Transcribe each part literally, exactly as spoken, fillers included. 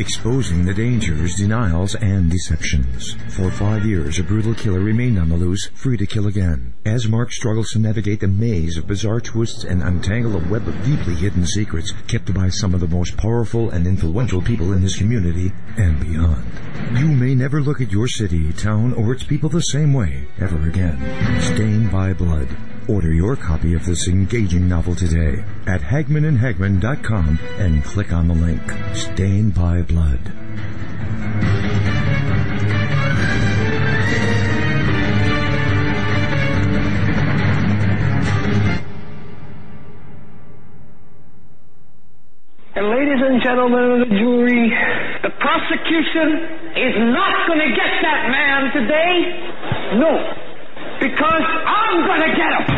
exposing the dangers, denials, and deceptions. For five years, a brutal killer remained on the loose, free to kill again, as Mark struggles to navigate the maze of bizarre twists and untangle a web of deeply hidden secrets kept by some of the most powerful and influential people in his community and beyond. You may never look at your city, town, or its people the same way ever again. Stained by Blood. Order your copy of this engaging novel today at Hagmann and Hagmann dot com and click on the link. Stained by Blood. And ladies and gentlemen of the jury, the prosecution is not going to get that man today. No. Because I'm gonna get him!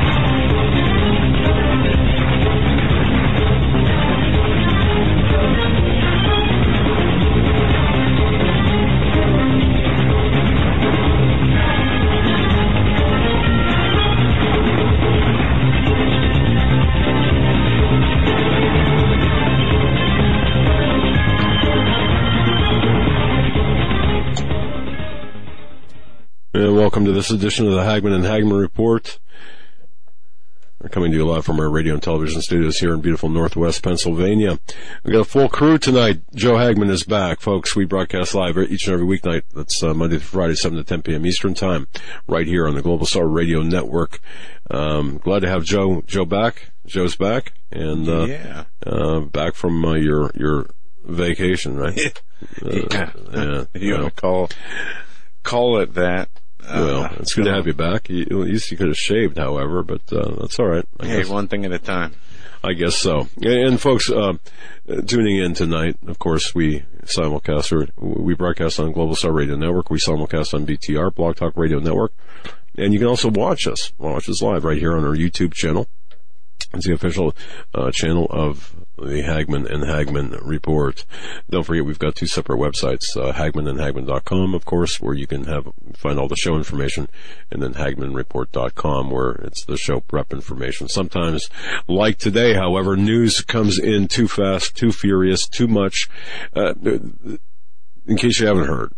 And welcome to this edition of the Hagmann and Hagmann Report. We're coming to you live from our radio and television studios here in beautiful Northwest Pennsylvania. We've got a full crew tonight. Joe Hagmann is back, folks. We broadcast live each and every weeknight. That's uh, Monday through Friday, seven to ten p.m. Eastern Time, right here on the Global Star Radio Network. Um, glad to have Joe Joe back. Joe's back, and uh, yeah. uh back from uh, your your vacation, right? uh, yeah. yeah. You want to call call it that? Well, uh, it's good to have you back. You, at least you could have shaved, however, but uh, that's all right. I hey, guess. One thing at a time. I guess so. And, and folks, uh, tuning in tonight, of course, we simulcast, or we broadcast on Global Star Radio Network. We simulcast on B T R, Blog Talk Radio Network. And you can also watch us, watch us live right here on our YouTube channel. It's the official uh, channel of the Hagmann and Hagmann Report. Don't forget, we've got two separate websites, uh, Hagmann and Hagmann dot com, of course, where you can have find all the show information, and then Hagmann Report dot com, where it's the show prep information. Sometimes, like today, however, news comes in too fast, too furious, too much. Uh, in case you haven't heard,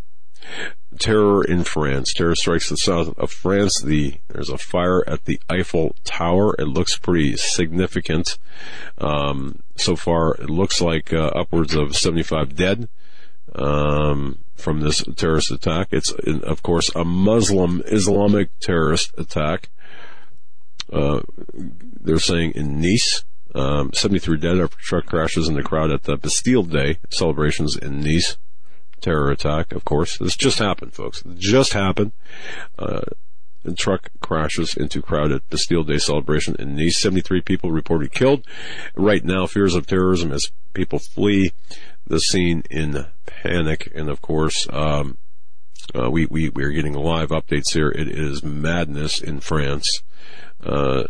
terror in France. Terror strikes the south of France. The there's a fire at the Eiffel Tower. It looks pretty significant. Um, so far, it looks like uh, upwards of seventy-five dead um, from this terrorist attack. It's, of course, a Muslim Islamic terrorist attack. Uh, they're saying in Nice. Um, seventy-three dead after truck crashes in the crowd at the Bastille Day celebrations in Nice. Terror attack, of course. This just happened, folks. It just happened. Uh, a truck crashes into crowded Bastille Day celebration in Nice. seventy-three people reported killed. Right now, fears of terrorism as people flee the scene in panic. And, of course, um, uh, we, we, we are getting live updates here. It is madness in France. Uh,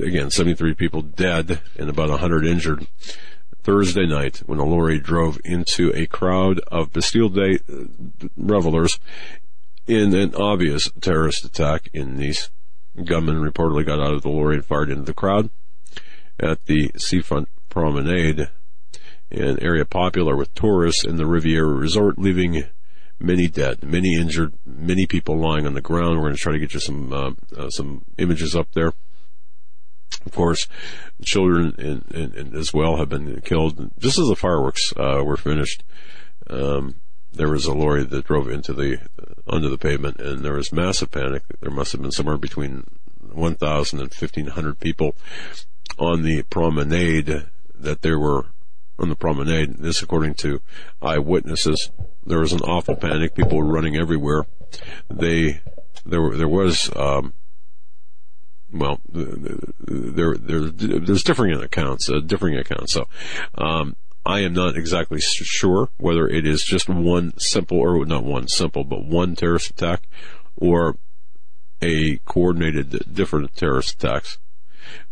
again, seventy-three people dead and about one hundred injured. Thursday night, when a lorry drove into a crowd of Bastille Day revelers in an obvious terrorist attack in Nice. Gunmen reportedly got out of the lorry and fired into the crowd at the Seafront Promenade, an area popular with tourists in the Riviera Resort, leaving many dead, many injured, many people lying on the ground. We're going to try to get you some uh, uh, some images up there. Of course, children in, in, in as well have been killed. Just as the fireworks uh, were finished, um, there was a lorry that drove into the uh, under the pavement, and there was massive panic. There must have been somewhere between one thousand and fifteen hundred people on the promenade that there were on the promenade. This, according to eyewitnesses, there was an awful panic. People were running everywhere. They there were there was. Um, Well, there, there, there's differing accounts, uh, differing accounts. So, um, I am not exactly sure whether it is just one simple, or not one simple, but one terrorist attack or a coordinated different terrorist attacks.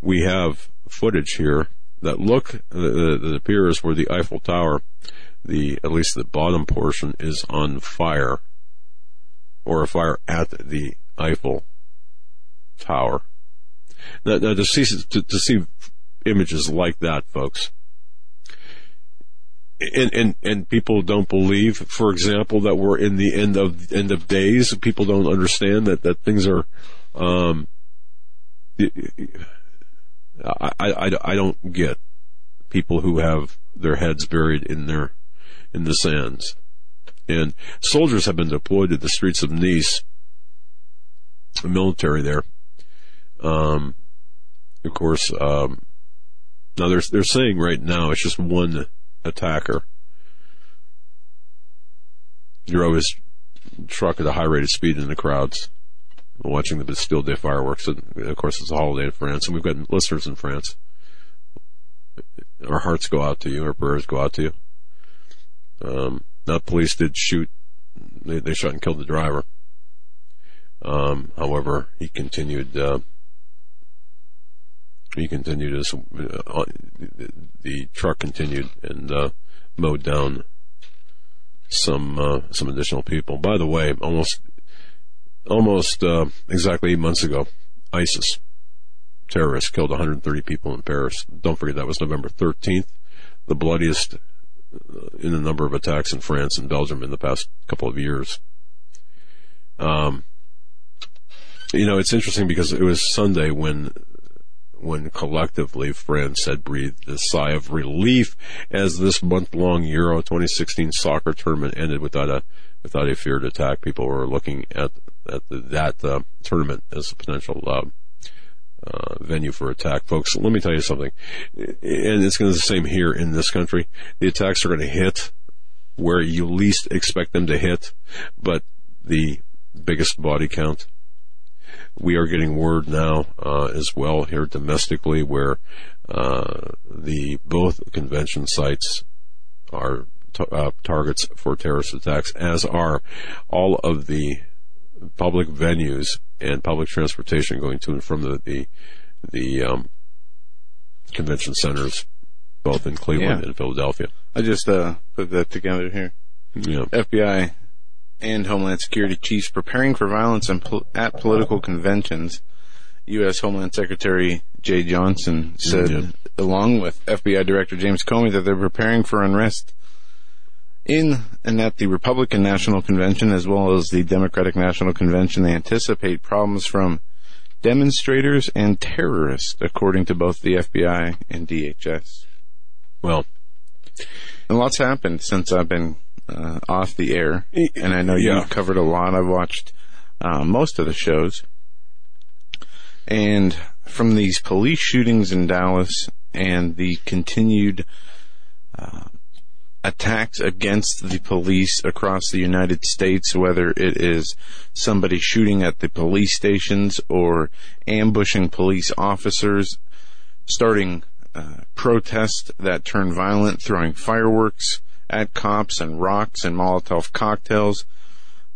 We have footage here that look, that appears where the Eiffel Tower, the at least the bottom portion, is on fire, or a fire at the Eiffel Tower. Now, now to see to, to see images like that, folks, and and and people don't believe, for example, that we're in the end of end of days. People don't understand that that things are. Um, I, I, I don't get people who have their heads buried in their in the sands. And soldiers have been deployed to the streets of Nice, the military there. Um, of course, um, now they're they're saying right now it's just one attacker. Drove his truck at a high rate of speed in the crowds, watching the Bastille Day fireworks. And of course, it's a holiday in France, and we've got listeners in France. Our hearts go out to you. Our prayers go out to you. Um, now, police did shoot. They, they shot and killed the driver. Um, however, he continued. Uh, he continued his. Uh, the, the truck continued and uh, mowed down some uh, some additional people. By the way, almost. Almost uh, exactly eight months ago, ISIS terrorists killed one hundred thirty people in Paris. Don't forget that was November thirteenth, the bloodiest in the number of attacks in France and Belgium in the past couple of years. Um, you know, it's interesting because it was Sunday when, when collectively France had breathed a sigh of relief as this month-long Euro twenty sixteen soccer tournament ended without a without a feared attack. People were looking at at the, that uh, tournament as a potential uh, uh, venue for attack. Folks, let me tell you something, and it's going to be the same here in this country. The attacks are going to hit where you least expect them to hit, but the biggest body count. We are getting word now uh, as well here domestically where uh, the both convention sites are t- uh, targets for terrorist attacks, as are all of the public venues and public transportation going to and from the the, the um, convention centers, both in Cleveland yeah. and Philadelphia. I just uh, put that together here. Yeah. F B I and Homeland Security chiefs preparing for violence and pol- at political conventions. U S. Homeland Secretary Jay Johnson said, mm-hmm. along with F B I Director James Comey, that they're preparing for unrest in and at the Republican National Convention as well as the Democratic National Convention. They anticipate problems from demonstrators and terrorists, according to both the F B I and D H S. Well, and lots happened since I've been uh, off the air, and I know yeah. you've covered a lot. I've watched uh, most of the shows. And from these police shootings in Dallas and the continued uh attacks against the police across the United States, whether it is somebody shooting at the police stations or ambushing police officers, starting uh, protests that turn violent, throwing fireworks at cops and rocks and Molotov cocktails,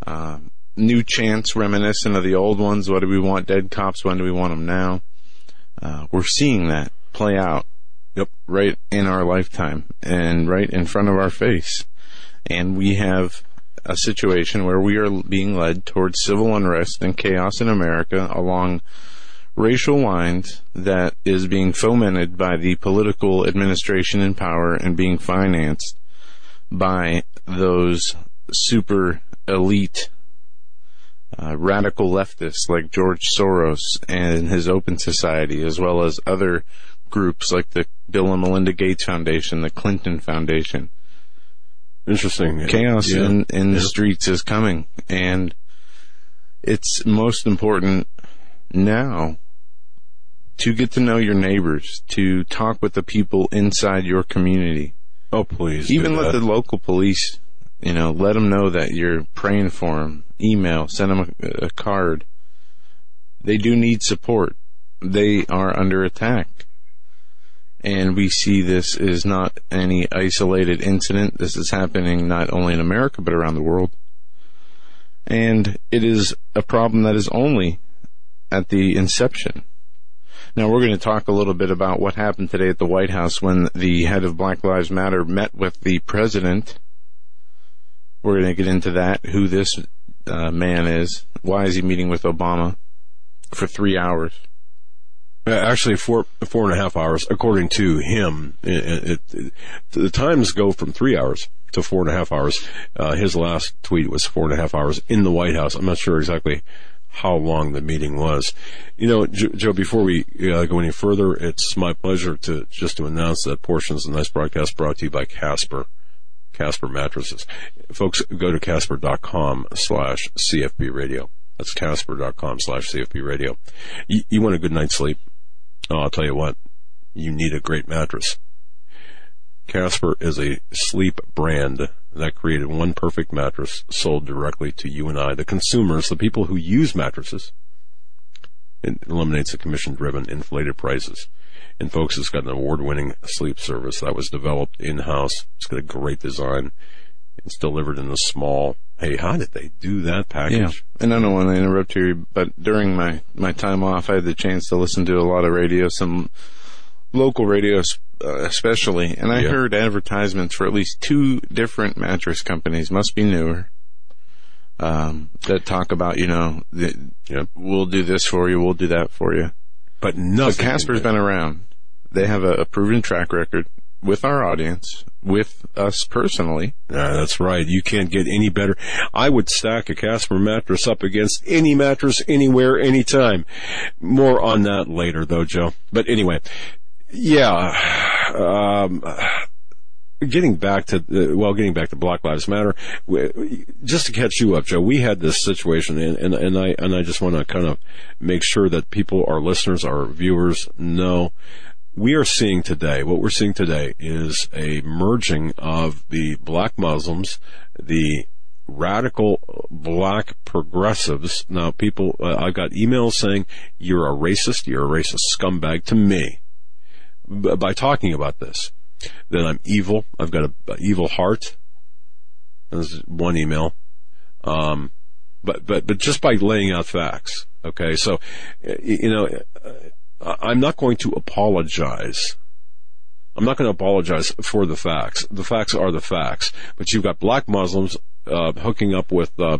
uh, new chants reminiscent of the old ones. What do we want? Dead cops. When do we want them now? Uh, we're seeing that play out. Yep, right in our lifetime and right in front of our face. And we have a situation where we are being led towards civil unrest and chaos in America along racial lines that is being fomented by the political administration in power and being financed by those super elite uh, radical leftists like George Soros and his Open Society, as well as other groups like the Bill and Melinda Gates Foundation, the Clinton Foundation. Interesting. Chaos yeah. in, in yeah. the streets is coming, and it's most important now to get to know your neighbors, to talk with the people inside your community. Oh, please. Even let the local police, you know, let them know that you're praying for them. Email, send them a, a card. They do need support. They are under attack. And we see this is not any isolated incident. This is happening not only in America, but around the world. And it is a problem that is only at the inception. Now, we're going to talk a little bit about what happened today at the White House when the head of Black Lives Matter met with the president. We're going to get into that, who this uh, man is. Why is he meeting with Obama for three hours? Actually, four four and a half hours, according to him. It, it, it, the times go from three hours to four and a half hours. Uh, his last tweet was four and a half hours in the White House. I'm not sure exactly how long the meeting was. You know, Joe, before we uh, go any further, it's my pleasure to just to announce that portions of Nice Broadcast brought to you by Casper. Casper mattresses. Folks, go to Casper.com slash CFP radio. That's Casper.com slash CFP radio. You, you want a good night's sleep? Oh, I'll tell you what, you need a great mattress. Casper is a sleep brand that created one perfect mattress sold directly to you and I, the consumers, the people who use mattresses. It eliminates the commission-driven, inflated prices. And folks, it's got an award-winning sleep service that was developed in-house. It's got a great design. It's delivered in a small... Hey, how did they do that package? Yeah. And I don't want to interrupt you, but during my, my time off, I had the chance to listen to a lot of radio, some local radio especially, and I yeah. heard advertisements for at least two different mattress companies, must be newer, um, that talk about, you know, the, yeah. we'll do this for you, we'll do that for you. But nothing. But Casper's been around. They have a, a proven track record. With our audience, with us personally. Yeah, that's right. You can't get any better. I would stack a Casper mattress up against any mattress, anywhere, anytime. More on that later, though, Joe. But anyway, yeah. Um, getting back to uh, well, getting back to Black Lives Matter. We, just to catch you up, Joe, we had this situation, and and, and I and I just want to kind of make sure that people, our listeners, our viewers, know. We are seeing today, what we're seeing today is a merging of the black Muslims, the radical black progressives. Now, people, uh, I've got emails saying, you're a racist, you're a racist scumbag to me. B- by talking about this, that I'm evil, I've got an evil heart. This is one email. Um, but, but, but just by laying out facts, okay? So, you know, uh, I'm not going to apologize. I'm not going to apologize for the facts. The facts are the facts. But you've got black Muslims uh, hooking up with uh,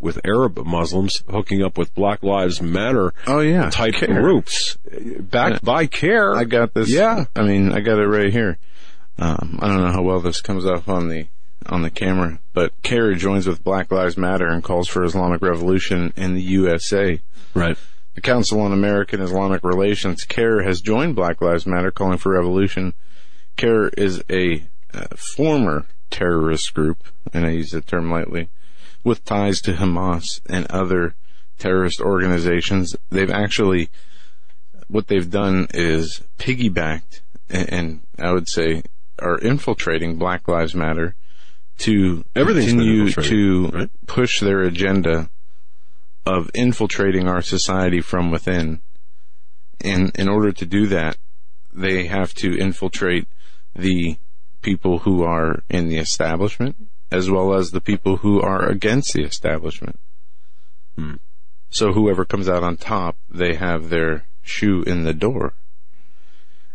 with Arab Muslims, hooking up with Black Lives Matter oh, yeah. type care. groups, backed yeah. by CARE. I got this. Yeah, I mean, I got it right here. Um, I don't know how well this comes off on the on the camera, but CARE joins with Black Lives Matter and calls for Islamic revolution in the U S A. Right. The Council on American-Islamic Relations, CARE, has joined Black Lives Matter, calling for revolution. CARE is a uh, former terrorist group, and I use the term lightly, with ties to Hamas and other terrorist organizations. They've actually, what they've done is piggybacked, and, and I would say are infiltrating Black Lives Matter to continue to right? push their agenda of infiltrating our society from within. And in order to do that, they have to infiltrate the people who are in the establishment, as well as the people who are against the establishment. Hmm. So whoever comes out on top, they have their shoe in the door.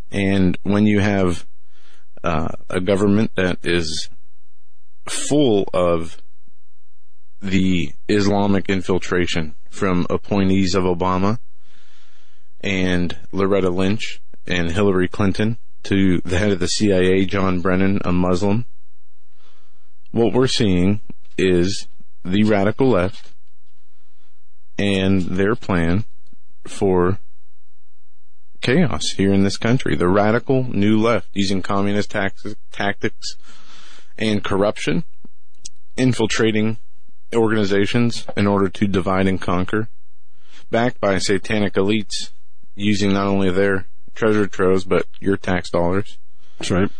And when you have uh, a government that is full of the Islamic infiltration from appointees of Obama and Loretta Lynch and Hillary Clinton to the head of the C I A, John Brennan, a Muslim. What we're seeing is the radical left and their plan for chaos here in this country. The radical new left using communist tax- tactics and corruption, infiltrating organizations in order to divide and conquer, backed by satanic elites using not only their treasure troves but your tax dollars. That's right.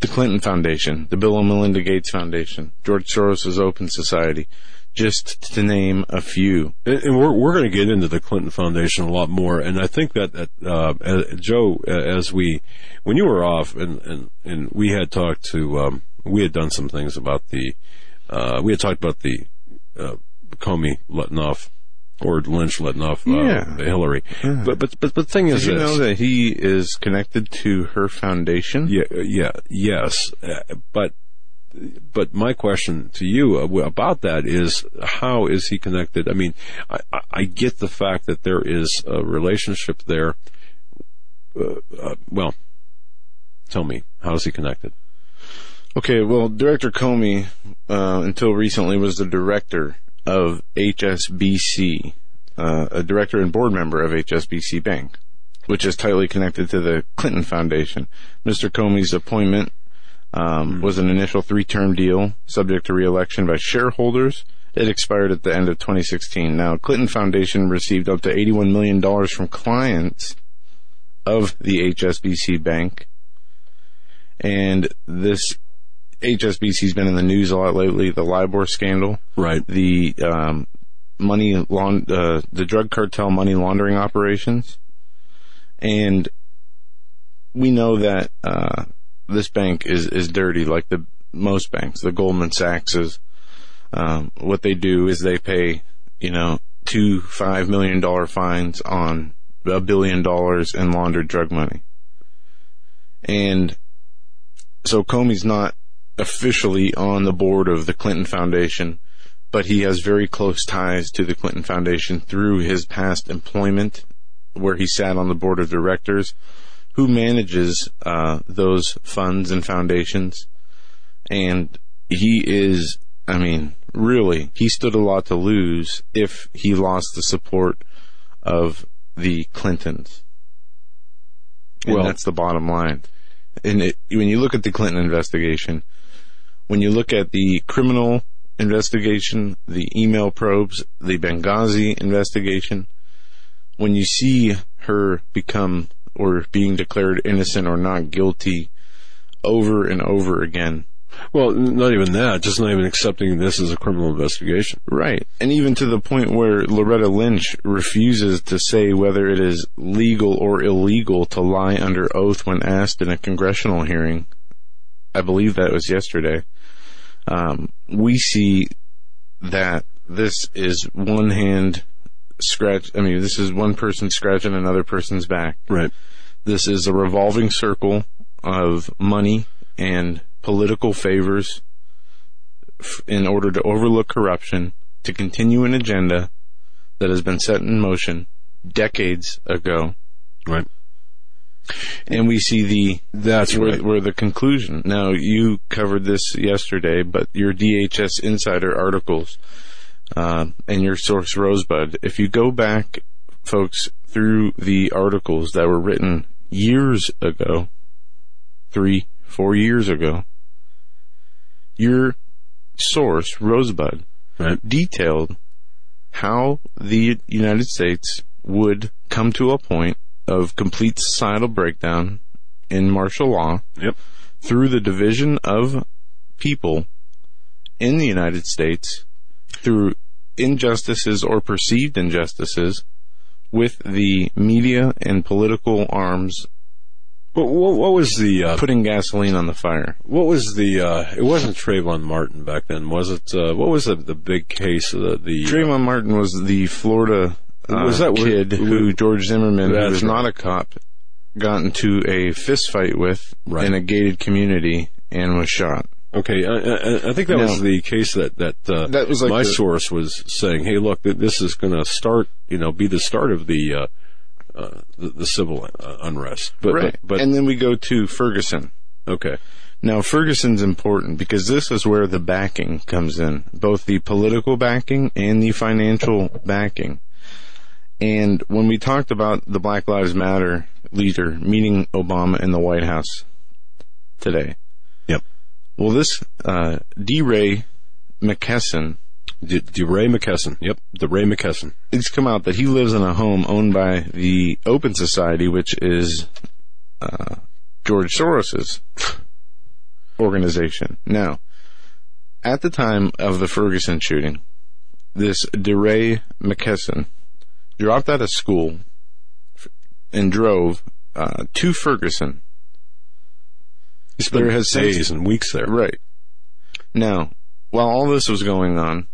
The Clinton Foundation, the Bill and Melinda Gates Foundation, George Soros' Open Society, just to name a few. And we're we're going to get into the Clinton Foundation a lot more. And I think that, that uh, Joe, as we, when you were off, and, and, and we had talked to, um, we had done some things about the, uh, we had talked about the uh, Comey letting off, or Lynch letting off uh, yeah. Hillary. Yeah. But, but, but the thing is, Did you know that he is connected to her foundation? Yeah, yeah, yes. But, but my question to you about that is, how is he connected? I mean, I, I get the fact that there is a relationship there. Uh, uh, well, tell me, how is he connected? Okay, well, Director Comey, uh, until recently, was the director of H S B C, uh, a director and board member of H S B C Bank, which is tightly connected to the Clinton Foundation. Mister Comey's appointment um, mm-hmm. was an initial three-term deal subject to re-election by shareholders. It expired at the end of twenty sixteen. Now, Clinton Foundation received up to eighty-one million dollars from clients of the H S B C Bank, and this H S B C's been in the news a lot lately. The LIBOR scandal, right? The um, money laund- uh, the drug cartel money laundering operations, and we know that uh, this bank is is dirty, like the most banks. The Goldman Sachs's, um, what they do is they pay, you know, two five million dollar fines on a billion dollars in laundered drug money, and so Comey's not officially on the board of the Clinton Foundation, but he has very close ties to the Clinton Foundation through his past employment, where he sat on the board of directors, who manages uh, those funds and foundations. And he is, I mean, really, he stood a lot to lose if he lost the support of the Clintons. And well, that's the bottom line. And it, when you look at the Clinton investigation, when you look at the criminal investigation, the email probes, the Benghazi investigation, when you see her become or being declared innocent or not guilty over and over again. Well, not even that, just not even accepting this as a criminal investigation. Right. And even to the point where Loretta Lynch refuses to say whether it is legal or illegal to lie under oath when asked in a congressional hearing. I believe that was yesterday. Um, we see that this is one hand scratch. I mean, this is one person scratching another person's back. Right. This is a revolving circle of money and political favors f- in order to overlook corruption, to continue an agenda that has been set in motion decades ago. Right. And we see the, that's where, right. where the conclusion. Now, you covered this yesterday, but your D H S Insider articles, uh, and your source Rosebud, if you go back, folks, through the articles that were written years ago, three, four years ago, your source Rosebud right. detailed how the United States would come to a point of complete societal breakdown in martial law yep. through the division of people in the United States through injustices or perceived injustices with the media and political arms. But what, what was the... Uh, putting gasoline on the fire. What was the... Uh, it wasn't Trayvon Martin back then, was it? Uh, what was the, the big case? The, the Trayvon uh, Martin was the Florida... Uh, was that kid who, who George Zimmerman, who was not a cop, got into a fist fight with right. in a gated community and was shot? Okay, I, I, I think that now, was the case that that, uh, that was like my the, source was saying, "Hey, look, this is going to start, you know, be the start of the uh, uh, the, the civil uh, unrest." But, right, but, but, and then we go to Ferguson. Okay, now Ferguson's important because this is where the backing comes in, both the political backing and the financial backing. And when we talked about the Black Lives Matter leader meeting Obama in the White House today. Yep. Well, this, uh, DeRay McKesson. D- DeRay McKesson. Yep. DeRay McKesson. It's come out that he lives in a home owned by the Open Society, which is, uh, George Soros's organization. Now, at the time of the Ferguson shooting, this DeRay McKesson dropped out of school and drove uh, to Ferguson. He spent there has days since, and weeks there. Right. Now, while all this was going on,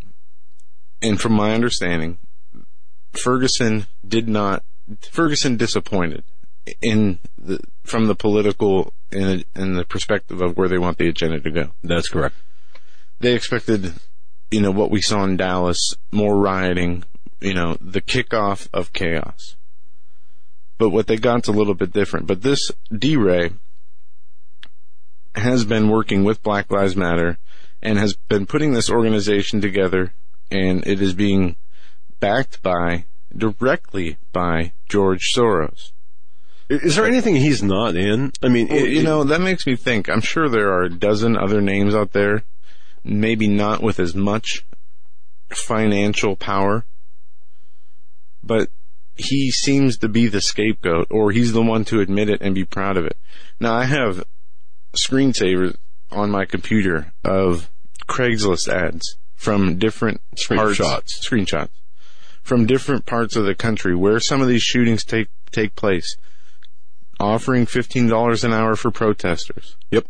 and from my understanding, Ferguson did not, Ferguson disappointed in the, from the political and the perspective of where they want the agenda to go. That's correct. They expected, you know, what we saw in Dallas, more rioting, you know, the kickoff of chaos. But what they got's a little bit different. But this DeRay has been working with Black Lives Matter and has been putting this organization together, and it is being backed by, directly by, George Soros. Is there anything he's not in? I mean, well, it, you know, that makes me think. I'm sure there are a dozen other names out there, maybe not with as much financial power, but he seems to be the scapegoat, or he's the one to admit it and be proud of it. Now, I have screensavers on my computer of Craigslist ads from different screenshots, parts, screenshots from different parts of the country where some of these shootings take take place, offering fifteen dollars an hour for protesters. Yep.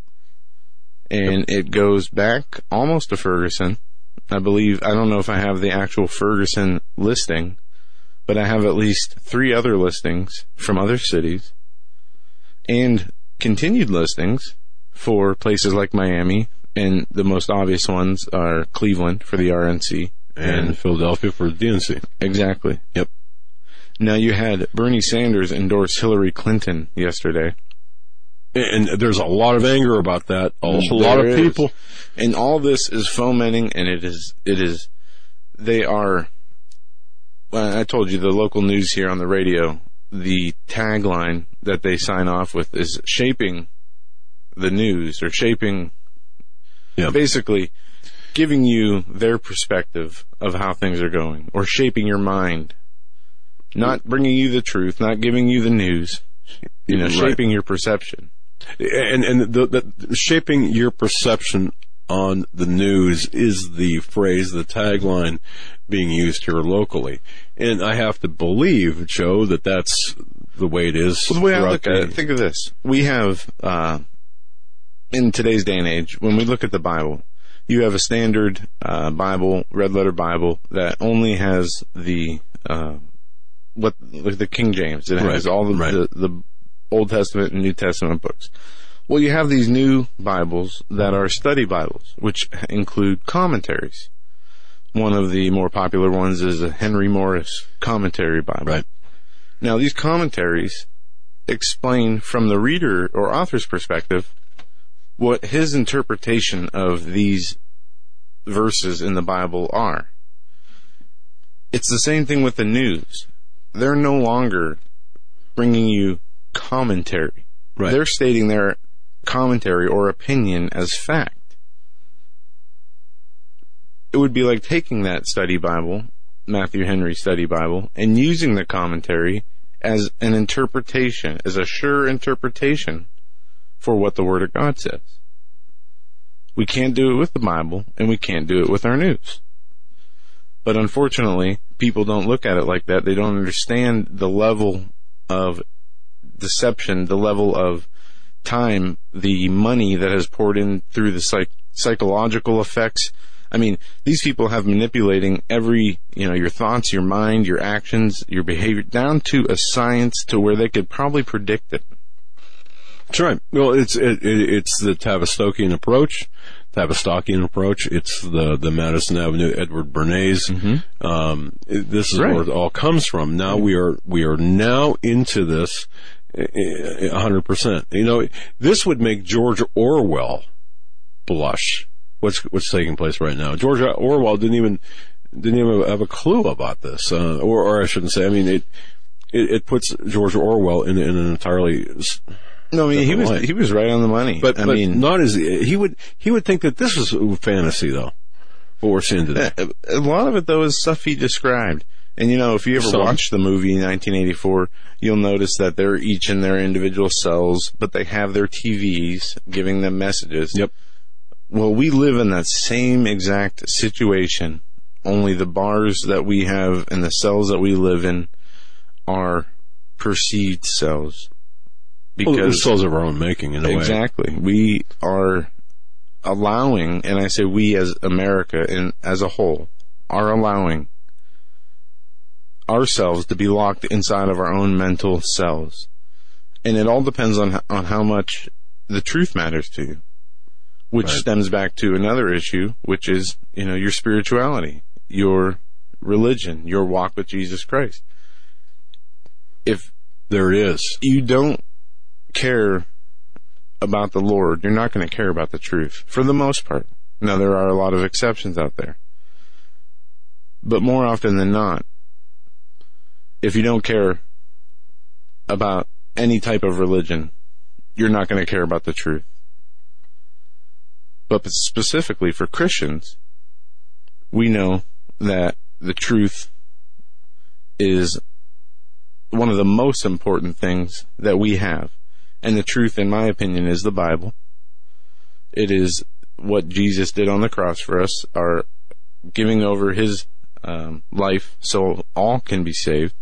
And yep. It goes back almost to Ferguson. I believe, I don't know if I have the actual Ferguson listing, but I have at least three other listings from other cities and continued listings for places like Miami, and the most obvious ones are Cleveland for the R N C. And, and Philadelphia for the D N C. Exactly. Yep. Now, you had Bernie Sanders endorse Hillary Clinton yesterday. And there's a lot of anger about that. A lot of people. And all this is fomenting, and it is, it is, they are, well, I told you the local news here on the radio, the tagline that they sign off with is shaping the news, or shaping, yeah. basically giving you their perspective of how things are going, or shaping your mind, not bringing you the truth, not giving you the news, you know, right. shaping your perception. And and the, the shaping your perception on the news is the phrase, the tagline being used here locally. And I have to believe, Joe, that that's the way it is. Well, the way I look at it, think of this. We have, uh, in today's day and age, when we look at the Bible, you have a standard uh, Bible, red letter Bible, that only has the, uh, what, like the King James. It has right. all the, right. the, the Old Testament and New Testament books. Well, you have these new Bibles that are study Bibles, which include commentaries. One of the more popular ones is a Henry Morris Commentary Bible. Right. Now, these commentaries explain from the reader or author's perspective what his interpretation of these verses in the Bible are. It's the same thing with the news. They're no longer bringing you commentary. Right. They're stating their commentary or opinion as fact. It would be like taking that study Bible, Matthew Henry Study Bible, and using the commentary as an interpretation, as a sure interpretation for what the Word of God says. We can't do it with the Bible, and we can't do it with our news. But unfortunately, people don't look at it like that. They don't understand the level of deception, the level of time, the money that has poured in through the psych- psychological effects. I mean, these people have manipulating every, you know, your thoughts, your mind, your actions, your behavior, down to a science to where they could probably predict it. That's right. Well, it's it, it, it's the Tavistokian approach, Tavistokian approach. It's the, the Madison Avenue Edward Bernays. Mm-hmm. Um, this is right. where it all comes from. Now we are we are now into this. one hundred percent. You know, this would make George Orwell blush. What's what's taking place right now? George Orwell didn't even didn't even have a clue about this, uh, or, or I shouldn't say. I mean, it it, it puts George Orwell in, in an entirely. No, I mean he was light. He was right on the money. But I but mean, not as he would he would think that this was fantasy though. What we're seeing today, a lot of it though is stuff he described. And, you know, if you ever so, watch the movie nineteen eighty-four, you'll notice that they're each in their individual cells, but they have their T Vs giving them messages. Yep. Well, we live in that same exact situation only the bars that we have and the cells that we live in are perceived cells. Because well, the cells of our own making, in a exactly. way. Exactly. We are allowing, and I say we as America and as a whole, are allowing ourselves to be locked inside of our own mental cells. And it all depends on on how much the truth matters to you, which right. stems back to another issue, which is, you know, your spirituality, your religion, your walk with Jesus Christ. If there is, you don't care about the Lord, you're not going to care about the truth, for the most part. Now, there are a lot of exceptions out there. But more often than not, if you don't care about any type of religion, you're not going to care about the truth. But specifically for Christians, we know that the truth is one of the most important things that we have. And the truth, in my opinion, is the Bible. It is what Jesus did on the cross for us, our giving over his um, life so all can be saved.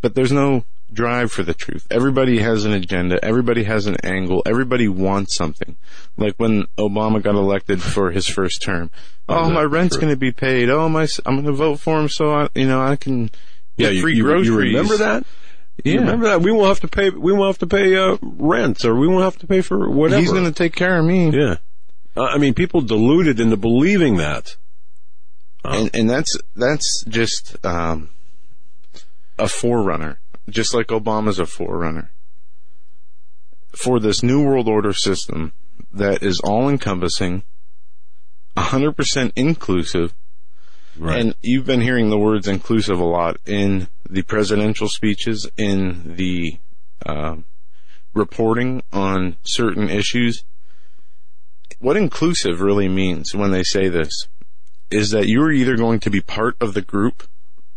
But there's no drive for the truth. Everybody has an agenda. Everybody has an angle. Everybody wants something. Like when Obama got elected for his first term. Oh, my rent's going to be paid. Oh, my, I'm going to vote for him so I, you know, I can get yeah, free you, groceries. You remember that? Yeah. You remember that? We won't have to pay. We won't have to pay uh, rents, or we won't have to pay for whatever. He's going to take care of me. Yeah. Uh, I mean, people deluded into believing that. Um, and, and that's that's just um, a forerunner. Just like Obama's a forerunner for this new world order system that is all-encompassing, one hundred percent inclusive. Right. And you've been hearing the words inclusive a lot in the presidential speeches, in the uh, reporting on certain issues. What inclusive really means when they say this is that you're either going to be part of the group,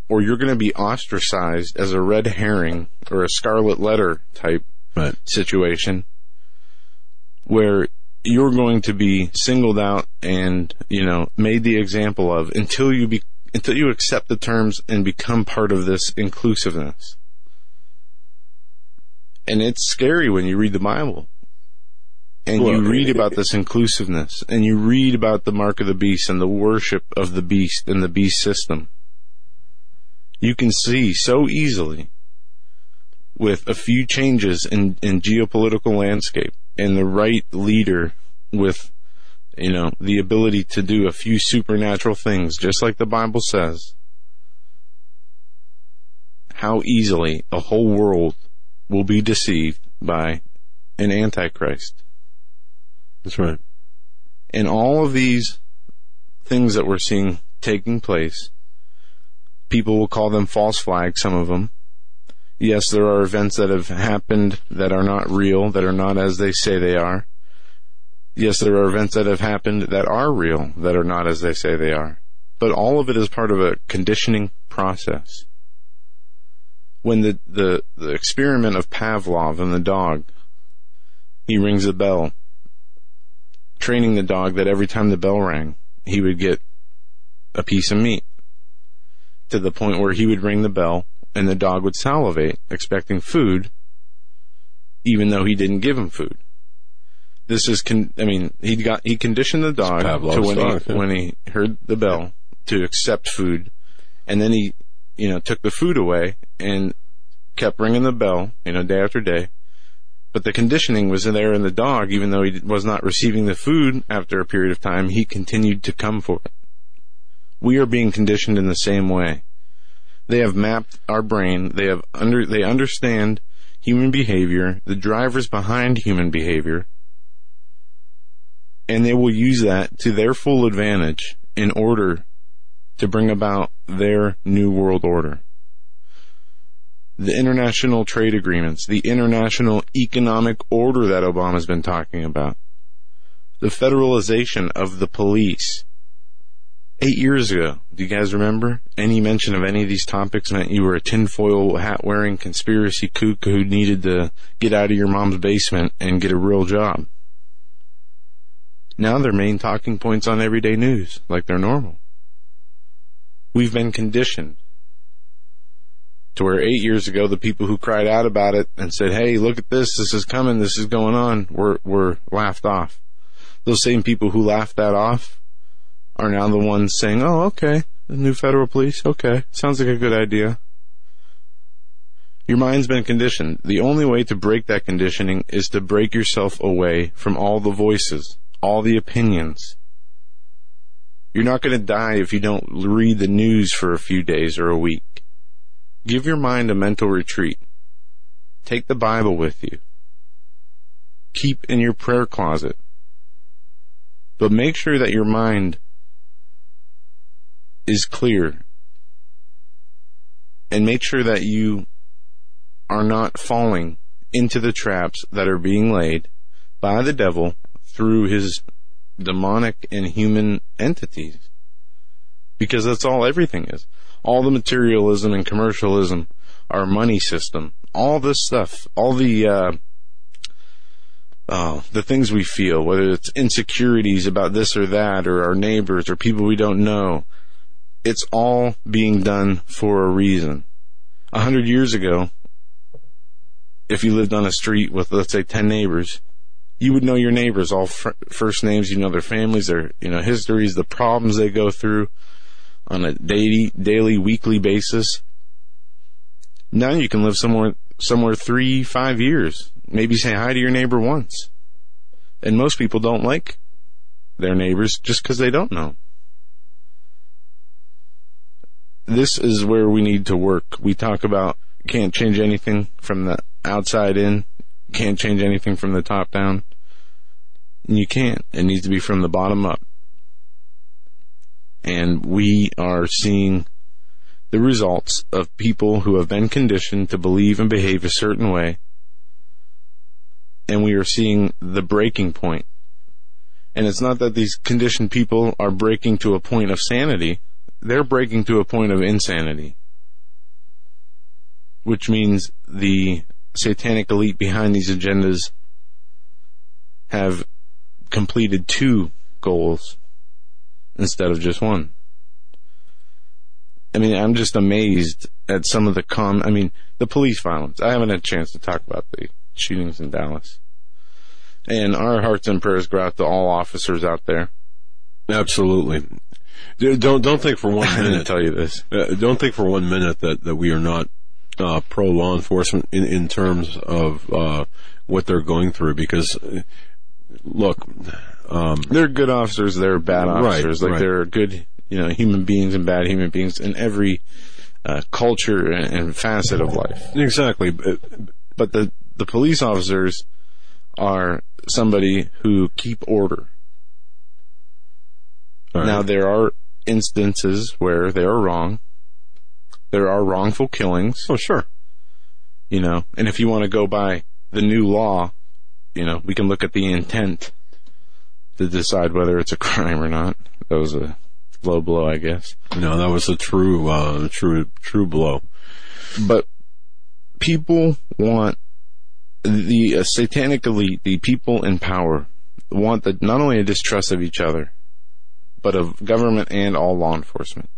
or you're going to be ostracized as a red herring or a scarlet letter type right. situation, where you're going to be singled out and, you know, made the example of until you be until you accept the terms and become part of this inclusiveness. And it's scary when you read the Bible and well, you read about this inclusiveness, and you read about the mark of the beast and the worship of the beast and the beast system. You can see so easily, with a few changes in, in geopolitical landscape and the right leader with, you know, the ability to do a few supernatural things, just like the Bible says, how easily a whole world will be deceived by an antichrist. That's right. And all of these things that we're seeing taking place, people will call them false flags, some of them. Yes, there are events that have happened that are not real, that are not as they say they are. Yes, there are events that have happened that are real, that are not as they say they are. But all of it is part of a conditioning process. When the, the, the experiment of Pavlov and the dog, he rings a bell, training the dog that every time the bell rang, he would get a piece of meat, to the point where he would ring the bell and the dog would salivate, expecting food, even though he didn't give him food. This is, con- I mean, he got he conditioned the dog to when, dog, he, yeah. when he heard the bell to accept food, and then he, you know, took the food away and kept ringing the bell, you know, day after day. But the conditioning was there in the dog, even though he was not receiving the food after a period of time, he continued to come for it. We are being conditioned in the same way. They have mapped our brain. They have under, they understand human behavior, the drivers behind human behavior, and they will use that to their full advantage in order to bring about their new world order. The international trade agreements, the international economic order that Obama's been talking about, the federalization of the police. Eight years ago, do you guys remember? Any mention of any of these topics meant you were a tinfoil hat-wearing conspiracy kook who needed to get out of your mom's basement and get a real job. now their main talking points on everyday news, like they're normal. We've been conditioned to where eight years ago, the people who cried out about it and said, hey, look at this, this is coming, this is going on, were, were laughed off. Those same people who laughed that off are now the ones saying, oh, okay, the new federal police, okay, sounds like a good idea. Your mind's been conditioned. The only way to break that conditioning is to break yourself away from all the voices, all the opinions. You're not going to die if you don't read the news for a few days or a week. Give your mind a mental retreat. Take the Bible with you. Keep in your prayer closet. But make sure that your mind is clear. And make sure that you are not falling into the traps that are being laid by the devil through his demonic and human entities. Because that's all everything is. All the materialism and commercialism, our money system, all this stuff, all the uh, uh, the things we feel, whether it's insecurities about this or that, or our neighbors, or people we don't know, it's all being done for a reason. A hundred years ago, if you lived on a street with, let's say, ten neighbors, you would know your neighbors, all fr- first names, you know their families, their you know histories, the problems they go through on a daily, daily, weekly basis. Now you can live somewhere, somewhere three, five years, maybe say hi to your neighbor once. And most people don't like their neighbors just because they don't know. This is where we need to work. We talk about can't change anything from the outside in, can't change anything from the top down. And you can't. It needs to be from the bottom up. And we are seeing the results of people who have been conditioned to believe and behave a certain way. And we are seeing the breaking point. And it's not that these conditioned people are breaking to a point of sanity. They're breaking to a point of insanity. Which means the satanic elite behind these agendas have completed two goals instead of just one. I mean, I'm just amazed at some of the com. I mean, the police violence. I haven't had a chance to talk about the shootings in Dallas. And our hearts and prayers go out to all officers out there. Absolutely. Don't don't think for one minute. I didn't tell you this. Uh, don't think for one minute that, that we are not uh, pro law enforcement in, in terms of uh, what they're going through, because Uh, Look, um, they're good officers, they're bad officers. Right, like right. They're good, you know, human beings and bad human beings in every uh, culture and, and facet of life. Exactly. But, but the, the police officers are somebody who keep order. Right. Now, there are instances where they are wrong. There are wrongful killings. Oh, sure. You know, and if you want to go by the new law, you know, we can look at the intent to decide whether it's a crime or not. That was a low blow, I guess. No, that was a true, uh, true, true blow. But people want the uh, satanic elite, the people in power, want the, not only a distrust of each other, but of government and all law enforcement.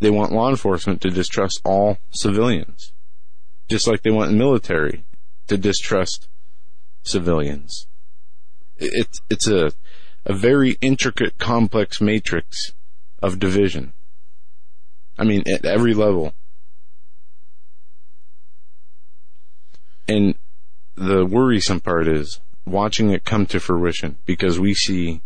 They want law enforcement to distrust all civilians, just like they want military to distrust civilians. It's it's a a very intricate, complex matrix of division. I mean, at every level. And the worrisome part is watching it come to fruition, because we see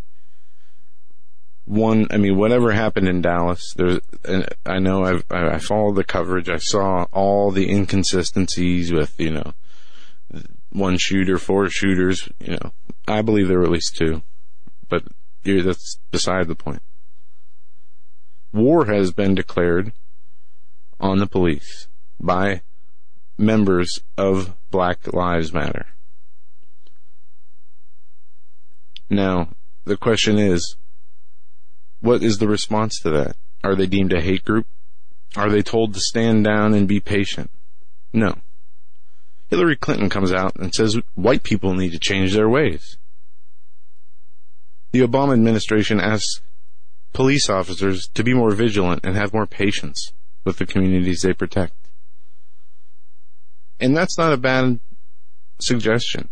one. I mean, whatever happened in Dallas, there's. And I know I've I followed the coverage. I saw all the inconsistencies with, you know, one shooter, four shooters, you know. I believe there were at least two, but that's beside the point. War has been declared on the police by members of Black Lives Matter. Now, the question is, what is the response to that? Are they deemed a hate group? Are they told to stand down and be patient? No. Hillary Clinton comes out and says white people need to change their ways. The Obama administration asks police officers to be more vigilant and have more patience with the communities they protect. And that's not a bad suggestion,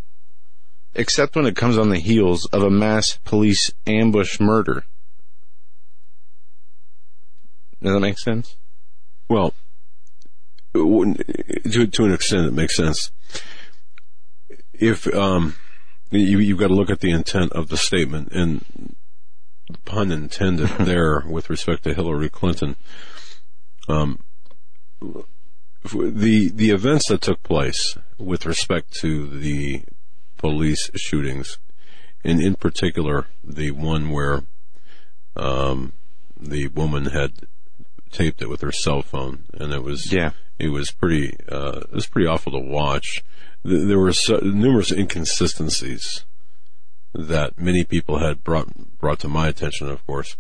except when it comes on the heels of a mass police ambush murder. Does that make sense? Well, to to an extent, it makes sense. If um, you, you've got to look at the intent of the statement, and the pun intended there with respect to Hillary Clinton. Um, the the events that took place with respect to the police shootings, and in particular the one where um, the woman had taped it with her cell phone, and it was yeah. it was pretty uh, it was pretty awful to watch. There were so, numerous inconsistencies that many people had brought brought to my attention, of course,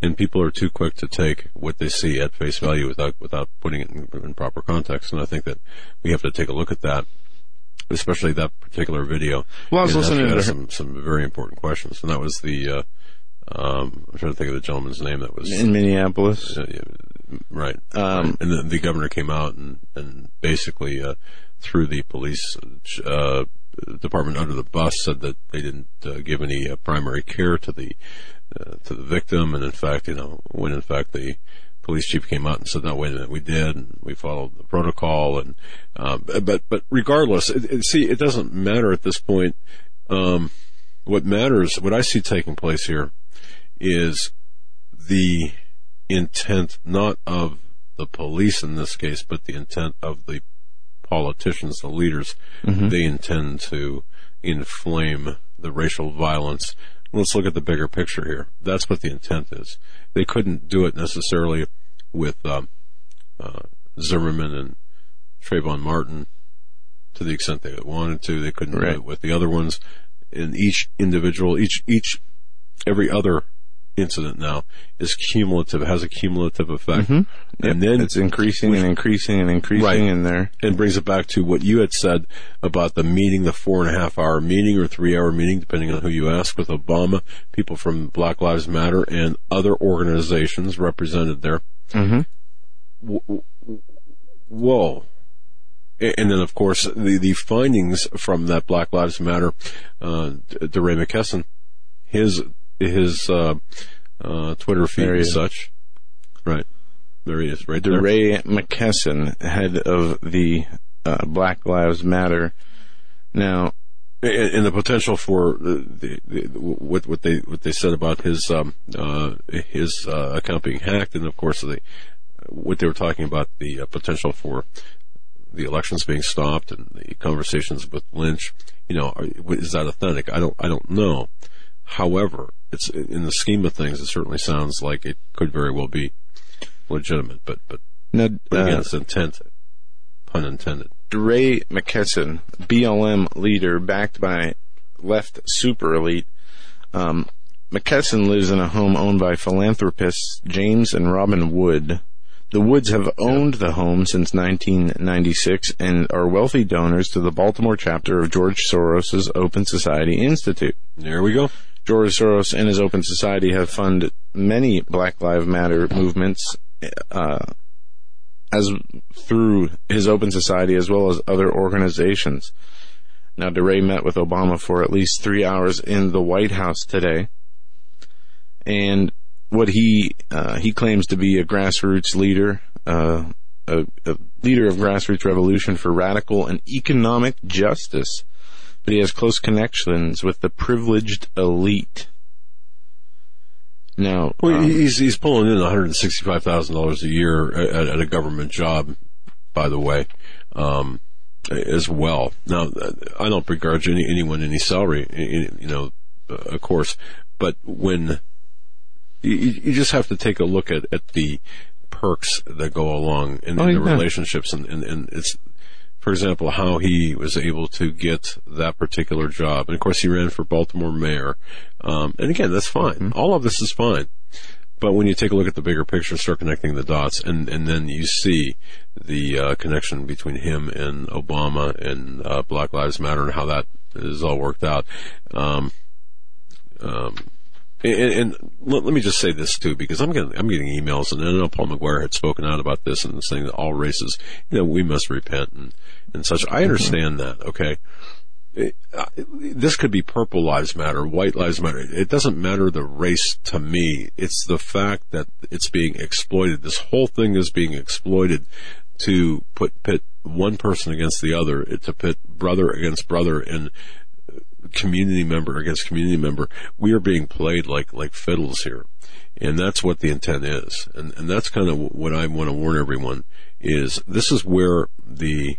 and people are too quick to take what they see at face value without without putting it in, in proper context. And I think that we have to take a look at that, especially that particular video. Well, I was and listening to some some very important questions, and that was the uh, um, I'm trying to think of the gentleman's name that was in Minneapolis, uh, right? Um, and then the governor came out and and basically uh, threw the police. Uh, Department under the bus, said that they didn't uh, give any uh, primary care to the uh, to the victim, and in fact, you know, when in fact the police chief came out and said, "No, wait a minute, we did, and we followed the protocol." And uh, but but regardless, it, it, see, it doesn't matter at this point. Um, what matters, what I see taking place here, is the intent not of the police in this case, but the intent of the politicians, the leaders, mm-hmm. they intend to inflame the racial violence. Let's look at the bigger picture here. That's what the intent is. They couldn't do it necessarily with um, uh, Zimmerman and Trayvon Martin to the extent they wanted to. They couldn't right. do it with the other ones. And each individual, each each, every other incident now is cumulative, has a cumulative effect, mm-hmm. and then it's increasing which, and increasing and increasing right. in there, and brings it back to what you had said about the meeting, the four and a half hour meeting or three hour meeting, depending on who you ask, with Obama, people from Black Lives Matter and other organizations represented there. Mm-hmm. Whoa. And then, of course, the, the findings from that Black Lives Matter, uh, DeRay McKesson, his his uh, uh, Twitter feed and such. Right. There he is, right there. DeRay McKesson, head of the uh, Black Lives Matter. Now, and, and the potential for the, the, the what, what they what they said about his um, uh, his uh, account being hacked, and of course the what they were talking about, the uh, potential for the elections being stopped, and the conversations with Lynch. You know, are, is that authentic? I don't I don't know. However, it's in the scheme of things, it certainly sounds like it could very well be legitimate, but but, now, but again, uh, it's intent, pun intended. DeRay McKesson, B L M leader backed by left super elite, um, McKesson lives in a home owned by philanthropists James and Robin Wood. The Woods have owned the home since nineteen ninety-six and are wealthy donors to the Baltimore chapter of George Soros' Open Society Institute. There we go. George Soros and his Open Society have funded many Black Lives Matter movements uh, as through his Open Society, as well as other organizations. Now, DeRay met with Obama for at least three hours in the White House today, and what he uh, he claims to be a grassroots leader, uh, a, a leader of grassroots revolution for radical and economic justice. But he has close connections with the privileged elite. Now, well, um, he's he's pulling in one hundred sixty-five thousand dollars a year at, at a government job, by the way, um, as well. Now, I don't begrudge any anyone any salary, you know, of course, but when you, you just have to take a look at, at the perks that go along and, oh, and the yeah. relationships, and, and, and it's. For example, how he was able to get that particular job. And, of course, he ran for Baltimore mayor. Um, and, again, that's fine. Mm-hmm. All of this is fine. But when you take a look at the bigger picture, start connecting the dots, and, and then you see the uh, connection between him and Obama and uh, Black Lives Matter and how that is all worked out. Um, um, And, and let, let me just say this too, because I'm getting I'm getting emails, and I know Paul McGuire had spoken out about this and saying that all races, you know, we must repent and, and such. I understand mm-hmm. that. Okay, it, uh, this could be Purple Lives Matter, White Lives Matter. It doesn't matter the race to me. It's the fact that it's being exploited. This whole thing is being exploited to put pit one person against the other, to pit brother against brother, and community member against community member. We are being played like like fiddles here, and that's what the intent is, and and that's kind of what I want to warn everyone is this is where the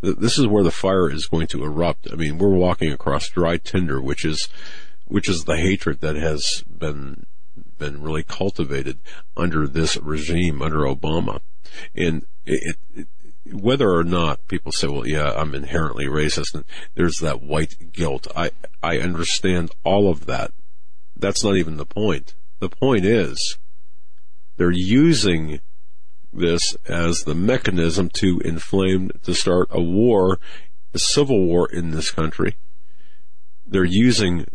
this is where the fire is going to erupt. I mean, we're walking across dry tinder, which is which is the hatred that has been been really cultivated under this regime, under Obama, and it, it whether or not people say, well, yeah, I'm inherently racist, and there's that white guilt. I, I understand all of that. That's not even the point. The point is they're using this as the mechanism to inflame, to start a war, a civil war in this country. They're using,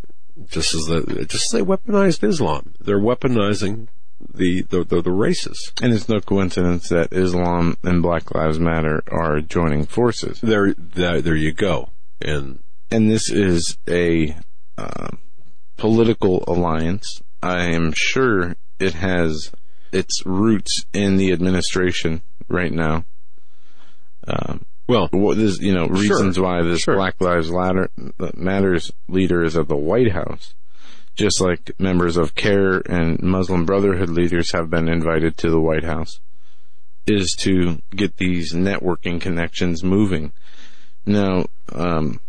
just as the, just as they weaponized Islam, they're weaponizing The, the the the races, and it's no coincidence that Islam and Black Lives Matter are joining forces. There, there, there you go. And and this is a uh, political alliance. I am sure it has its roots in the administration right now. Um, well, what is, you know, reasons sure, why this sure. Black Lives Matters leader is at the White House. Just like members of CARE and Muslim Brotherhood leaders have been invited to the White House, is to get these networking connections moving. Now, um,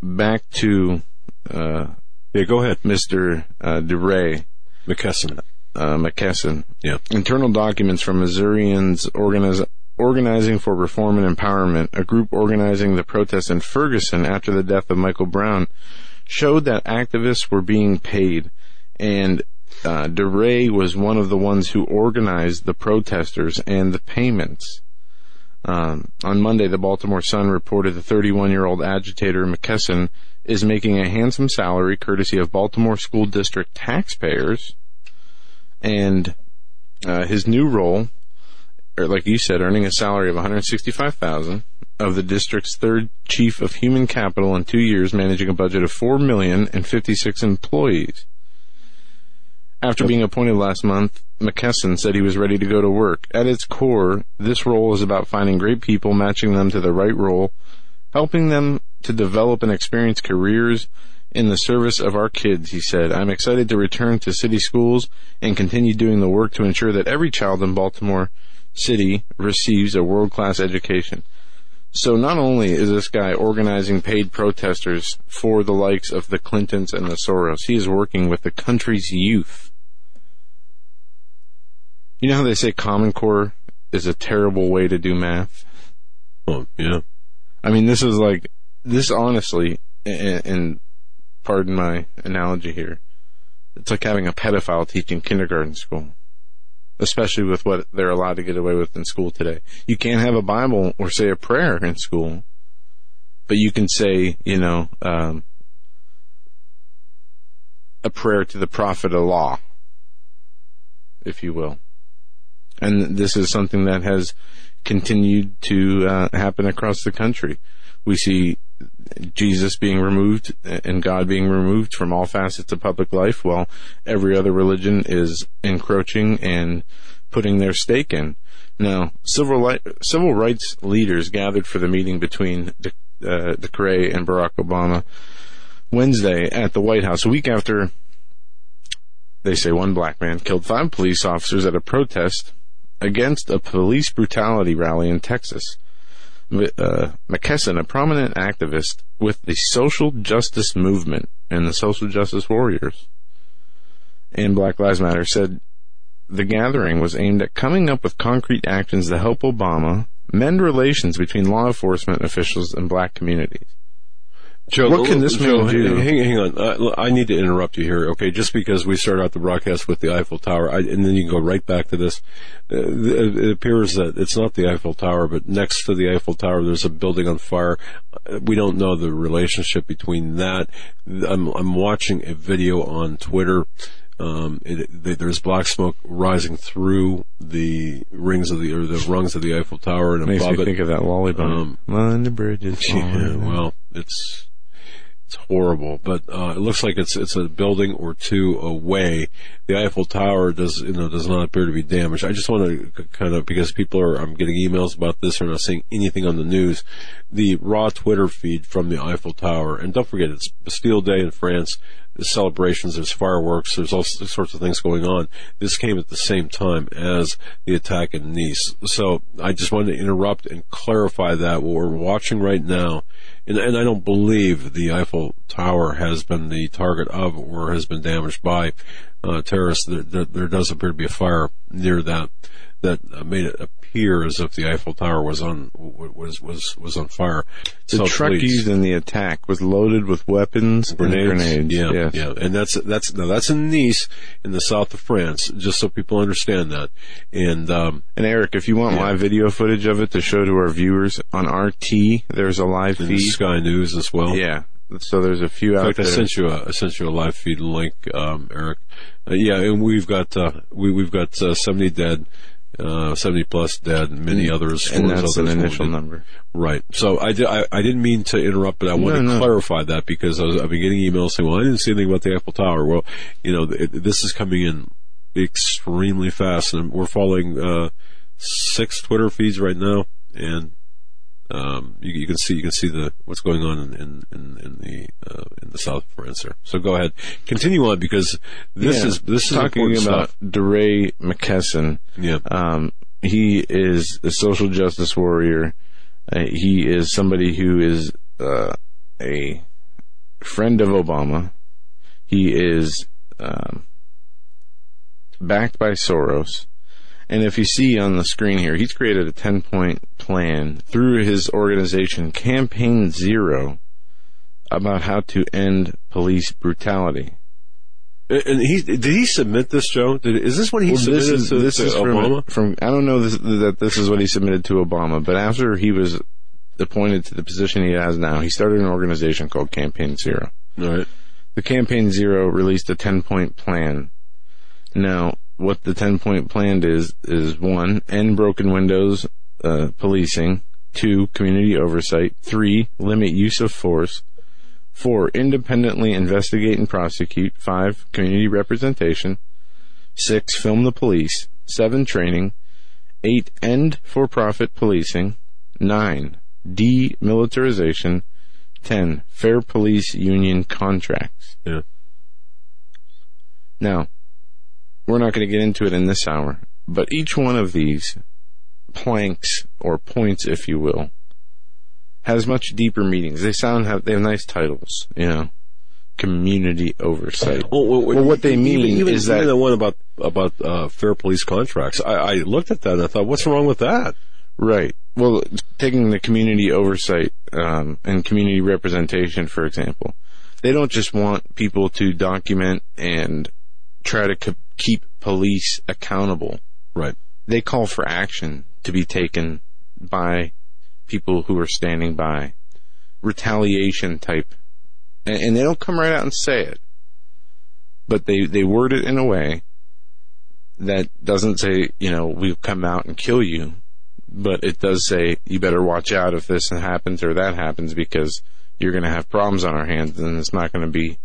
back to uh, yeah, go ahead, Mister Uh, DeRay McKesson. Uh, McKesson. Yeah. Internal documents from Missourians organiz- organizing for reform and empowerment, a group organizing the protests in Ferguson after the death of Michael Brown, showed that activists were being paid, and uh, DeRay was one of the ones who organized the protesters and the payments. Um, on Monday, the Baltimore Sun reported the thirty-one-year-old agitator McKesson is making a handsome salary courtesy of Baltimore school district taxpayers, and uh, his new role, or like you said, earning a salary of one hundred sixty-five thousand dollars. Of the district's third chief of human capital in two years, managing a budget of four million dollars and fifty-six employees. After being appointed last month, McKesson said he was ready to go to work. At its core, this role is about finding great people, matching them to the right role, helping them to develop and experience careers in the service of our kids, he said. I'm excited to return to city schools and continue doing the work to ensure that every child in Baltimore City receives a world-class education. So not only is this guy organizing paid protesters for the likes of the Clintons and the Soros, he is working with the country's youth. You know how they say Common Core is a terrible way to do math? Oh, yeah. I mean, this is like, this honestly, and, and pardon my analogy here, it's like having a pedophile teaching kindergarten school. Especially with what they're allowed to get away with in school today. You can't have a Bible or say a prayer in school, but you can say, you know, um, a prayer to the Prophet Allah, if you will. And this is something that has continued to uh, happen across the country. We see Jesus being removed and God being removed from all facets of public life, while every other religion is encroaching and putting their stake in. Now, civil, li- civil rights leaders gathered for the meeting between De- uh, DeCray and Barack Obama Wednesday at the White House, a week after they say one black man killed five police officers at a protest against a police brutality rally in Texas. Uh, McKesson, a prominent activist with the social justice movement and the social justice warriors and Black Lives Matter, said the gathering was aimed at coming up with concrete actions to help Obama mend relations between law enforcement officials and black communities. Joe, what can this Joe, man do? Hang, hang on. Uh, I need to interrupt you here, okay? Just because we start out the broadcast with the Eiffel Tower, I, and then you can go right back to this. Uh, it appears that it's not the Eiffel Tower, but next to the Eiffel Tower, there's a building on fire. we don't know the relationship between that. I'm, I'm watching a video on Twitter. Um, it, there's black smoke rising through the rings of the or the rungs of the Eiffel Tower, and makes above me it. Think of that lullaby. Um, on the bridge is yeah, well, it's it's horrible, but uh, it looks like it's it's a building or two away. The Eiffel Tower does you know does not appear to be damaged. I just want to kind of, because people are I'm getting emails about this, or not seeing anything on the news. The raw Twitter feed from the Eiffel Tower, and don't forget it's Bastille Day in France. There's celebrations, there's fireworks, there's all sorts of things going on. This came at the same time as the attack in Nice. So I just wanted to interrupt and clarify that what we're watching right now, and, and I don't believe the Eiffel Tower has been the target of or has been damaged by uh, terrorists. There, there, there does appear to be a fire near that that made it appear as if the Eiffel Tower was on was was was on fire. The so truck please. used in the attack was loaded with weapons, grenades, and grenades. Yeah, yes. yeah, and that's that's now that's in Nice, in the south of France. Just so people understand that. And um, and Eric, if you want yeah. live video footage of it to show to our viewers on R T, there's a live and feed. Sky News as well. Yeah. So there's a few out there. In fact, I sent you a I sent you a live feed link, um, Eric. Uh, yeah, and we've got uh, we we've got uh, seventy dead. Uh, seventy plus dead, and many others. And that's an initial number, right? So I, did, I I didn't mean to interrupt, but I want no, to no. clarify that, because I was, I've been getting emails saying, "Well, I didn't see anything about the Eiffel Tower." Well, you know, it, this is coming in extremely fast, and we're following uh, six Twitter feeds right now, and um, you, you can see you can see the what's going on in in, in the uh, in the south of France there. So go ahead, continue on, because this yeah, is this is talking about stuff. DeRay McKesson. Yeah, um, he is a social justice warrior. Uh, he is somebody who is uh, a friend of Obama. He is um, backed by Soros. And if you see on the screen here, he's created a ten-point plan through his organization, Campaign Zero, about how to end police brutality. And he did he submit this, Joe? Did, is this what he well, submitted this is, to, this to is Obama? From, from, I don't know this, that this is what he submitted to Obama, but after he was appointed to the position he has now, he started an organization called Campaign Zero. All right. The Campaign Zero released a ten-point plan. Now, what the ten-point plan is, is one, end broken windows uh, policing, two, community oversight, three, limit use of force, four, independently investigate and prosecute, five, community representation, six, film the police, seven, training, eight, end for-profit policing, nine, demilitarization, ten, fair police union contracts. Yeah. Now, we're not going to get into it in this hour, but each one of these planks, or points, if you will, has much deeper meanings. They sound have they have nice titles, you know, community oversight. Well, well, well what they mean even, even, is that even the one about about uh, fair police contracts. I, I looked at that and I thought, what's wrong with that? Right. Well, taking the community oversight um, and community representation, for example, they don't just want people to document and try to co- keep police accountable. Right. They call for action to be taken by people who are standing by. Retaliation type. And, and they don't come right out and say it. But they, they word it in a way that doesn't say, you know, we'll come out and kill you. But it does say, you better watch out if this happens or that happens, because you're going to have problems on our hands, and it's not going to be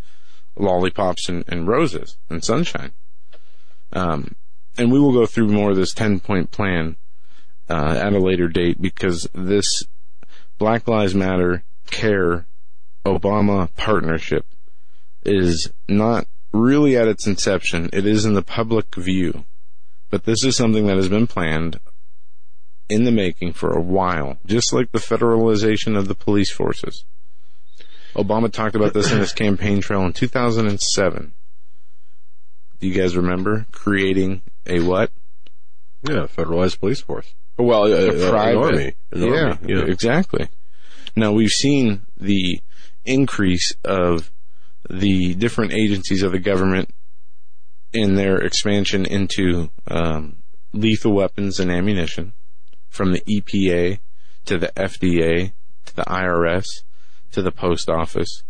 lollipops and, and roses and sunshine. Um, and we will go through more of this ten-point plan uh, at a later date, because this Black Lives Matter Care Obama partnership is not really at its inception. It is in the public view. But this is something that has been planned in the making for a while, just like the federalization of the police forces. Obama talked about this in his campaign trail in two thousand seven. Do you guys remember creating a what? Yeah, federalized police force. Well, a, a private an army. An yeah, army. Yeah, exactly. Now, we've seen the increase of the different agencies of the government in their expansion into um, lethal weapons and ammunition, from the E P A to the F D A to the I R S to the post office,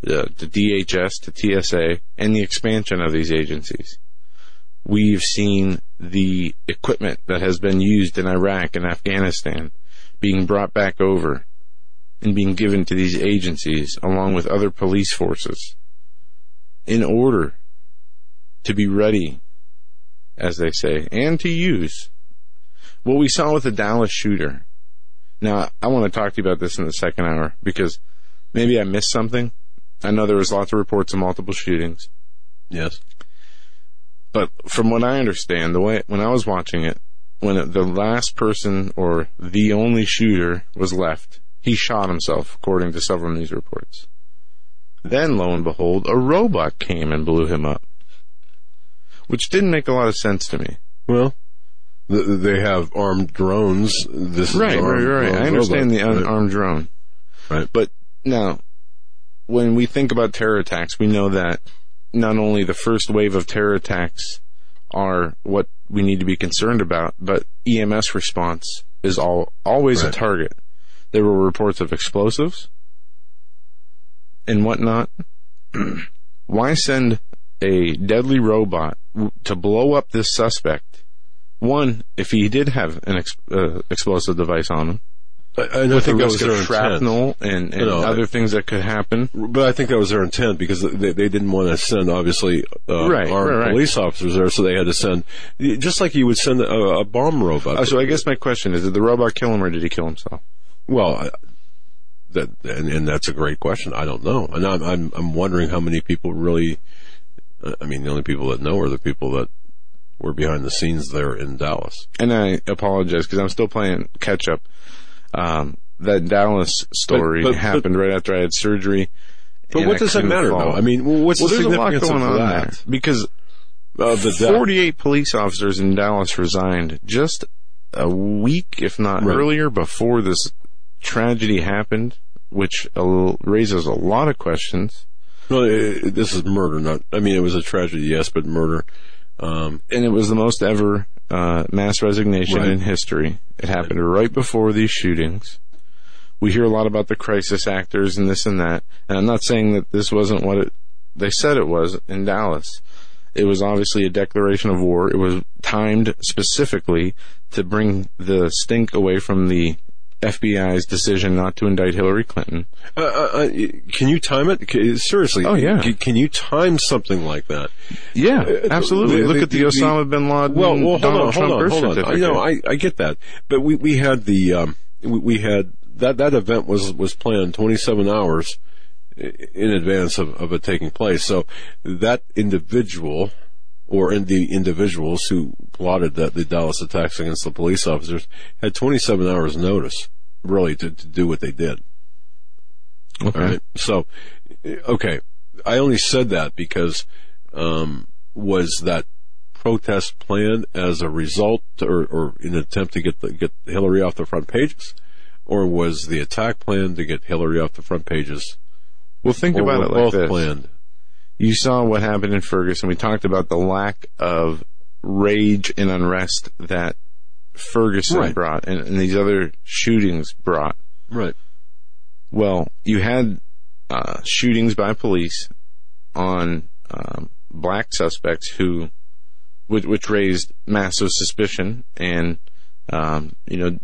the, the D H S to T S A, and the expansion of these agencies. We've seen the equipment that has been used in Iraq and Afghanistan being brought back over and being given to these agencies along with other police forces in order to be ready, as they say, and to use what we saw with the Dallas shooter. Now, I want to talk to you about this in the second hour because maybe I missed something. I know there was lots of reports of multiple shootings. Yes. But from what I understand, the way when I was watching it, when it, the last person or the only shooter was left, he shot himself, according to several news reports. Then, lo and behold, a robot came and blew him up, which didn't make a lot of sense to me. Well, they have armed drones. This right, is armed, right, right. I understand robot. The unarmed right. drone. Right. But now, when we think about terror attacks, we know that not only the first wave of terror attacks are what we need to be concerned about, but E M S response is all, always right. a target. There were reports of explosives and whatnot. Why send a deadly robot to blow up this suspect? One, if he did have an ex- uh, explosive device on him, I, I don't think that was their shrapnel intent. and, and no, other I, things that could happen. But I think that was their intent because they, they didn't want to send, obviously, uh, right, armed right, right. police officers there, so they had to send, just like you would send a, a bomb robot. Uh, so I guess my question is, did the robot kill him or did he kill himself? Well, I, that and, and that's a great question. I don't know, and I'm I'm, I'm wondering how many people really. I mean, the only people that know are the people that were behind the scenes there in Dallas. And I apologize because I'm still playing catch up. Um, that Dallas story but, but, happened but, right after I had surgery. But what I does that matter, though? I mean, what's well, the significance of that? There. Because uh, the forty-eight police officers in Dallas resigned just a week, if not right. earlier, before this tragedy happened, which raises a lot of questions. No, it, this is murder. Not, I mean, it was a tragedy, yes, but murder. Um, and it was the most ever uh, mass resignation right. in history. It happened right before these shootings. We hear a lot about the crisis actors and this and that. And I'm not saying that this wasn't what it, they said it was in Dallas. It was obviously a declaration of war. It was timed specifically to bring the stink away from the F B I's decision not to indict Hillary Clinton. Uh, uh, can you time it? Can, seriously. Oh, yeah. Can, can you time something like that? Yeah, uh, absolutely. The, Look the, at the, the Osama bin Laden well, well, Donald on, Trump on, birth hold certificate. On. No, I, I get that. But we, we had the, um, we, we had, that, that event was, was planned twenty-seven hours in advance of, of it taking place. So that individual, or in the individuals who plotted that the Dallas attacks against the police officers had twenty-seven hours notice, really, to, to do what they did. Okay. All right? So, okay, I only said that because um, was that protest planned as a result or, or in an attempt to get the, get Hillary off the front pages, or was the attack planned to get Hillary off the front pages? Well, think or about it like this. Planned? You saw what happened in Ferguson. We talked about the lack of rage and unrest that Ferguson right. brought and, and these other shootings brought. Right. Well, you had uh, shootings by police on um, black suspects who, which, which raised massive suspicion and, um, you know,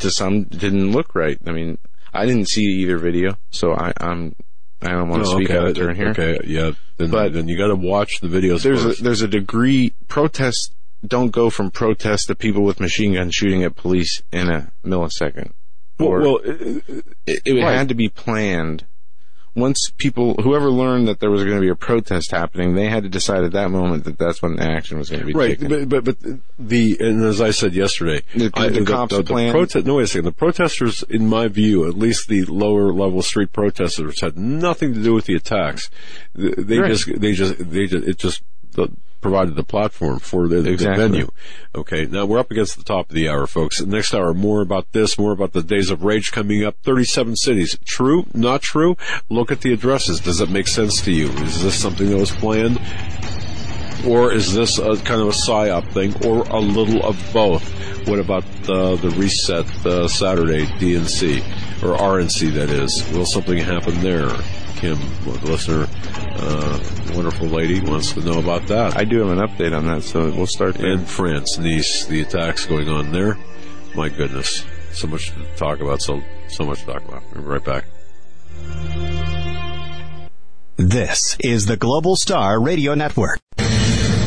to some didn't look right. I mean, I didn't see either video, so I, I'm... I don't want no, to speak okay, out of turn here. Okay, yeah. Then, but then you got to watch the videos there's first. A, there's a degree. Protests don't go from protest to people with machine guns shooting at police in a millisecond. Well, or, well it, it, it right. had to be planned. Once people, whoever learned that there was going to be a protest happening, they had to decide at that moment that that's when the action was going to be right. taken. Right, but, but but the and as I said yesterday, the, I, the, the cops the, the, planned. The protest, no, wait a second. The protesters, in my view, at least the lower level street protesters, had nothing to do with the attacks. They right. just they just they just it just the, provided the platform for the, exactly. the venue. Okay, now we're up against the top of the hour, folks. Next hour, more about this, more about the Days of Rage coming up. thirty-seven cities. True? Not true? Look at the addresses. Does it make sense to you? Is this something that was planned? Or is this a kind of a psyop thing? Or a little of both? What about uh, the reset uh, Saturday D N C? or R N C, that is. Will something happen there? Kim, the listener, uh, wonderful lady, wants to know about that. I do have an update on that, so we'll start there. In France, Nice, the attacks going on there. My goodness, so much to talk about, so, so much to talk about. We'll be right back. This is the Global Star Radio Network.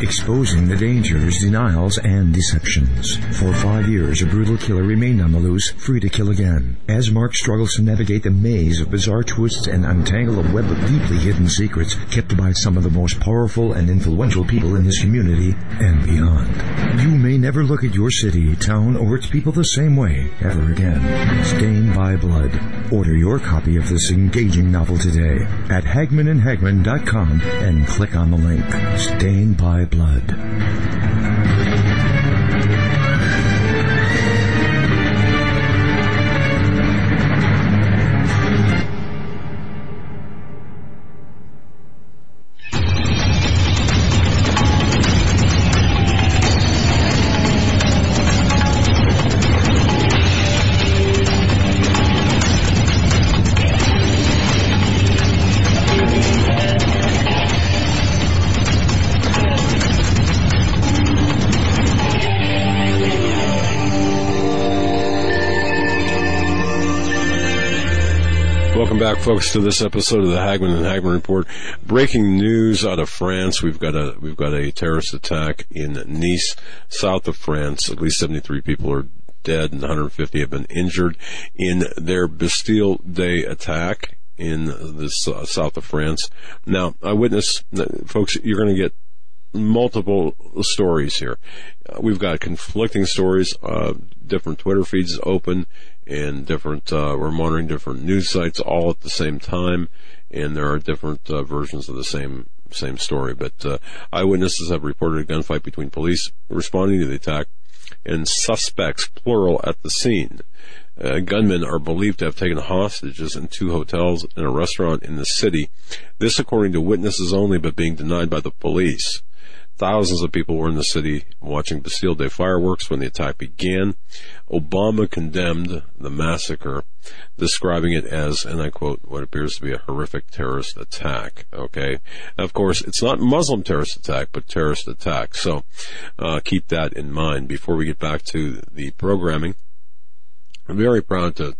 exposing the dangers, denials, and deceptions. For five years, a brutal killer remained on the loose, free to kill again, as Mark struggles to navigate the maze of bizarre twists and untangle a web of deeply hidden secrets kept by some of the most powerful and influential people in this community and beyond. You may never look at your city, town, or its people the same way ever again. Stained by Blood. Order your copy of this engaging novel today at Hagmann and Hagmann dot com and click on the link. Stained by Blood. Welcome back, folks, to this episode of the Hagmann and Hagmann Report. Breaking news out of France. We've got a we've got a terrorist attack in Nice, south of France. At least seventy-three people are dead and one hundred fifty have been injured in their Bastille Day attack in the uh, south of France. Now, eyewitness, folks, you're going to get multiple stories here. Uh, we've got conflicting stories, uh, different Twitter feeds open, and different, uh, we're monitoring different news sites all at the same time, and there are different uh, versions of the same same story. But uh, eyewitnesses have reported a gunfight between police responding to the attack and suspects, plural, at the scene. Uh, gunmen are believed to have taken hostages in two hotels and a restaurant in the city. This according to witnesses only, but being denied by the police. Thousands of people were in the city watching Bastille Day fireworks when the attack began. Obama condemned the massacre, describing it as, and I quote, what appears to be a horrific terrorist attack. Okay. Of course, it's not Muslim terrorist attack, but terrorist attack. So, uh, keep that in mind before we get back to the programming. I'm very proud to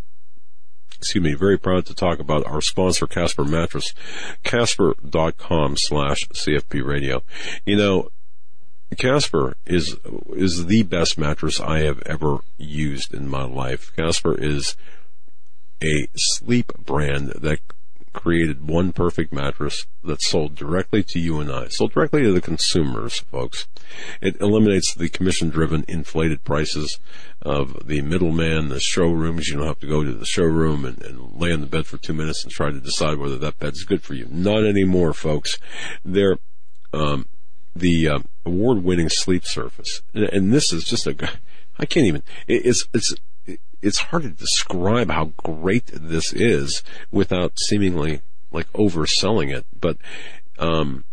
Excuse me, very proud to talk about our sponsor, Casper Mattress, Casper.com slash CFP Radio. You know, Casper is is the best mattress I have ever used in my life. Casper is a sleep brand that created one perfect mattress that's sold directly to you and I, sold directly to the consumers, folks. It eliminates the commission-driven inflated prices of the middleman, the showrooms. You don't have to go to the showroom and, and lay on the bed for two minutes and try to decide whether that bed's good for you. Not anymore, folks. They're um, the uh, award-winning sleep surface, and, and this is just a. I can't even. It, it's it's. It's hard to describe how great this is without seemingly like overselling it. But um,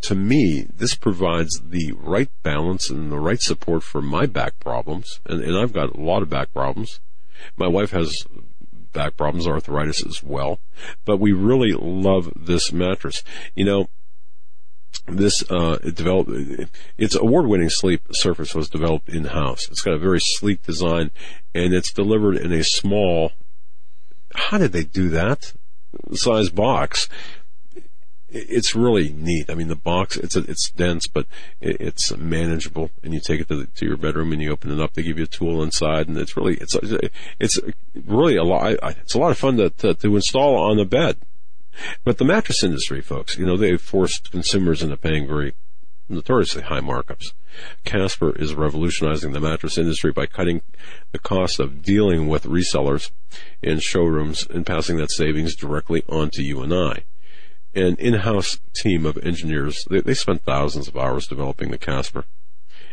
to me, this provides the right balance and the right support for my back problems. And, and I've got a lot of back problems. My wife has back problems, arthritis as well. But we really love this mattress. You know, This uh it developed its award-winning sleep surface was developed in-house. It's got a very sleek design, and it's delivered in a small, how did they do that, size box. It's really neat. I mean, the box, it's a, it's dense, but it, it's manageable, and you take it to, the, to your bedroom and you open it up. They give you a tool inside, and it's really it's it's really a lot it's a lot of fun to to, to install on the bed. But the mattress industry, folks, you know, they've forced consumers into paying very notoriously high markups. Casper is revolutionizing the mattress industry by cutting the cost of dealing with resellers and showrooms and passing that savings directly on to you and I. An in-house team of engineers, they, they spent thousands of hours developing the Casper.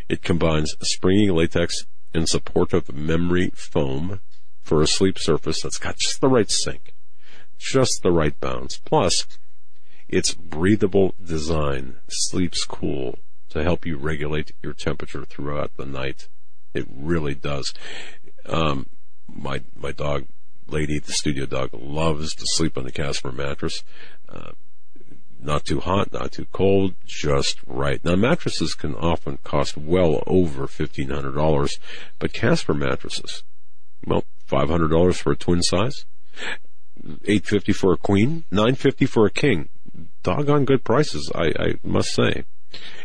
It combines springy latex and supportive memory foam for a sleep surface that's got just the right sink, just the right bounce. Plus, its breathable design sleeps cool to help you regulate your temperature throughout the night. It really does. Um, my my dog, Lady, the studio dog, loves to sleep on the Casper mattress. Uh, not too hot, not too cold, just right. Now, mattresses can often cost well over fifteen hundred dollars, but Casper mattresses, well, five hundred dollars for a twin size, eight hundred fifty dollars for a queen, nine hundred fifty dollars for a king. Doggone good prices, I, I must say.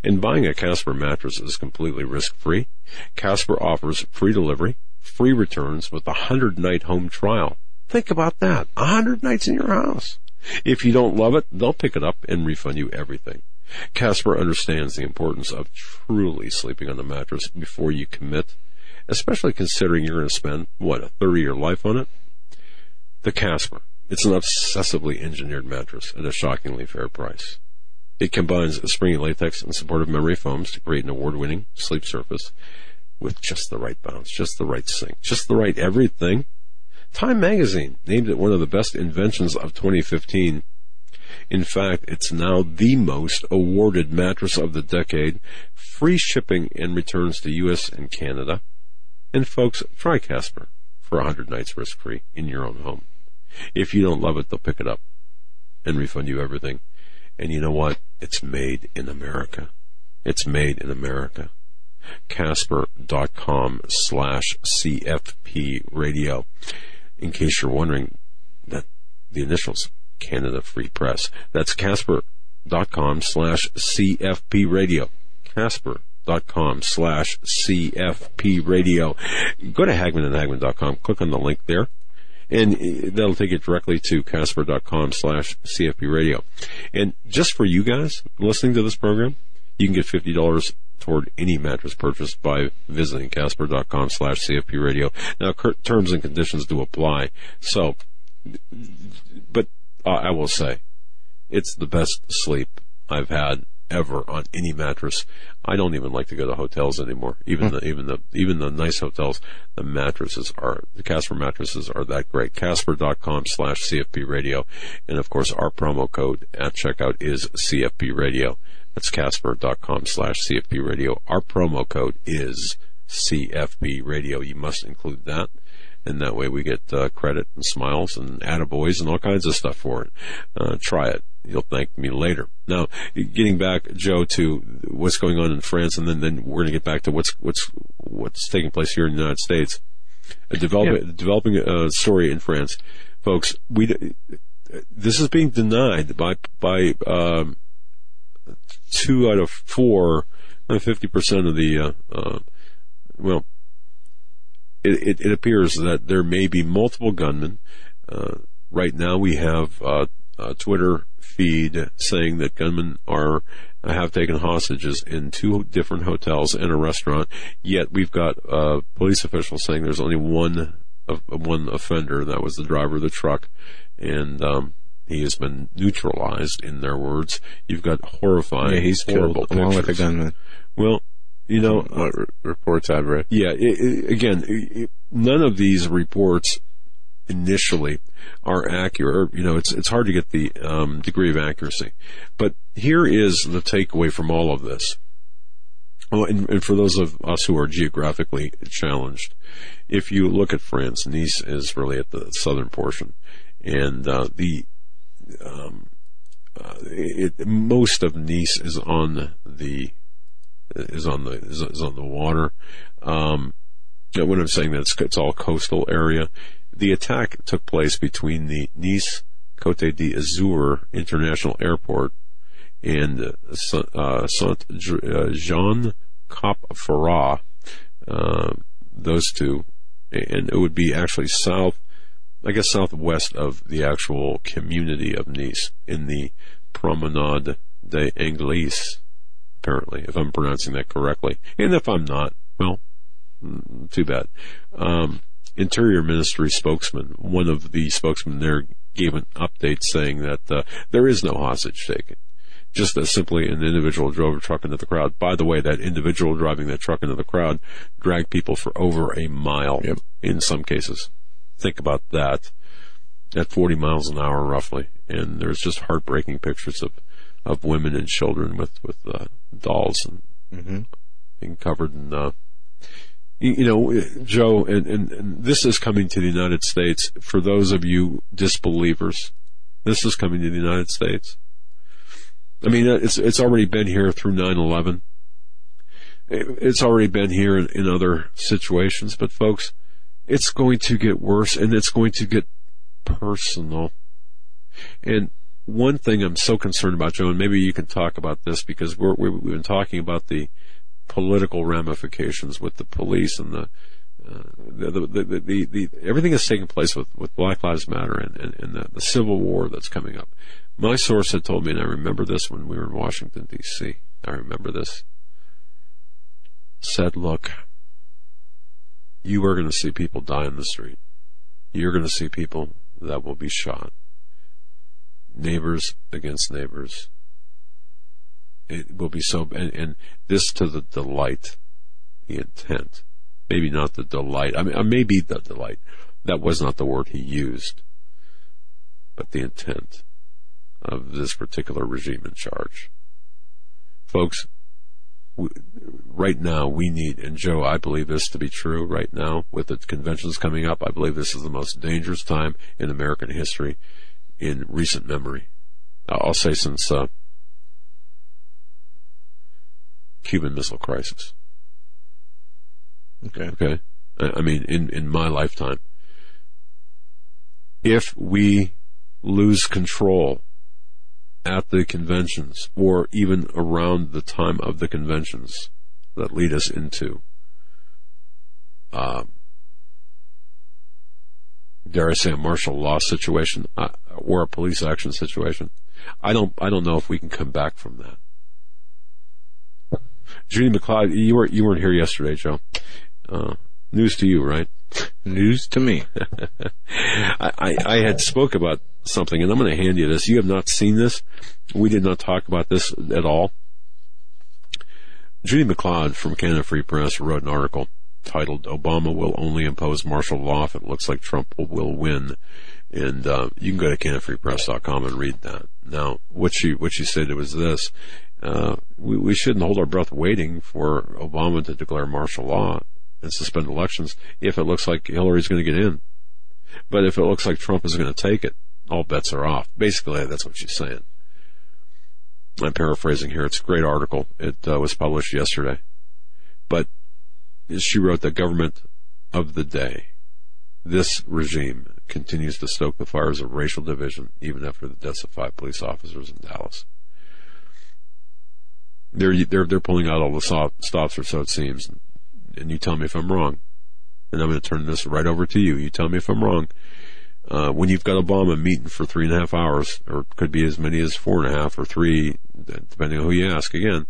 And buying a Casper mattress is completely risk-free. Casper offers free delivery, free returns with a hundred-night home trial. Think about that, one hundred nights in your house. If you don't love it, they'll pick it up and refund you everything. Casper understands the importance of truly sleeping on the mattress before you commit, especially considering you're going to spend, what, a thirty-year life on it? The Casper. It's an obsessively engineered mattress at a shockingly fair price. It combines springy latex and supportive memory foams to create an award-winning sleep surface with just the right bounce, just the right sink, just the right everything. Time magazine named it one of the best inventions of twenty fifteen. In fact, it's now the most awarded mattress of the decade, free shipping and returns to U S and Canada. And folks, try Casper for one hundred nights risk-free in your own home. If you don't love it, they'll pick it up and refund you everything. And you know what? It's made in America. It's made in America. Casper.com slash CFP radio. In case you're wondering, that the initials, Canada Free Press. That's Casper.com slash CFP radio. Casper. dot com slash CFP radio. Go to Hagmann and Hagmann dot com, click on the link there, and that'll take you directly to Casper.com slash CFP radio. And just for you guys listening to this program, you can get fifty dollars toward any mattress purchased by visiting Casper.com slash CFP radio. Now, terms and conditions do apply. So, but I will say, it's the best sleep I've had ever on any mattress. I don't even like to go to hotels anymore. Even the even the even the nice hotels, the mattresses are the Casper mattresses are that great. Casper.com slash CFP radio. And of course our promo code at checkout is C F P radio. That's Casper.com slash CFP radio. Our promo code is C F P radio. You must include that. And that way we get uh, credit and smiles and attaboys and all kinds of stuff for it. Uh, try it. You'll thank me later. Now, getting back, Joe, to what's going on in France, and then, then we're going to get back to what's what's what's taking place here in the United States. A develop, yeah. Developing a story in France. Folks, we this is being denied by by um, two out of four, fifty percent of the, uh, uh, well, It, it, it appears that there may be multiple gunmen. Uh, right now we have uh, a Twitter feed saying that gunmen are have taken hostages in two different hotels and a restaurant, yet we've got uh, police officials saying there's only one uh, one offender, and that was the driver of the truck, and um, he has been neutralized, in their words. You've got horrifying, yeah, he's terrible, along with the gunman. Well, you know, what uh, reports I've read. Yeah, it, it, again, it, none of these reports initially are accurate. You know, it's it's hard to get the um, degree of accuracy. But here is the takeaway from all of this. Well, and, and for those of us who are geographically challenged, if you look at France, Nice is really at the southern portion, and uh, the um, uh, it, most of Nice is on the is on the is, is on the water. Um, when I'm saying that, it's, it's all coastal area. The attack took place between the Nice Côte d'Azur International Airport and uh, Saint Jean Cap Ferrat. Uh, those two, and it would be actually south, I guess, southwest of the actual community of Nice in the Promenade des Anglais. apparently, if I'm pronouncing that correctly. And if I'm not, well, too bad. Um, Interior Ministry spokesman, one of the spokesmen there, gave an update saying that uh, there is no hostage taken. Just that simply an individual drove a truck into the crowd. By the way, that individual driving that truck into the crowd dragged people for over a mile yep. in some cases. Think about that. At forty miles an hour, roughly. And there's just heartbreaking pictures of, of women and children with, with uh, dolls and mm-hmm. being covered in... Uh, You know, Joe, and, and, and this is coming to the United States. For those of you disbelievers, this is coming to the United States. I mean, it's it's already been here through nine eleven. It's already been here in, in other situations. But, folks, it's going to get worse, and it's going to get personal. And one thing I'm so concerned about, Joe, and maybe you can talk about this, because we're, we've been talking about the political ramifications with the police and the, uh, the, the, the, the, the, everything that's taking place with, with Black Lives Matter and, and, and the, the civil war that's coming up. My source had told me, and I remember this when we were in Washington, D C, I remember this, said, look, you are going to see people die in the street. You're going to see people that will be shot. Neighbors against neighbors. It will be so, and, and this to the delight, the intent, maybe not the delight, I mean, maybe the delight, that was not the word he used, but the intent of this particular regime in charge. Folks, we, right now we need, and Joe, I believe this to be true right now, with the conventions coming up, I believe this is the most dangerous time in American history in recent memory. I'll say since, uh, Cuban Missile Crisis. Okay. Okay. I mean, in, in my lifetime. If we lose control at the conventions, or even around the time of the conventions that lead us into, uh, dare I say, a martial law situation, uh, or a police action situation, I don't, I don't know if we can come back from that. Judy McLeod, you weren't you weren't here yesterday, Joe. Uh, news to you, right? News to me. I, I I had spoke about something, and I'm going to hand you this. You have not seen this. We did not talk about this at all. Judy McLeod from Canada Free Press wrote an article titled "Obama Will Only Impose Martial Law If It Looks Like Trump Will Win," and uh, you can go to Canada Free Press dot com and read that. Now, what she what she said was this. Uh, we, we shouldn't hold our breath waiting for Obama to declare martial law and suspend elections if it looks like Hillary's going to get in. But if it looks like Trump is going to take it, all bets are off. Basically, that's what she's saying. I'm paraphrasing here. It's a great article. It uh, was published yesterday. But she wrote, the government of the day, this regime, continues to stoke the fires of racial division even after the deaths of five police officers in Dallas. They're, they're, they're pulling out all the stops, or so it seems. And you tell me if I'm wrong. And I'm going to turn this right over to you. You tell me if I'm wrong. Uh, when you've got Obama meeting for three and a half hours, or could be as many as four and a half or three, depending on who you ask, again,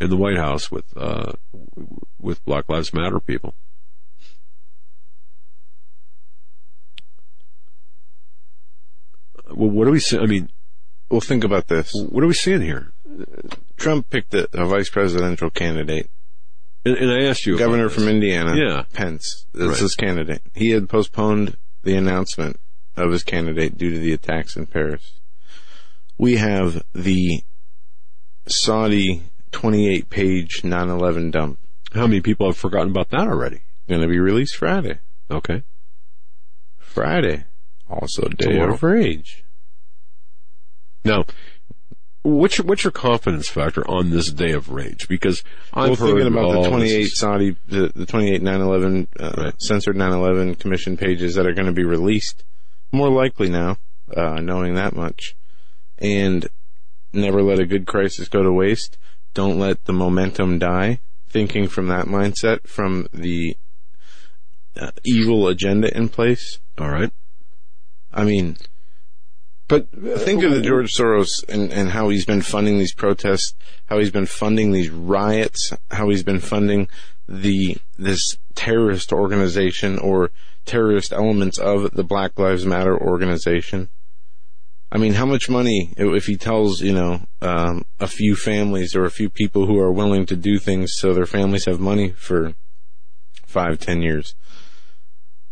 in the White House with, uh, with Black Lives Matter people. Well, what do we see? I mean, well, think about this. What are we seeing here? Trump picked a, a vice presidential candidate. And, and I asked you, governor from Indiana, yeah. Pence, is right. his candidate. He had postponed the announcement of his candidate due to the attacks in Paris. We have the Saudi twenty-eight page nine eleven dump. How many people have forgotten about that already? Going to be released Friday. Okay. Friday. Also, day of rage. Now, What's your, what's your confidence factor on this day of rage? Because I'm well, thinking about the twenty-eight Saudi, the, the twenty-eight nine eleven, uh, right. censored nine eleven commission pages that are going to be released, more likely now, uh, knowing that much. And never let a good crisis go to waste. Don't let the momentum die. Thinking from that mindset, from the uh, evil agenda in place. All right. I mean, But uh, think of the George Soros and, and how he's been funding these protests, how he's been funding these riots, how he's been funding the this terrorist organization or terrorist elements of the Black Lives Matter organization. I mean, how much money, if he tells, you know, um, a few families or a few people who are willing to do things so their families have money for five, ten years.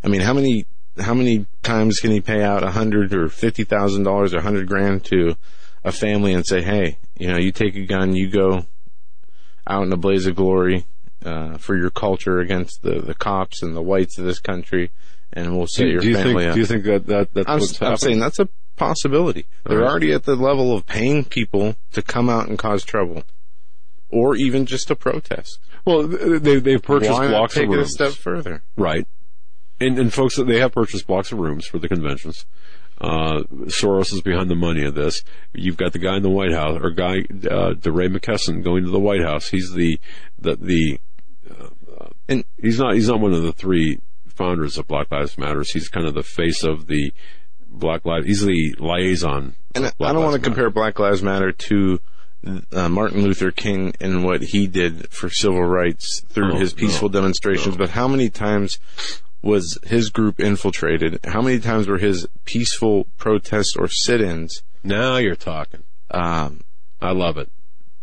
I mean, how many... How many times can he pay out a hundred or fifty thousand dollars or a hundred grand to a family and say, hey, you know, you take a gun, you go out in a blaze of glory uh, for your culture against the, the cops and the whites of this country, and we'll set your do you family think, up. Do you think that, that that's I'm, what's happening? I'm saying that's a possibility. They're right. already at the level of paying people to come out and cause trouble, or even just to protest. Well, they, they've purchased Why blocks not take of it rooms. a step further? Right. And, and folks, they have purchased blocks of rooms for the conventions. Uh, Soros is behind the money of this. You've got the guy in the White House, or guy, uh, DeRay McKesson going to the White House. He's the, the, the, uh, and he's not, he's not one of the three founders of Black Lives Matter. He's kind of the face of the Black Lives, he's the liaison. And I don't want to compare Black Lives Matter to Uh, Martin Luther King and what he did for civil rights through oh, his peaceful no, demonstrations, no. but how many times was his group infiltrated? How many times were his peaceful protests or sit-ins? Now you're talking. Um, I love it.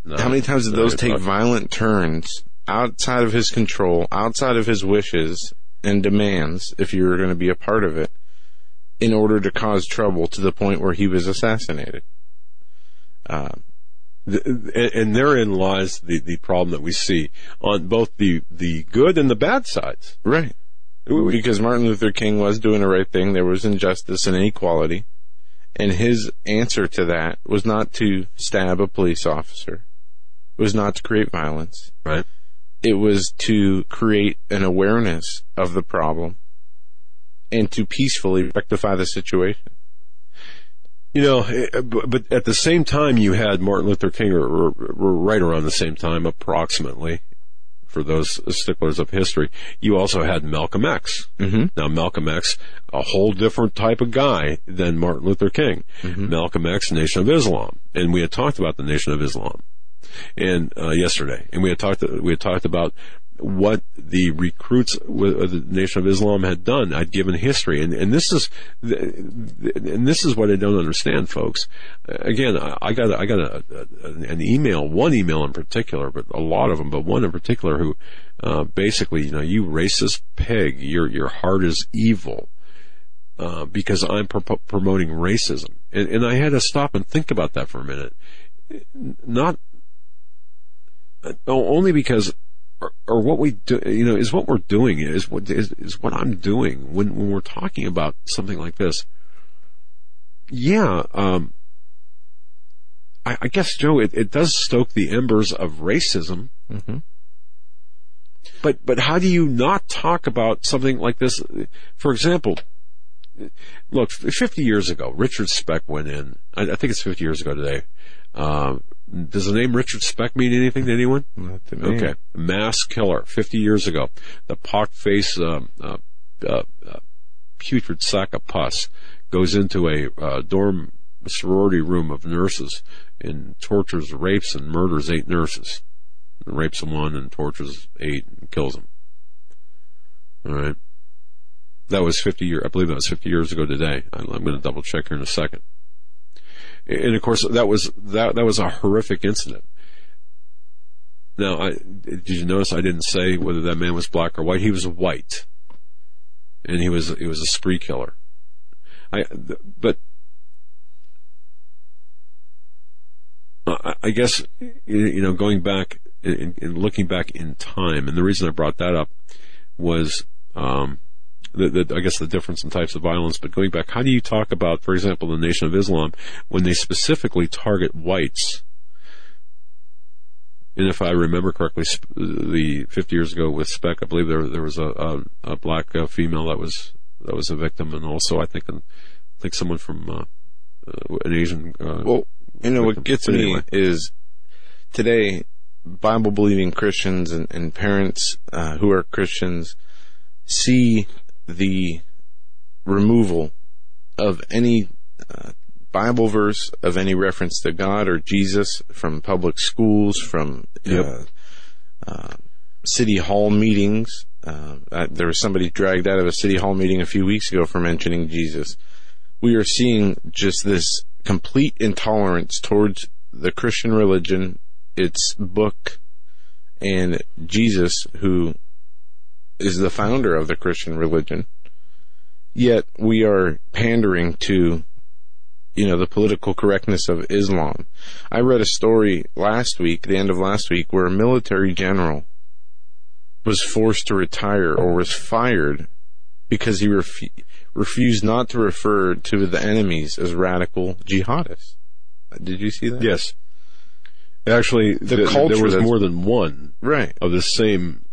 No, how many times did those take talking. violent turns outside of his control, outside of his wishes and demands, if you were going to be a part of it, in order to cause trouble to the point where he was assassinated? Um, uh, And therein lies the, the problem that we see on both the, the good and the bad sides. Right. Because Martin Luther King was doing the right thing. There was injustice and inequality. And his answer to that was not to stab a police officer. It was not to create violence. Right. It was to create an awareness of the problem and to peacefully rectify the situation. You know, but at the same time, you had Martin Luther King, or, or, or right around the same time, approximately, for those sticklers of history, you also had Malcolm X. Mm-hmm. Now, Malcolm X, a whole different type of guy than Martin Luther King. Mm-hmm. Malcolm X, Nation of Islam. And we had talked about the Nation of Islam and uh, yesterday. And we had talked we had talked about what the recruits of the Nation of Islam had done. I'd given history, and, and this is, and this is what I don't understand, folks. Again, I got I got a, a, an email, one email in particular, but a lot of them, but one in particular, who uh, basically, you know, you racist pig, your your heart is evil uh, because I'm pro- promoting racism, and, and I had to stop and think about that for a minute. Not only because. Or, or what we do, you know, is what we're doing is what is, is what I'm doing when, when we're talking about something like this. Yeah, um, I, I guess, Joe, it, it does stoke the embers of racism. Mm-hmm. But but how do you not talk about something like this? For example, look, fifty years ago, Richard Speck went in. I, I think it's fifty years ago today. Uh, does the name Richard Speck mean anything to anyone? Not to me. Okay. Mass killer, fifty years ago. The pock-faced, um, uh, uh, uh, putrid sack of pus goes into a uh, dorm sorority room of nurses and tortures, rapes, and murders eight nurses. And rapes one and tortures eight and kills them. All right. That was fifty years, I believe that was fifty years ago today. I'm going to double check here in a second. And of course, that was that that was a horrific incident. Now, I, did you notice I didn't say whether that man was black or white? He was white, and he was he was a spree killer. I but I guess, you know, going back and looking back in time, and the reason I brought that up was. Um, The, the, I guess the difference in types of violence, but going back, how do you talk about, for example, the Nation of Islam when they specifically target whites? And if I remember correctly, the fifty years ago with Speck, I believe there there was a, a, a black uh, female that was that was a victim, and also I think an, I think someone from uh, uh, an Asian. Uh, well, you know victim. What gets but me anyway. Is today Bible-believing Christians and, and parents uh, who are Christians see the removal of any uh, Bible verse of any reference to God or Jesus from public schools, from yep. uh, uh, city hall meetings. Uh, I, there was somebody dragged out of a city hall meeting a few weeks ago for mentioning Jesus. We are seeing just this complete intolerance towards the Christian religion, its book, and Jesus, who is the founder of the Christian religion. Yet we are pandering to, you know, the political correctness of Islam. I read a story last week, the end of last week, where a military general was forced to retire or was fired because he refu- refused not to refer to the enemies as radical jihadists. Did you see that? Yes. Actually, the th- culture there was more than one right. of the same,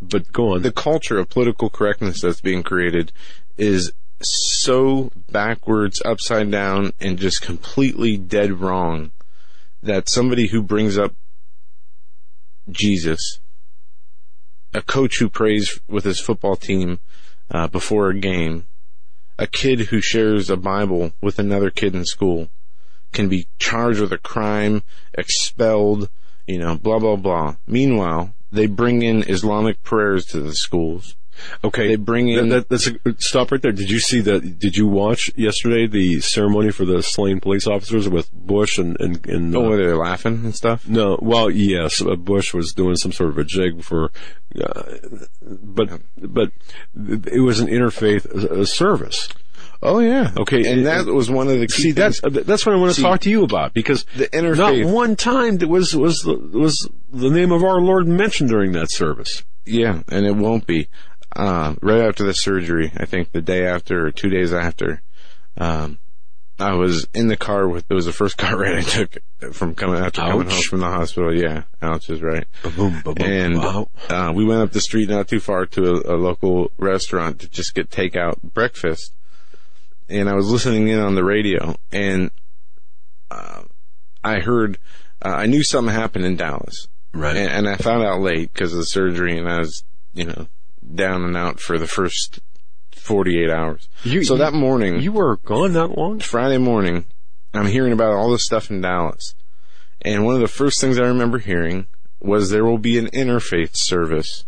but go on. The culture of political correctness that's being created is so backwards, upside down, and just completely dead wrong that somebody who brings up Jesus, a coach who prays with his football team uh, before a game, a kid who shares a Bible with another kid in school, can be charged with a crime, expelled, you know, blah, blah, blah. Meanwhile, they bring in Islamic prayers to the schools. Okay. They bring in... That, that, that's a, stop right there. Did you see that? Did you watch yesterday the ceremony for the slain police officers with Bush and... and, and uh, oh, were they laughing and stuff? No. Well, yes. Bush was doing some sort of a jig for... Uh, but but it was an interfaith service. Oh, yeah. Okay. And that was one of the key See, things. that's, that's what I want to See, talk to you about, because the interfaith, not one time was, was, the, was the name of our Lord mentioned during that service. Yeah, and it won't be. Uh, right after the surgery, I think the day after or two days after, um, I was in the car with, it was the first car ride I took from coming after Ouch. coming home from the hospital. Yeah, Ouch is right. Ba-boom, ba-boom, and wow. uh, we went up the street not too far to a, a local restaurant to just get takeout breakfast. And I was listening in on the radio, and uh, I heard, uh, I knew something happened in Dallas. Right. And, and I found out late because of the surgery, and I was, you know, down and out for the first forty-eight hours. You, so that morning... You were gone that long? Friday morning, I'm hearing about all this stuff in Dallas. And one of the first things I remember hearing was there will be an interfaith service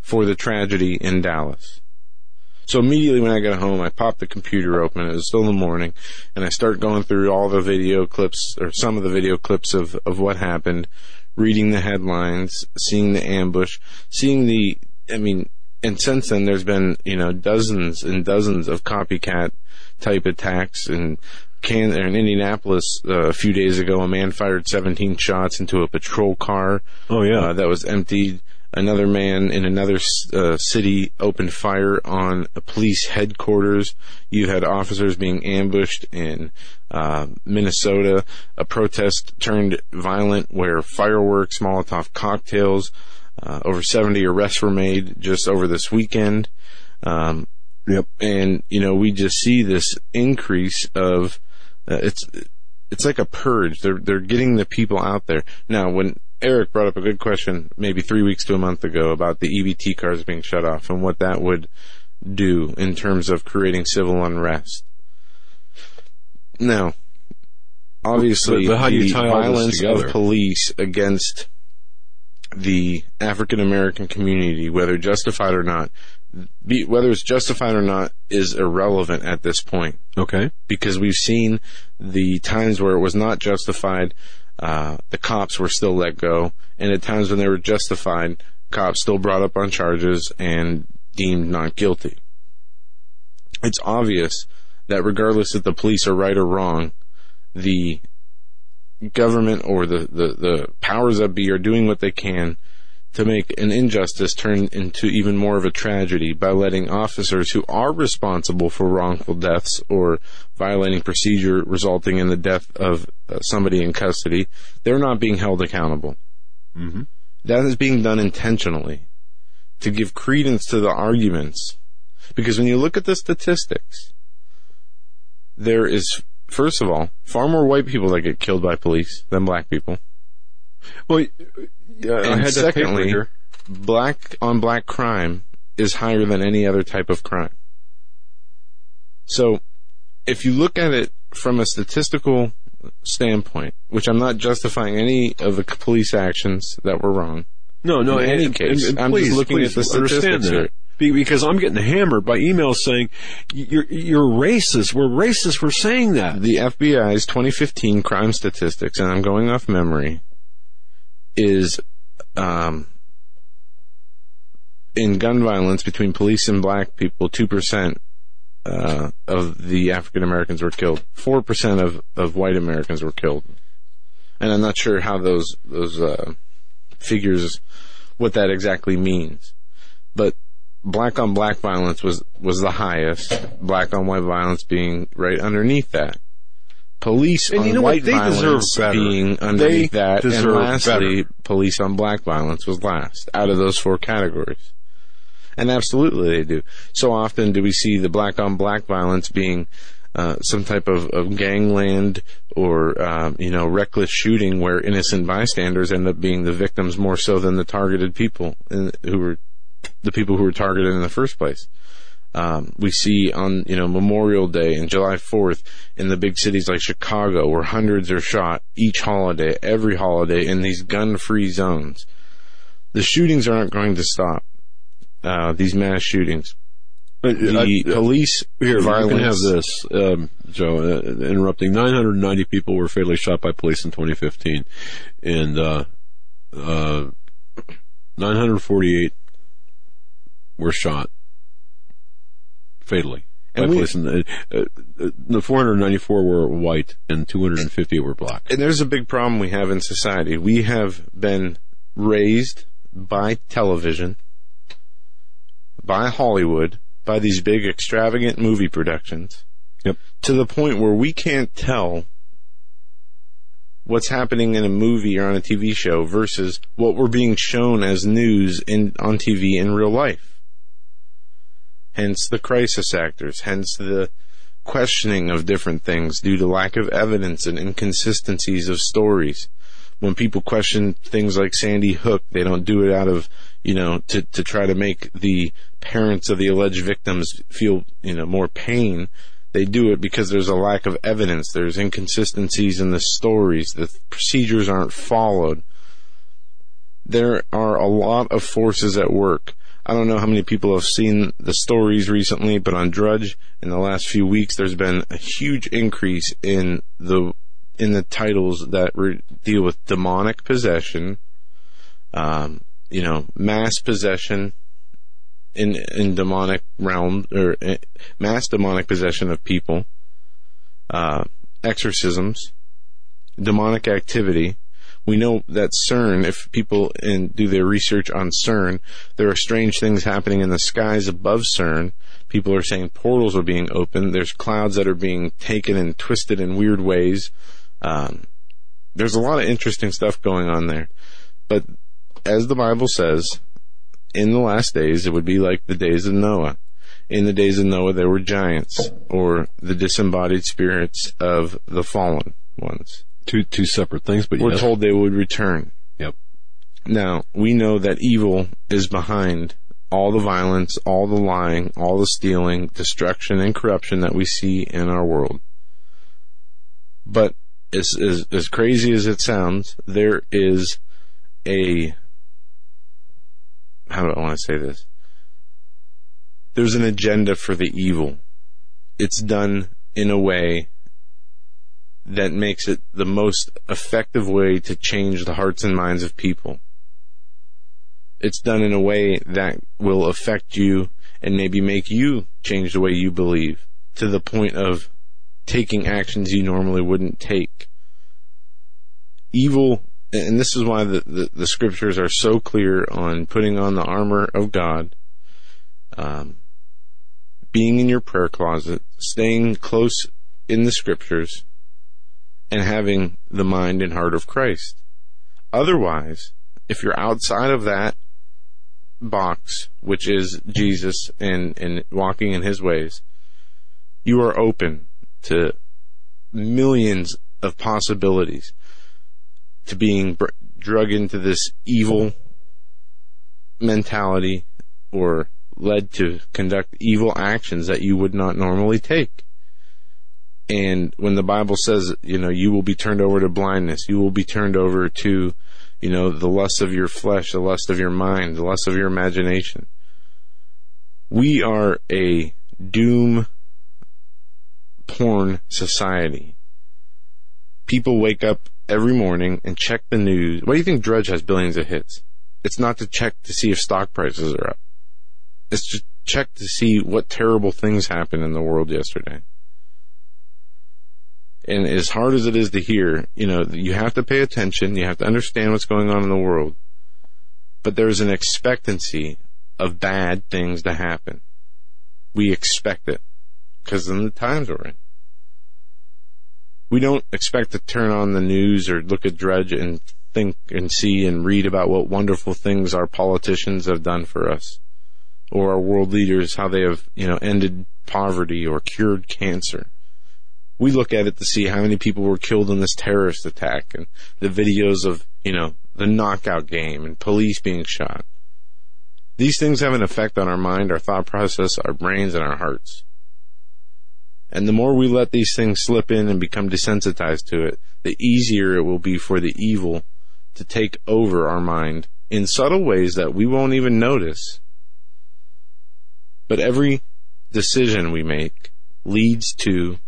for the tragedy in Dallas. So immediately when I got home, I popped the computer open. It was still in the morning. And I start going through all the video clips, or some of the video clips of, of what happened, reading the headlines, seeing the ambush, seeing the, I mean, and since then there's been, you know, dozens and dozens of copycat type attacks. And can, in Indianapolis uh, a few days ago, a man fired seventeen shots into a patrol car. Oh, yeah. Uh, that was emptied. Another man in another uh, city opened fire on a police headquarters. You had officers being ambushed in uh, Minnesota. A protest turned violent where fireworks, Molotov cocktails, uh, over seventy arrests were made just over this weekend. Um, yep. And, you know, we just see this increase of, uh, it's it's like a purge. They're, they're getting the people out there. Now, when... Eric brought up a good question maybe three weeks to a month ago about the E B T cars being shut off and what that would do in terms of creating civil unrest. Now, obviously, but, but how the you tie violence all this of police against the African American community, whether justified or not, be, whether it's justified or not, is irrelevant at this point. Okay. Because we've seen the times where it was not justified. Uh, the cops were still let go, and at times when they were justified, cops still brought up on charges and deemed not guilty. It's obvious that regardless if the police are right or wrong, the government or the, the, the powers that be are doing what they can to make an injustice turn into even more of a tragedy by letting officers who are responsible for wrongful deaths or violating procedure resulting in the death of somebody in custody, they're not being held accountable. Mm-hmm. That is being done intentionally to give credence to the arguments. Because when you look at the statistics, there is, first of all, far more white people that get killed by police than black people. Well, uh, and had secondly, black on black crime is higher than any other type of crime. So if you look at it from a statistical standpoint, which I'm not justifying any of the police actions that were wrong. No, no. In any and, case, and, and I'm please, just looking at the statistics here. Because I'm getting hammered by emails saying, you're, you're racist. We're racist for saying that. The F B I's twenty fifteen crime statistics, and I'm going off memory, is um, in gun violence between police and black people, two percent uh, of the African Americans were killed. four percent of, of white Americans were killed. And I'm not sure how those, those uh, figures, what that exactly means. But black on black violence was, was the highest, black on white violence being right underneath that. Police and on you know white violence being underneath they that, and lastly, better. Police on black violence was last, out of those four categories. And absolutely they do. So often do we see the black on black violence being uh, some type of, of gangland or, um, you know, reckless shooting where innocent bystanders end up being the victims more so than the targeted people in, who were the people who were targeted in the first place. Um, we see on, you know, Memorial Day and July fourth in the big cities like Chicago where hundreds are shot each holiday, every holiday in these gun-free zones. The shootings aren't going to stop, uh, these mass shootings. The I, I, police here, violence. You can have this, um, Joe, uh, interrupting. nine hundred ninety people were fatally shot by police in twenty fifteen. And, uh, uh, nine hundred forty-eight were shot fatally by and we, police. And the, uh, the four hundred ninety-four were white and two hundred fifty were black. And there's a big problem we have in society. We have been raised by television, by Hollywood, by these big extravagant movie productions, yep, to the point where we can't tell what's happening in a movie or on a T V show versus what we're being shown as news in on T V in real life. Hence the crisis actors, hence the questioning of different things due to lack of evidence and inconsistencies of stories. When people question things like Sandy Hook, they don't do it out of, you know, to, to try to make the parents of the alleged victims feel, you know, more pain. They do it because there's a lack of evidence. There's inconsistencies in the stories. The procedures aren't followed. There are a lot of forces at work. I don't know how many people have seen the stories recently, but on Drudge, in the last few weeks, there's been a huge increase in the in the titles that re- deal with demonic possession, um, you know, mass possession in in demonic realm or in, mass demonic possession of people, uh, exorcisms, demonic activity. We know that CERN, if people in, do their research on CERN, there are strange things happening in the skies above CERN. People are saying portals are being opened. There's clouds that are being taken and twisted in weird ways. Um, there's a lot of interesting stuff going on there. But as the Bible says, in the last days, it would be like the days of Noah. In the days of Noah, there were giants, or the disembodied spirits of the fallen ones. Two two separate things, but we're yes. told they would return. Yep. Now, we know that evil is behind all the violence, all the lying, all the stealing, destruction, and corruption that we see in our world. But as, as, as crazy as it sounds, there is a... How do I want to say this? There's an agenda for the evil. It's done in a way that makes it the most effective way to change the hearts and minds of people. It's done in a way that will affect you and maybe make you change the way you believe to the point of taking actions you normally wouldn't take. Evil, and this is why the, the, the scriptures are so clear on putting on the armor of God, um, being in your prayer closet, staying close in the scriptures, and having the mind and heart of Christ. Otherwise, if you're outside of that box, which is Jesus and, and walking in his ways, you are open to millions of possibilities, to being br- drug into this evil mentality or led to conduct evil actions that you would not normally take. And when the Bible says, you know, you will be turned over to blindness, you will be turned over to, you know, the lust of your flesh, the lust of your mind, the lust of your imagination. We are a doom porn society. People wake up every morning and check the news. Why do you think Drudge has billions of hits? It's not to check to see if stock prices are up. It's to check to see what terrible things happened in the world yesterday. And as hard as it is to hear, you know, you have to pay attention. You have to understand what's going on in the world. But there's an expectancy of bad things to happen. We expect it because of the times we're in. We don't expect to turn on the news or look at Drudge and think and see and read about what wonderful things our politicians have done for us, or our world leaders, how they have, you know, ended poverty or cured cancer. We look at it to see how many people were killed in this terrorist attack and the videos of, you know, the knockout game and police being shot. These things have an effect on our mind, our thought process, our brains, and our hearts. And the more we let these things slip in and become desensitized to it, the easier it will be for the evil to take over our mind in subtle ways that we won't even notice. But every decision we make leads to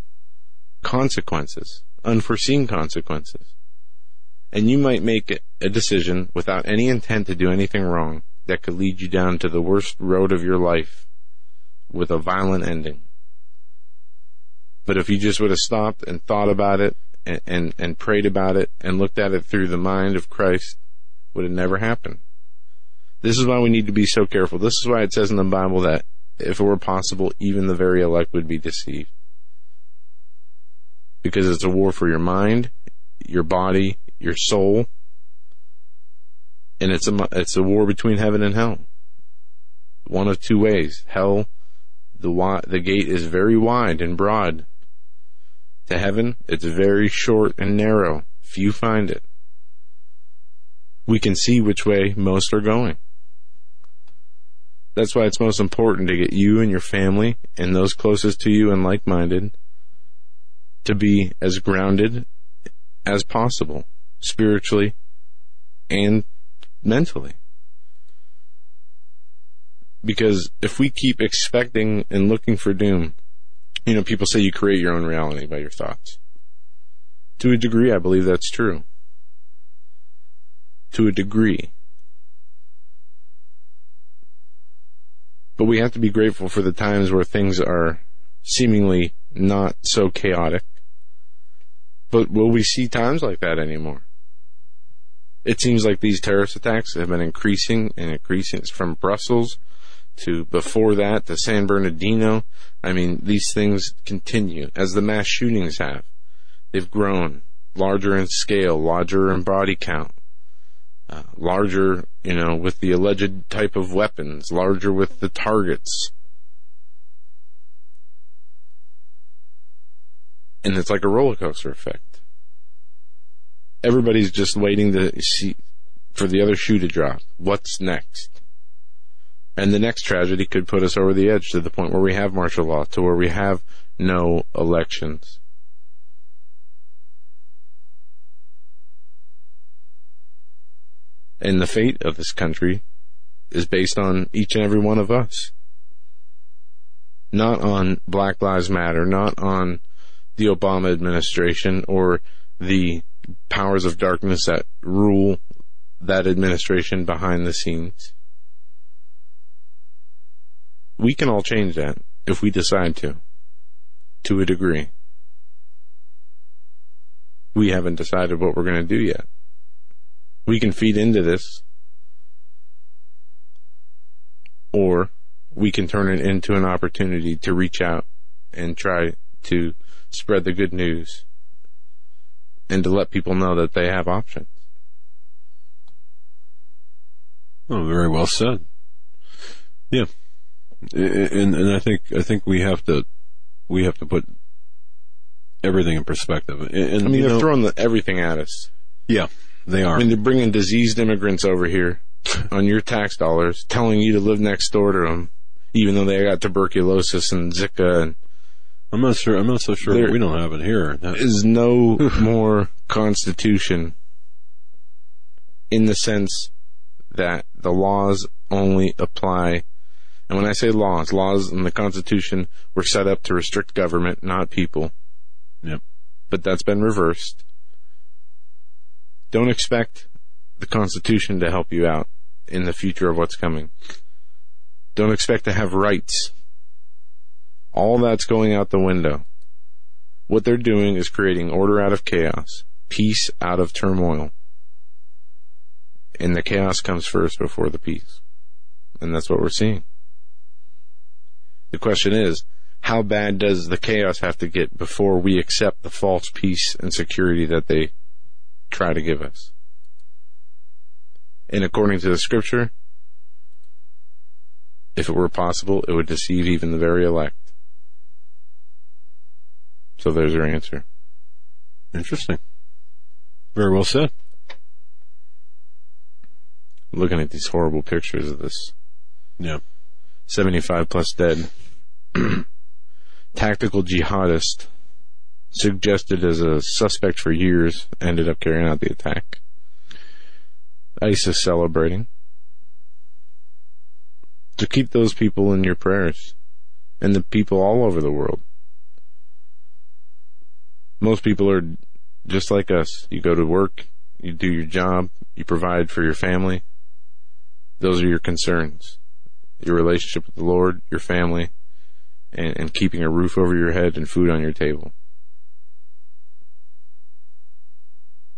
consequences, unforeseen consequences. And you might make a decision without any intent to do anything wrong that could lead you down to the worst road of your life with a violent ending. But if you just would have stopped and thought about it and, and, and prayed about it and looked at it through the mind of Christ, it would have never happened. This is why we need to be so careful. This is why it says in the Bible that if it were possible, even the very elect would be deceived. Because it's a war for your mind, your body, your soul, and it's a, it's a war between heaven and hell. One of two ways. Hell, the, the gate is very wide and broad. To heaven, it's very short and narrow. Few find it. We can see which way most are going. That's why it's most important to get you and your family and those closest to you and like-minded to be as grounded as possible, spiritually and mentally. Because if we keep expecting and looking for doom, you know, people say you create your own reality by your thoughts. To a degree, I believe that's true. To a degree. But we have to be grateful for the times where things are seemingly not so chaotic. But will we see times like that anymore? It seems like these terrorist attacks have been increasing and increasing. It's from Brussels to before that to San Bernardino. I mean, these things continue as the mass shootings have. They've grown larger in scale, larger in body count, uh, larger, you know, with the alleged type of weapons, larger with the targets. And it's like a roller coaster effect. Everybody's just waiting to see for the other shoe to drop. What's next? And the next tragedy could put us over the edge to the point where we have martial law, to where we have no elections. And the fate of this country is based on each and every one of us. Not on Black Lives Matter, not on the Obama administration or the powers of darkness that rule that administration behind the scenes. We can all change that if we decide to, to a degree. We haven't decided what we're going to do yet. We can feed into this, or we can turn it into an opportunity to reach out and try to spread the good news and to let people know that they have options. Oh, very well said. Yeah, and and I think I think we have to we have to put everything in perspective. And, I mean, they're know, throwing the, everything at us. Yeah, they are. I mean, they're bringing diseased immigrants over here on your tax dollars, telling you to live next door to them, even though they got tuberculosis and Zika and I'm not sure. I'm not so sure. There we don't have it here. That is no more constitution in the sense that the laws only apply. And when I say laws, laws in the Constitution were set up to restrict government, not people. Yep. But that's been reversed. Don't expect the Constitution to help you out in the future of what's coming. Don't expect to have rights. All that's going out the window. What they're doing is creating order out of chaos, peace out of turmoil. And the chaos comes first before the peace. And that's what we're seeing. The question is, how bad does the chaos have to get before we accept the false peace and security that they try to give us? And according to the scripture, if it were possible, it would deceive even the very elect. So there's your answer. Interesting. Very well said. Looking at these horrible pictures of this. Yeah. seventy-five plus dead. Tactical jihadist suggested as a suspect for years ended up carrying out the attack. ISIS celebrating. So keep those people in your prayers and the people all over the world. Most people are just like us. You go to work, you do your job, you provide for your family. Those are your concerns. Your relationship with the Lord, your family, and, and keeping a roof over your head and food on your table.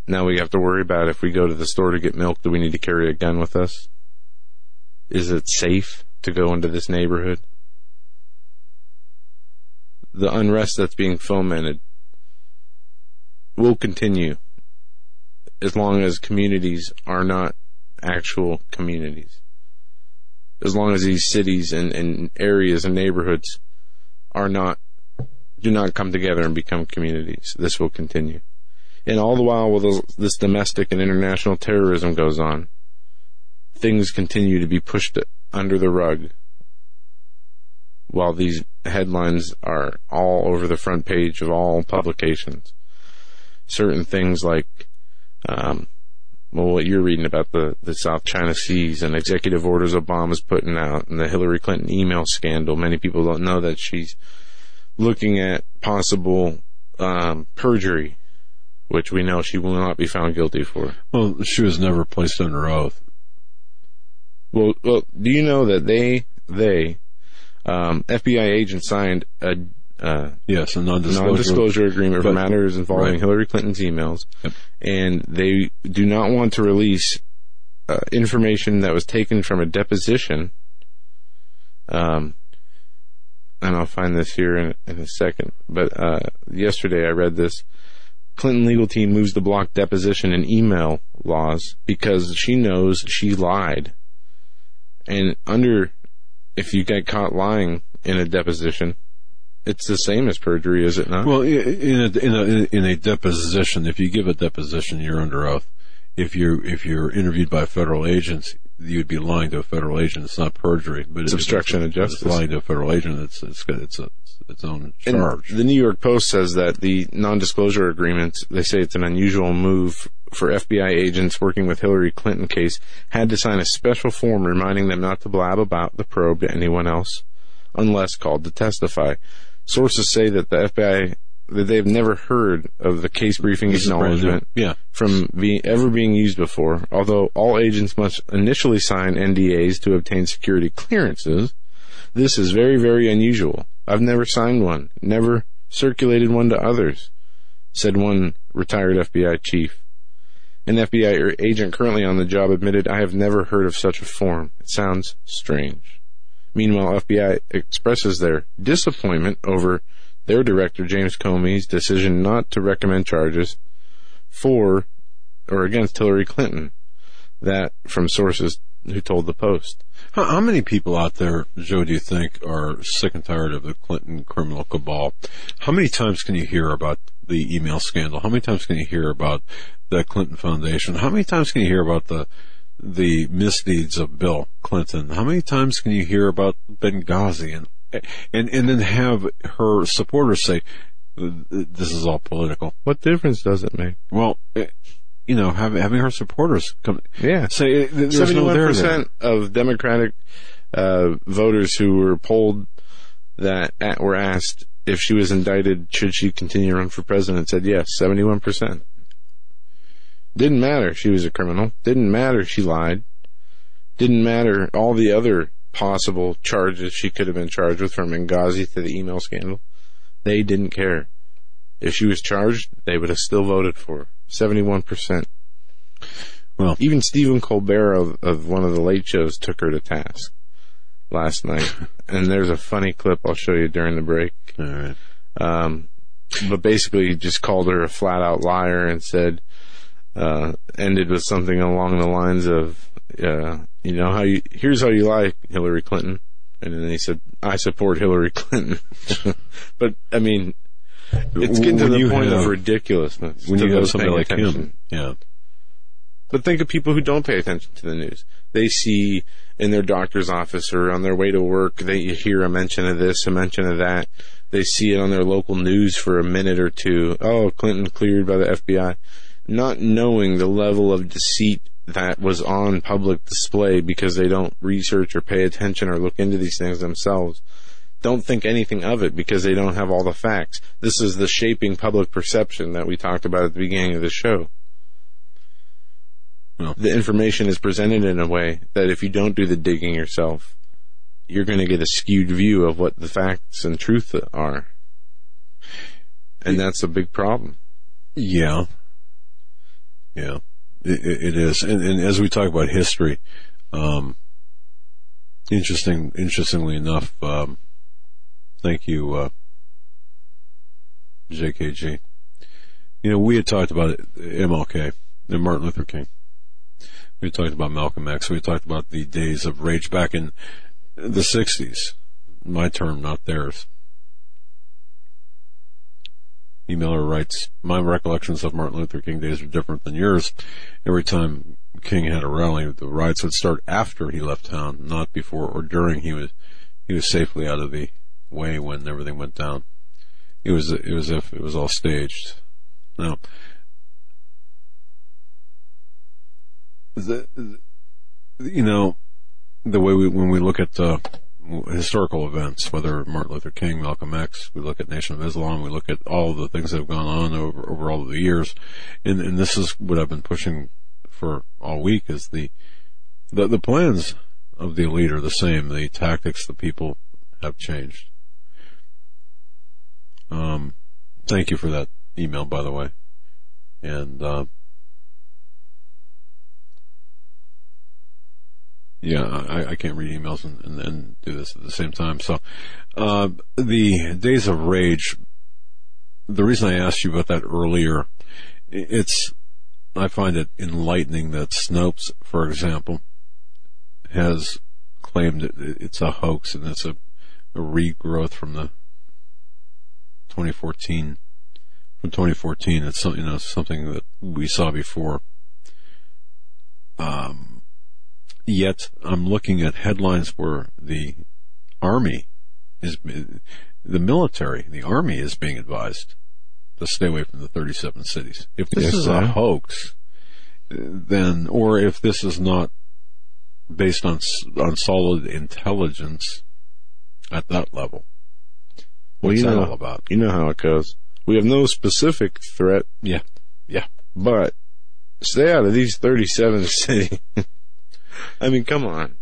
Now we have to worry about if we go to the store to get milk, do we need to carry a gun with us? Is it safe to go into this neighborhood? The unrest that's being fomented will continue as long as communities are not actual communities. As long as these cities and, and areas and neighborhoods are not, do not come together and become communities, this will continue. And all the while, while those, this domestic and international terrorism goes on, things continue to be pushed under the rug while these headlines are all over the front page of all publications. Certain things like, um, well, what you're reading about the, the South China Seas and executive orders Obama's putting out and the Hillary Clinton email scandal. Many people don't know that she's looking at possible um, perjury, which we know she will not be found guilty for. Well, she was never placed under oath. Well, well, do you know that they, they, um, F B I agents signed a uh, yes, a non-disclosure, non-disclosure agreement for matters involving right. Hillary Clinton's emails, yep. And they do not want to release uh, information that was taken from a deposition. Um, and I'll find this here in, in a second. But uh, yesterday I read this. Clinton legal team moves to block deposition and email laws because she knows she lied. And under, if you get caught lying in a deposition, it's the same as perjury, is it not? Well, in a, in a, in a deposition, if you give a deposition, you're under oath. If you're, if you're interviewed by federal agents, you'd be lying to a federal agent. It's not perjury, but it's obstruction of justice. It's lying to a federal agent. It's, it's, it's a, it's its own charge. And the New York Post says that the non-disclosure agreements, they say it's an unusual move for F B I agents working with Hillary Clinton case, had to sign a special form reminding them not to blab about the probe to anyone else unless called to testify. Sources say that the F B I, that they've never heard of the case briefing this acknowledgement yeah. from being, ever being used before, although all agents must initially sign N D As to obtain security clearances. This is very, very unusual. I've never signed one, never circulated one to others, said one retired F B I chief. An F B I agent currently on the job admitted, I have never heard of such a form. It sounds strange. Meanwhile, F B I expresses their disappointment over their director, James Comey's decision not to recommend charges for or against Hillary Clinton. That from sources who told the Post. How, how many people out there, Joe, do you think are sick and tired of the Clinton criminal cabal? How many times can you hear about the email scandal? How many times can you hear about the Clinton Foundation? How many times can you hear about the the misdeeds of Bill Clinton? How many times can you hear about Benghazi and and and then have her supporters say, "This is all political." What difference does it make? Well, you know, having having her supporters come, yeah, say there's no there. seventy-one percent of Democratic uh, voters who were polled that at, were asked if she was indicted, should she continue to run for president, said yes, seventy-one percent. Didn't matter she was a criminal. Didn't matter she lied. Didn't matter all the other possible charges she could have been charged with, from Benghazi to the email scandal. They didn't care. If she was charged, they would have still voted for her. seventy-one percent. Well, even Stephen Colbert of, of one of the late shows took her to task last night. And there's a funny clip I'll show you during the break. All right. Um, but basically just called her a flat-out liar and said, uh, ended with something along the lines of, uh, you know, how you, here's how you lie, Hillary Clinton. And then he said, I support Hillary Clinton. But, I mean, it's getting to when the point have, of ridiculousness. When you have somebody like him. Yeah. But think of people who don't pay attention to the news. They see in their doctor's office or on their way to work, they hear a mention of this, a mention of that. They see it on their local news for a minute or two. Oh, Clinton cleared by the F B I. Not knowing the level of deceit that was on public display because they don't research or pay attention or look into these things themselves. Don't think anything of it because they don't have all the facts. This is the shaping public perception that we talked about at the beginning of the show. Well, the information is presented in a way that if you don't do the digging yourself, you're going to get a skewed view of what the facts and truth are. And that's a big problem. Yeah. Yeah. It is, and, and as we talk about history, um, interesting. Interestingly enough, um, thank you, uh, J K G. You know, we had talked about M L K and Martin Luther King. We had talked about Malcolm X. We had talked about the days of rage back in the sixties. My term, not theirs. Emailer writes, my recollections of Martin Luther King days are different than yours. Every time King had a rally, the riots would start after he left town, not before or during. He was he was safely out of the way when everything went down. It was it was if it was all staged. Now, the, the you know the way we when we look at uh, historical events, whether Martin Luther King, Malcolm X, we look at Nation of Islam, we look at all the things that have gone on over, over all of the years, and, and this is what I've been pushing for all week, is the, the the plans of the elite are the same. The tactics, the people have changed. Um, thank you for that email, by the way. And, uh, Yeah, I, I can't read emails and, and, and do this at the same time. So, uh, the days of rage, the reason I asked you about that earlier, it's, I find it enlightening that Snopes, for example, has claimed it, it's a hoax and it's a, a regrowth from the twenty fourteen, from twenty fourteen. It's something, you know, something that we saw before. Um, Yet, I'm looking at headlines where the army is, the military, the army is being advised to stay away from the thirty-seven cities. If this yes, is a hoax, then, or if this is not based on, on solid intelligence at that level, what's well, you that know, all about? You know how it goes. We have no specific threat. Yeah. Yeah. But stay out of these thirty-seven cities. I mean, come on.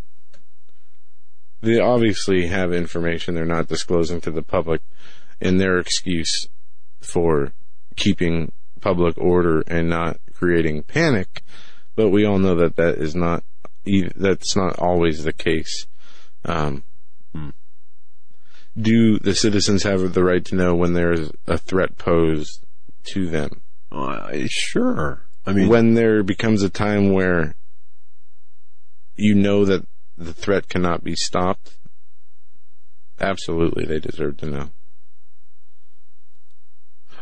They obviously have information they're not disclosing to the public, and their excuse for keeping public order and not creating panic. But we all know that that is not, that's not always the case. Um, do the citizens have the right to know when there's a threat posed to them? Uh, sure. I mean, when there becomes a time where you know that the threat cannot be stopped, absolutely, they deserve to know.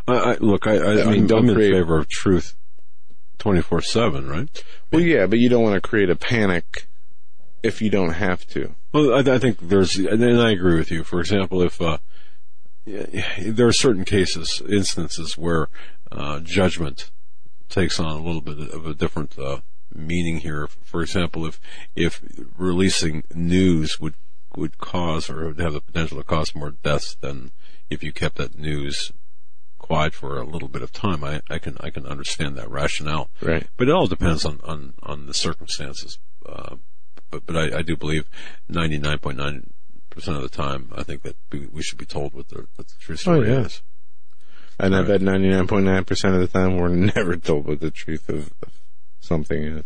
I, I look, I, I, I mean, I'm, don't I'm create, in favor of truth twenty-four seven, right? Well, yeah, but you don't want to create a panic if you don't have to. Well, I, I think there's, and I agree with you. For example, if uh, there are certain cases, instances where uh, judgment takes on a little bit of a different uh, meaning here. For example, if if releasing news would would cause or would have the potential to cause more deaths than if you kept that news quiet for a little bit of time, I, I can I can understand that rationale. Right. But it all depends on, on, on the circumstances. Uh, but but I, I do believe ninety-nine point nine percent of the time, I think that we, we should be told what the, what the true story oh, yeah. is. And right. I bet ninety-nine point nine percent of the time we're never told what the truth of, of something is.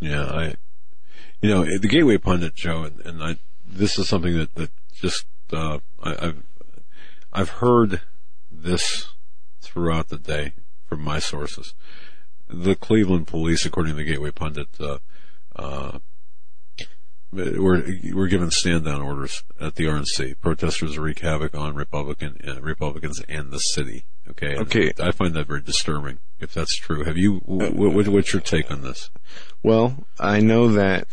Yeah, I, you know, the Gateway Pundit, Joe, and, and I, this is something that, that just, uh, I, I've, I've heard this throughout the day from my sources. The Cleveland police, according to the Gateway Pundit, uh, uh, were, were given stand-down orders at the R N C. Protesters wreak havoc on Republican uh, Republicans and the city. Okay. Okay. I find that very disturbing, if that's true. Have you, what, what, what's your take on this? Well, I know that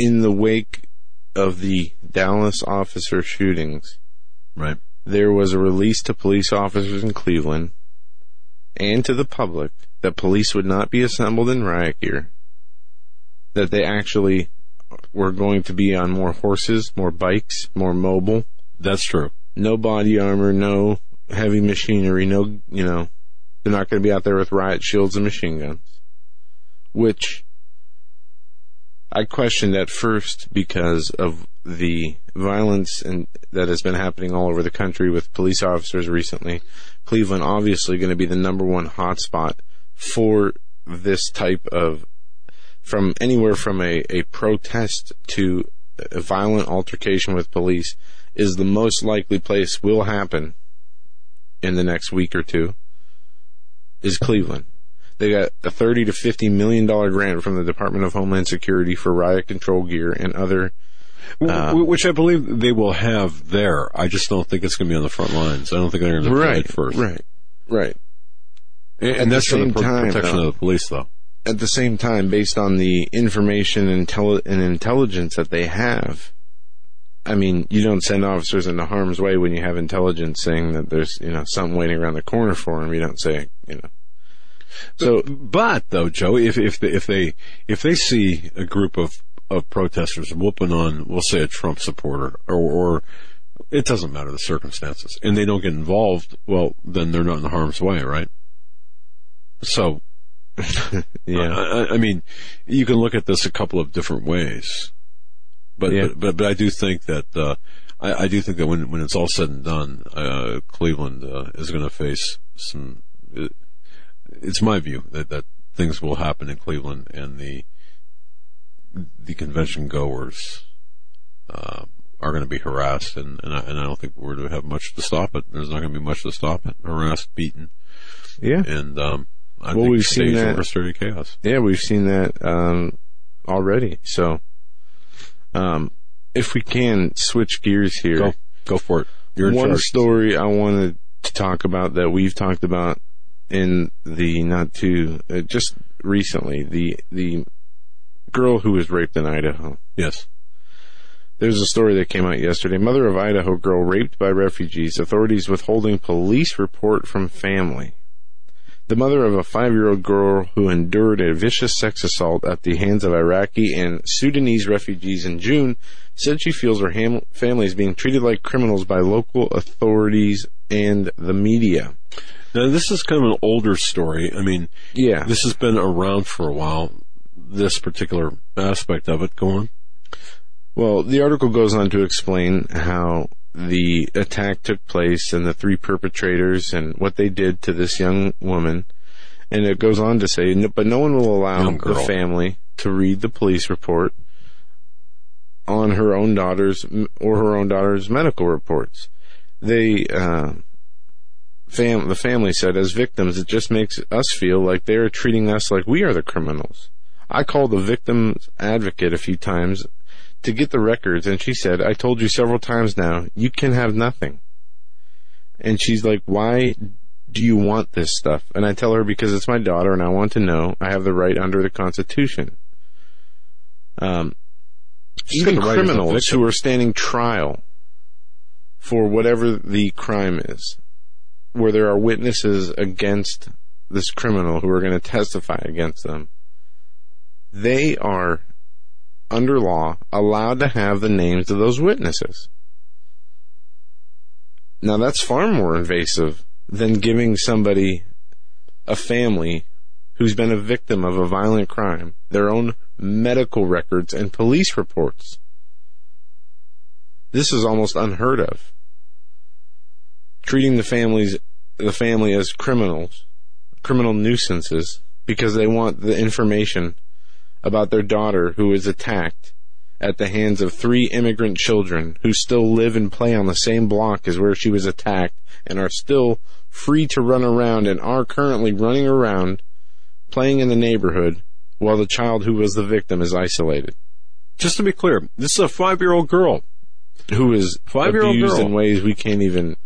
in the wake of the Dallas officer shootings, right, there was a release to police officers in Cleveland and to the public that police would not be assembled in riot gear, that they actually were going to be on more horses, more bikes, more mobile. That's true. No body armor, no heavy machinery, no, you know, they're not going to be out there with riot shields and machine guns, which I questioned at first because of the violence and that has been happening all over the country with police officers recently. Cleveland obviously going to be the number one hotspot for this type of, from anywhere from a, a protest to a violent altercation with police is the most likely place will happen in the next week or two is Cleveland. They got a thirty to fifty million dollars grant from the Department of Homeland Security for riot control gear and other... Uh, Which I believe they will have there. I just don't think it's going to be on the front lines. I don't think they're going to right, it first. Right, right, right. And that's for the pro- time, protection though, of the police, though. At the same time, based on the information and, intelli- and intelligence that they have, I mean, you don't send officers into harm's way when you have intelligence saying that there's, you know, something waiting around the corner for them. You don't say, you know. So, but though, Joe, if if they, if they if they see a group of, of protesters whooping on, we'll say, a Trump supporter, or, or it doesn't matter the circumstances, and they don't get involved, well, then they're not in harm's way, right? So, yeah, I, I mean, you can look at this a couple of different ways, but yeah. but, but but I do think that uh, I, I do think that when when it's all said and done, uh, Cleveland uh, is going to face some. Uh, It's my view that, that things will happen in Cleveland, and the the convention goers uh, are going to be harassed, and and I, and I don't think we're going to have much to stop it. There's not going to be much to stop it. Harassed, beaten, yeah, and um, I well, think we've seen that orchestrated chaos. Yeah, we've seen that um, already. So, um, if we can switch gears here, go, go for it. You're in charge. One story I wanted to talk about that we've talked about. In the not too uh, just recently, the the girl who was raped in Idaho. Yes, there's a story that came out yesterday. Mother of Idaho girl raped by refugees. Authorities withholding police report from family. The mother of a five-year-old girl who endured a vicious sex assault at the hands of Iraqi and Sudanese refugees in June said she feels her ham- family is being treated like criminals by local authorities and the media. Now, this is kind of an older story. I mean, yeah, this has been around for a while, this particular aspect of it. Go on. Well, the article goes on to explain how the attack took place and the three perpetrators and what they did to this young woman. And it goes on to say, but no one will allow the family to read the police report on her own daughter's or her own daughter's medical reports. They... Uh, Fam- the family said, as victims, it just makes us feel like they are treating us like we are the criminals. I called the victim's advocate a few times to get the records, and she said, I told you several times now, you can have nothing. And she's like, why do you want this stuff? And I tell her, because it's my daughter, and I want to know I have the right under the Constitution. Um, even criminals who are standing trial for whatever the crime is, where there are witnesses against this criminal who are going to testify against them, they are, under law, allowed to have the names of those witnesses. Now, that's far more invasive than giving somebody, a family, who's been a victim of a violent crime, their own medical records and police reports. This is almost unheard of. Treating the families, the family as criminals, criminal nuisances, because they want the information about their daughter who is attacked at the hands of three immigrant children who still live and play on the same block as where she was attacked and are still free to run around and are currently running around playing in the neighborhood while the child who was the victim is isolated. Just to be clear, this is a five-year-old girl who is five-year-old abused girl. In ways we can't even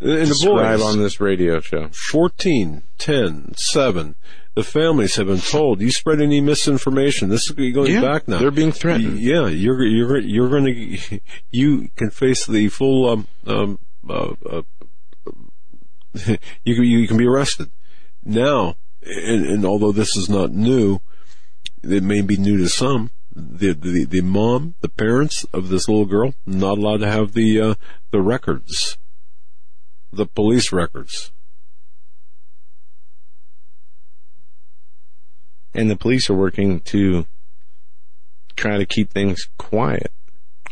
and describe boys, on this radio show. fourteen, ten, seven The families have been told, you spread any misinformation, this is going yeah, back now. They're being threatened. Yeah, you're you're you're going to you can face the full um um uh, uh, you can, you can be arrested now. And, and although this is not new, it may be new to some. The the the mom, the parents of this little girl, not allowed to have the uh, the records, the police records. And the police are working to try to keep things quiet.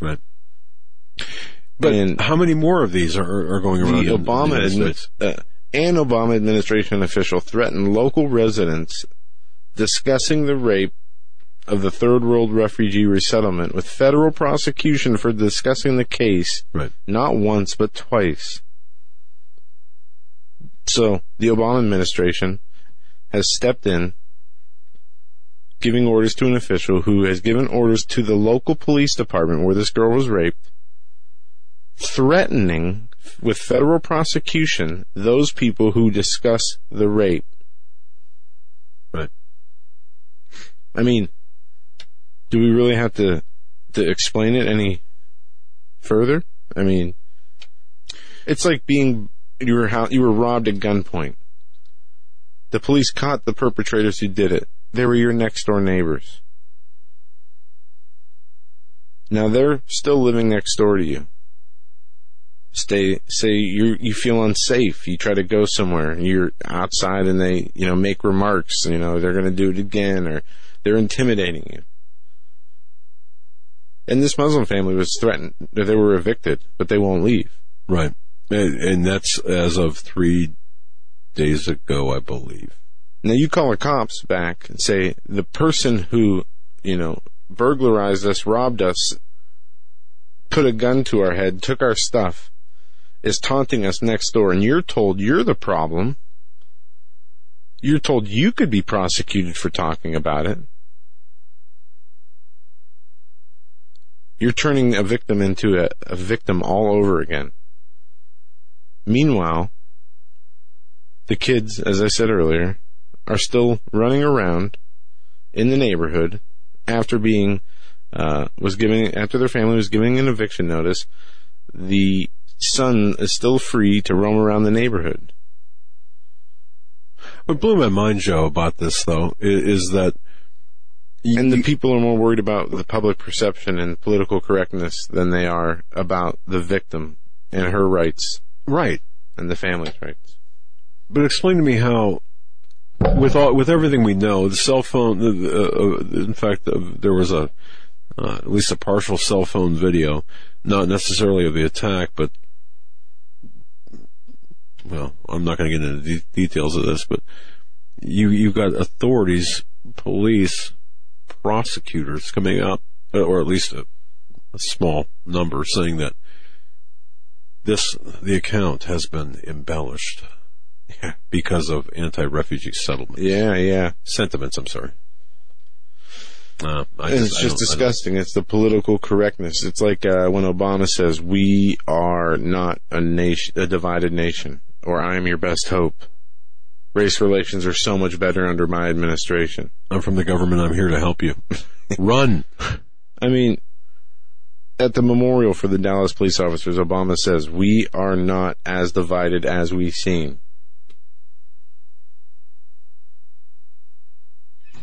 Right. But and how many more of these are, are going around? The Obama administ- uh, an Obama administration official threatened local residents discussing the rape of the third world refugee resettlement with federal prosecution for discussing the case. Right. Not once, but twice. So the Obama administration has stepped in, giving orders to an official who has given orders to the local police department where this girl was raped, threatening with federal prosecution those people who discuss the rape. Right. I mean, do we really have to to explain it any further? I mean, it's like being you were you were robbed at gunpoint. The police caught the perpetrators who did it. They were your next-door neighbors. Now, they're still living next door to you. Stay, say you you feel unsafe. You try to go somewhere. You're outside, and they you know make remarks. You know they're going to do it again, or they're intimidating you. And this Muslim family was threatened. They were evicted, but they won't leave. Right, and, and that's as of three days ago, I believe. Now, you call the cops back and say, the person who, you know, burglarized us, robbed us, put a gun to our head, took our stuff, is taunting us next door, and you're told you're the problem. You're told you could be prosecuted for talking about it. You're turning a victim into a, a victim all over again. Meanwhile, the kids, as I said earlier, are still running around in the neighborhood after being uh, was giving after their family was giving an eviction notice. The son is still free to roam around the neighborhood. What blew my mind, Joe, about this though is, is that you, and the people are more worried about the public perception and political correctness than they are about the victim and her rights, right, and the family's rights. But explain to me how. With all, with everything we know, the cell phone. Uh, in fact, uh, there was a uh, at least a partial cell phone video, not necessarily of the attack, but well, I'm not going to get into the de- details of this. But you you've got authorities, police, prosecutors coming out, or at least a, a small number, saying that this the account has been embellished. Yeah, because of anti-refugee settlements. Yeah, yeah. Sentiments, I'm sorry. Uh, I just, it's just disgusting. It's the political correctness. It's like uh, when Obama says, we are not a nation, a divided nation, or I am your best hope. Race relations are so much better under my administration. I'm from the government. I'm here to help you. Run. I mean, at the memorial for the Dallas police officers, Obama says, "We are not as divided as we seem."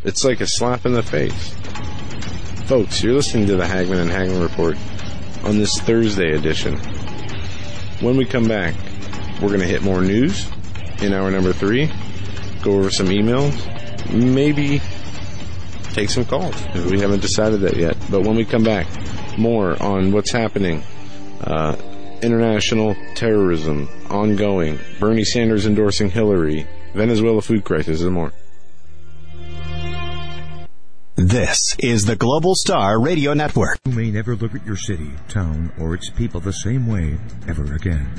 It's like a slap in the face. Folks, you're listening to the Hagmann and Hagmann Report on this Thursday edition. When we come back, we're going to hit more news in hour number three, go over some emails, maybe take some calls. We haven't decided that yet. But when we come back, more on what's happening, uh, international terrorism, ongoing, Bernie Sanders endorsing Hillary, Venezuela food crisis, and more. This is the Global Star Radio Network. You may never look at your city, town, or its people the same way ever again.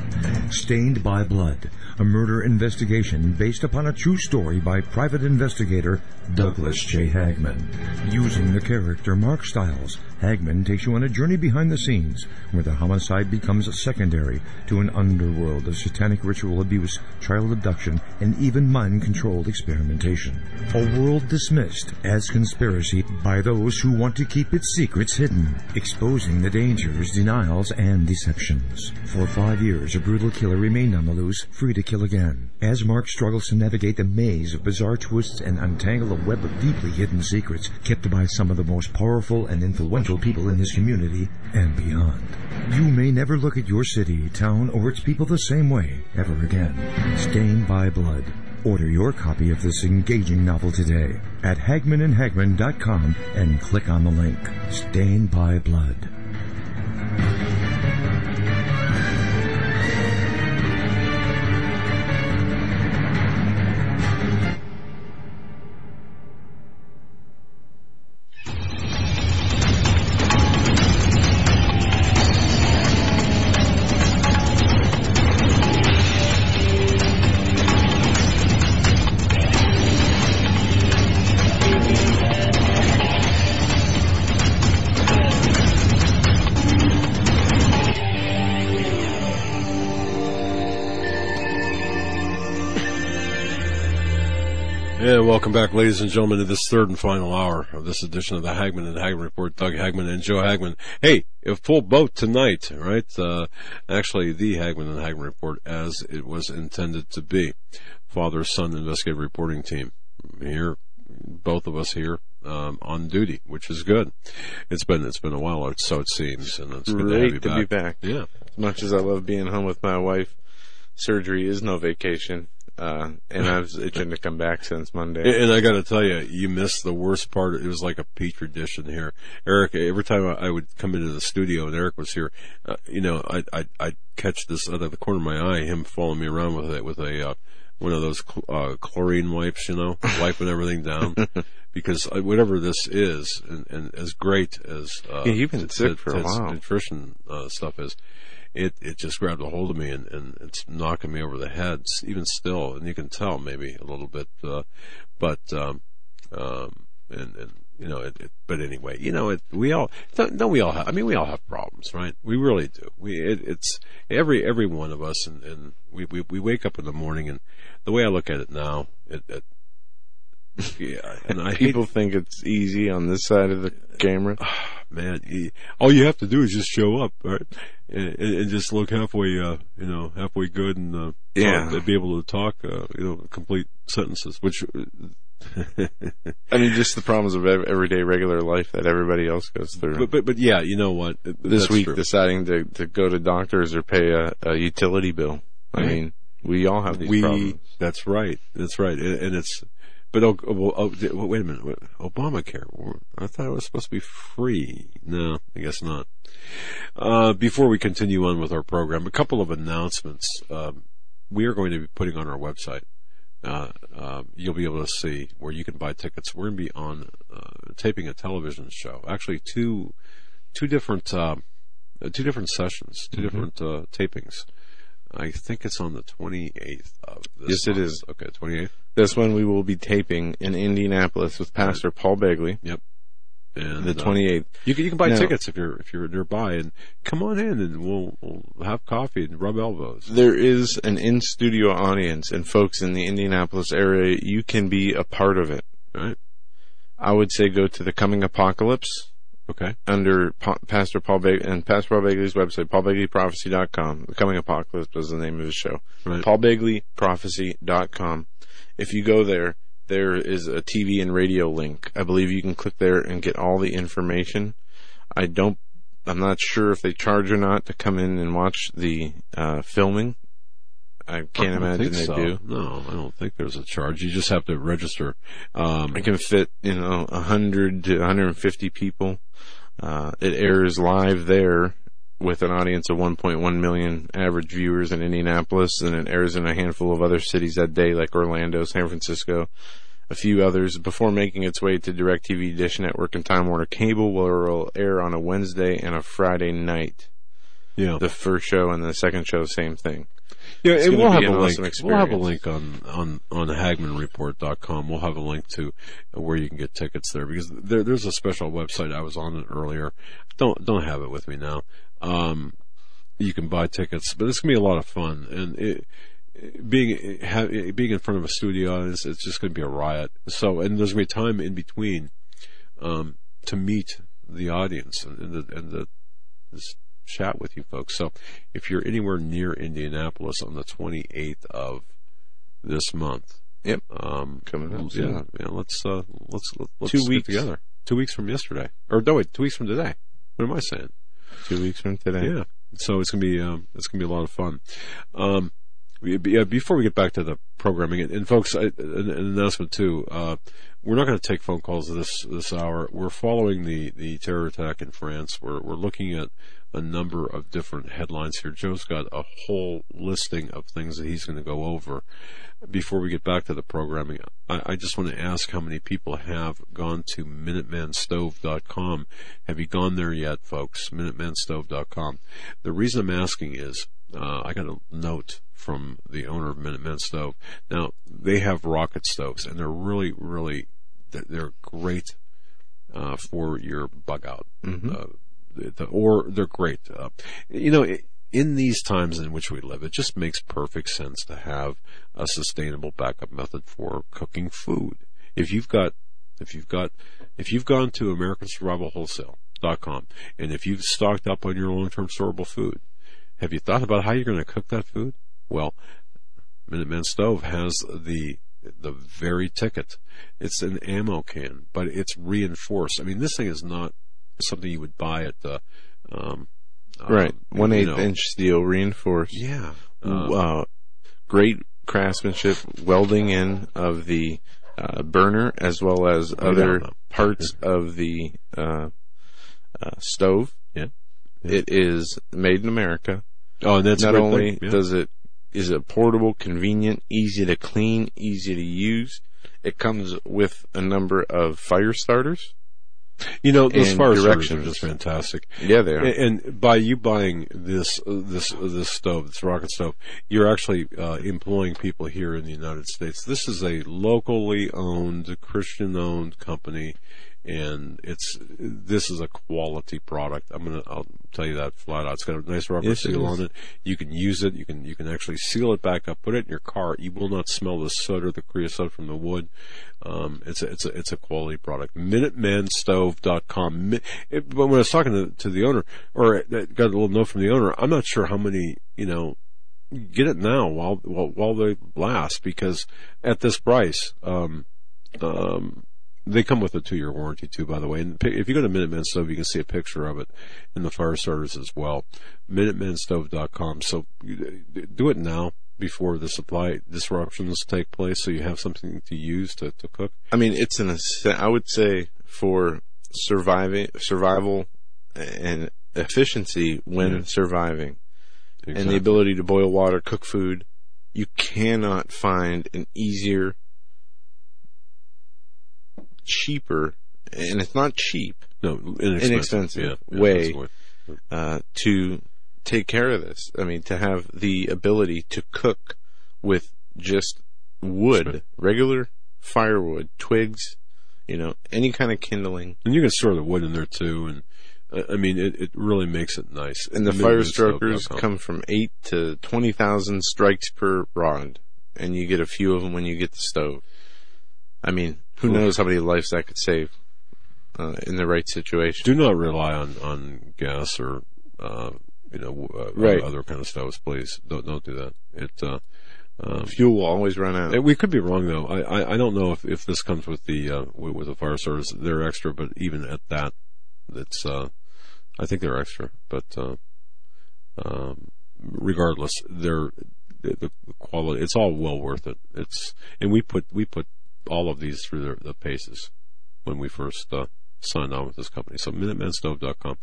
Stained by Blood, a murder investigation based upon a true story by private investigator Douglas J. Hagmann. Using the character Mark Stiles, Hagmann takes you on a journey behind the scenes where the homicide becomes secondary to an underworld of satanic ritual abuse, child abduction, and even mind-controlled experimentation. A world dismissed as conspiracy by those who want to keep its secrets hidden, exposing the dangers, denials, and deceptions. For five years, a brutal killer remained on the loose, free to kill again, as Mark struggles to navigate the maze of bizarre twists and untangle a web of deeply hidden secrets kept by some of the most powerful and influential people in his community and beyond. You may never look at your city, town, or its people the same way ever again. Stained by Blood. Order your copy of this engaging novel today at Hagmann and Hagmann dot com and click on the link. Stained by Blood. Welcome back, ladies and gentlemen, to this third and final hour of this edition of the Hagmann and Hagmann Report. Doug Hagmann and Joe Hagmann. Hey, a full boat tonight, right? Uh, actually, the Hagmann and Hagmann Report, as it was intended to be. Father-son investigative reporting team. Here, both of us here um, on duty, which is good. It's been it's been a while, or so it seems, and it's good to have you back. Great to be back. Yeah. As much as I love being home with my wife, surgery is no vacation. Uh, and I was itching to come back since Monday. And I got to tell you, you missed the worst part. It was like a petri dish in here. Eric, every time I would come into the studio and Eric was here, uh, you know, I'd I, I catch this out of the corner of my eye, him following me around with a, with a uh, one of those cl- uh, chlorine wipes, you know, wiping everything down. Because whatever this is, and, and as great as uh, yeah, you've been sick t- for a t- while. Nutrition uh, stuff is, It it just grabbed a hold of me, and, and it's knocking me over the head, even still, and you can tell maybe a little bit, uh, but um, um, and and you know, it, it, but anyway, you know, it we all don't, don't we all have, I mean, we all have problems, right? We really do. We it, it's every every one of us, and, and we, we we wake up in the morning, and the way I look at it now, it. it yeah, and I people hate, think it's easy on this side of the camera. Man, all you have to do is just show up, right? And, and just look halfway, uh, you know, halfway good, and uh, yeah, talk, be able to talk, uh, you know, complete sentences. Which I mean, just the problems of everyday regular life that everybody else goes through. But but, but yeah, you know what? This That's week, true. Deciding to, to go to doctors or pay a, a utility bill. I right. mean, we all have these we, problems. That's right. That's right, and it's. But oh, oh, oh, wait a minute, Obamacare, I thought it was supposed to be free. No, I guess not. Uh, before we continue on with our program, a couple of announcements. Um, we are going to be putting on our website. Uh, uh, you'll be able to see where you can buy tickets. We're going to be on uh, taping a television show. Actually, two two different uh, two different sessions, two mm-hmm. different uh, tapings. I think it's on the twenty-eighth of this Yes, month. It is. Okay, twenty-eighth. This one we will be taping in Indianapolis with Pastor Paul Begley. Yep. And the twenty-eighth. Uh, you can you can buy now, tickets if you're if you're nearby, and come on in, and we'll, we'll have coffee and rub elbows. There is an in-studio audience, and folks in the Indianapolis area, you can be a part of it. All right. I would say go to the Coming Apocalypse Okay. Under pa- Pastor Paul Bagley and Pastor Paul Bagley's website, paul bagley prophecy dot com. The Coming Apocalypse is the name of his show. Right. paul bagley prophecy dot com. If you go there, there is a T V and radio link. I believe you can click there and get all the information. I don't, I'm not sure if they charge or not to come in and watch the uh, filming. I can't I imagine they so. do. No, I don't think there's a charge. You just have to register. Um, it can fit, you know, one hundred to one hundred fifty people. Uh, it airs live there with an audience of one point one million average viewers in Indianapolis, and it airs in a handful of other cities that day, like Orlando, San Francisco, a few others, before making its way to DirecTV, Dish Network, and Time Warner Cable, where it will air on a Wednesday and a Friday night. Yeah. The first show and the second show, same thing. Yeah, and we'll have, awesome we'll have a link on, on, on Hagmann Report dot com. We'll have a link to where you can get tickets there, because there, there's a special website. I was on it earlier. Don't don't have it with me now. Um, you can buy tickets, but it's going to be a lot of fun. And it, being being in front of a studio audience, it's just going to be a riot. So, and there's going to be time in between um, to meet the audience and the and the this, chat with you folks. So if you're anywhere near Indianapolis on the twenty-eighth of this month, yep, um, coming up, yeah, yeah. yeah let's uh, let's let's two weeks together. Two weeks from yesterday, or no, wait, two weeks from today. What am I saying? Two weeks from today. Yeah. So it's gonna be um, it's gonna be a lot of fun. Um, before we get back to the programming, and, and folks, I, an, an announcement too. Uh, we're not going to take phone calls this this hour. We're following the, the terror attack in France. We're we're looking at a number of different headlines here. Joe's got a whole listing of things that he's going to go over. Before we get back to the programming, I, I just want to ask how many people have gone to minuteman stove dot com. Have you gone there yet, folks? minuteman stove dot com. The reason I'm asking is uh, I got a note from the owner of Minuteman Stove. Now, they have rocket stoves, and they're really, really, they're great uh, for your bug out. Mm-hmm. Uh, The, or they're great. Uh, you know, in these times in which we live, it just makes perfect sense to have a sustainable backup method for cooking food. If you've got, if you've got, if you've gone to American Survival Wholesale dot com and if you've stocked up on your long-term storable food, have you thought about how you're going to cook that food? Well, Minuteman Stove has the the very ticket. It's an ammo can, but it's reinforced. I mean, this thing is not something you would buy at the um, right um, one eighth you know. inch steel reinforced. Yeah, um, uh, great craftsmanship, welding in of the uh, burner as well as other parts of the uh, uh, stove. Yeah. yeah, it is made in America. Oh, and that's not only yeah. does it is it portable, convenient, easy to clean, easy to use. It comes with a number of fire starters. You know, those fire starters are just fantastic. Yeah, they are. And, and by you buying this this this stove, this rocket stove, you're actually uh, employing people here in the United States. This is a locally owned, Christian-owned company, and it's this is a quality product. I'm gonna I'll tell you that flat out. It's got a nice rubber yes, seal on it. You can use it. You can you can actually seal it back up. Put it in your car. You will not smell the soot or the creosote from the wood. Um, it's a, it's a, it's a quality product. Minuteman Stove dot com. It, when I was talking to, to the owner, or I got a little note from the owner, I'm not sure how many, you know, get it now while, while, while they last, because at this price, um, um, they come with a two-year warranty too, by the way. And if you go to Minuteman Stove, you can see a picture of it in the fire starters as well. Minuteman Stove dot com. So do it now before the supply disruptions take place, so you have something to use to, to cook. I mean, it's an I would say for surviving, survival, and efficiency when yeah. surviving, exactly. and the ability to boil water, cook food. You cannot find an easier. Cheaper, and it's not cheap. No, inexpensive, inexpensive yeah, yeah, way uh, to take care of this. I mean, to have the ability to cook with just wood, regular firewood, twigs, you know, any kind of kindling. And you can store the wood in there too. And I mean, it, it really makes it nice. And the fire strokers come from eight to twenty thousand strikes per rod, and you get a few of them when you get the stove. I mean. Who knows how many lives that could save? uh, in the right situation. Do not rely on, on gas or uh, you know uh, right. other kind of stoves, please. Don't don't do that. It uh, um, fuel will always run out. We could be wrong though. I, I, I don't know if, if this comes with the uh, with the fire service. They're extra, but even at that, it's uh, I think they're extra. But uh, um, regardless, they're. The quality, it's all well worth it. It's and we put we put all of these through the, the paces when we first uh, signed on with this company. So Minuteman Stove dot com.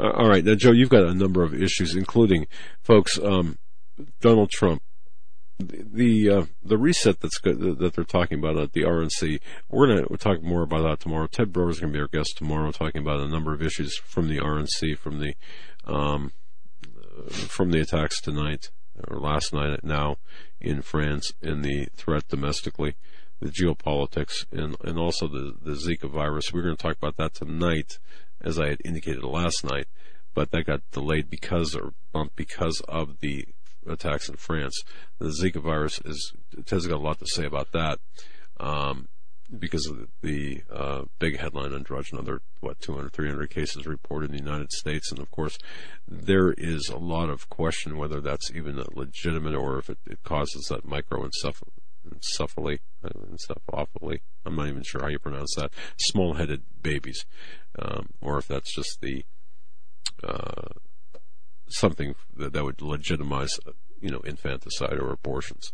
Uh, all right, now Joe, you've got a number of issues, including folks, um, Donald Trump, the the, uh, the reset that's good, that they're talking about at the R N C. We're gonna we'll talk more about that tomorrow. Ted Brewer's gonna be our guest tomorrow, talking about a number of issues from the R N C, from the um, from the attacks tonight. Or last night, now in France, in the threat domestically, the geopolitics, and and also the the Zika virus. We're going to talk about that tonight, as I had indicated last night, but that got delayed because or bumped because of the attacks in France. The Zika virus is Ted's got a lot to say about that, um, because of the uh, big headline on Drudge. Another what two hundred, three hundred cases reported in the United States, and of course, there is a lot of question whether that's even legitimate or if it, it causes that microencephaly, encephaly, encephalopathy. I'm not even sure how you pronounce that. Small-headed babies, um, or if that's just the uh, something that, that would legitimize, you know, infanticide or abortions.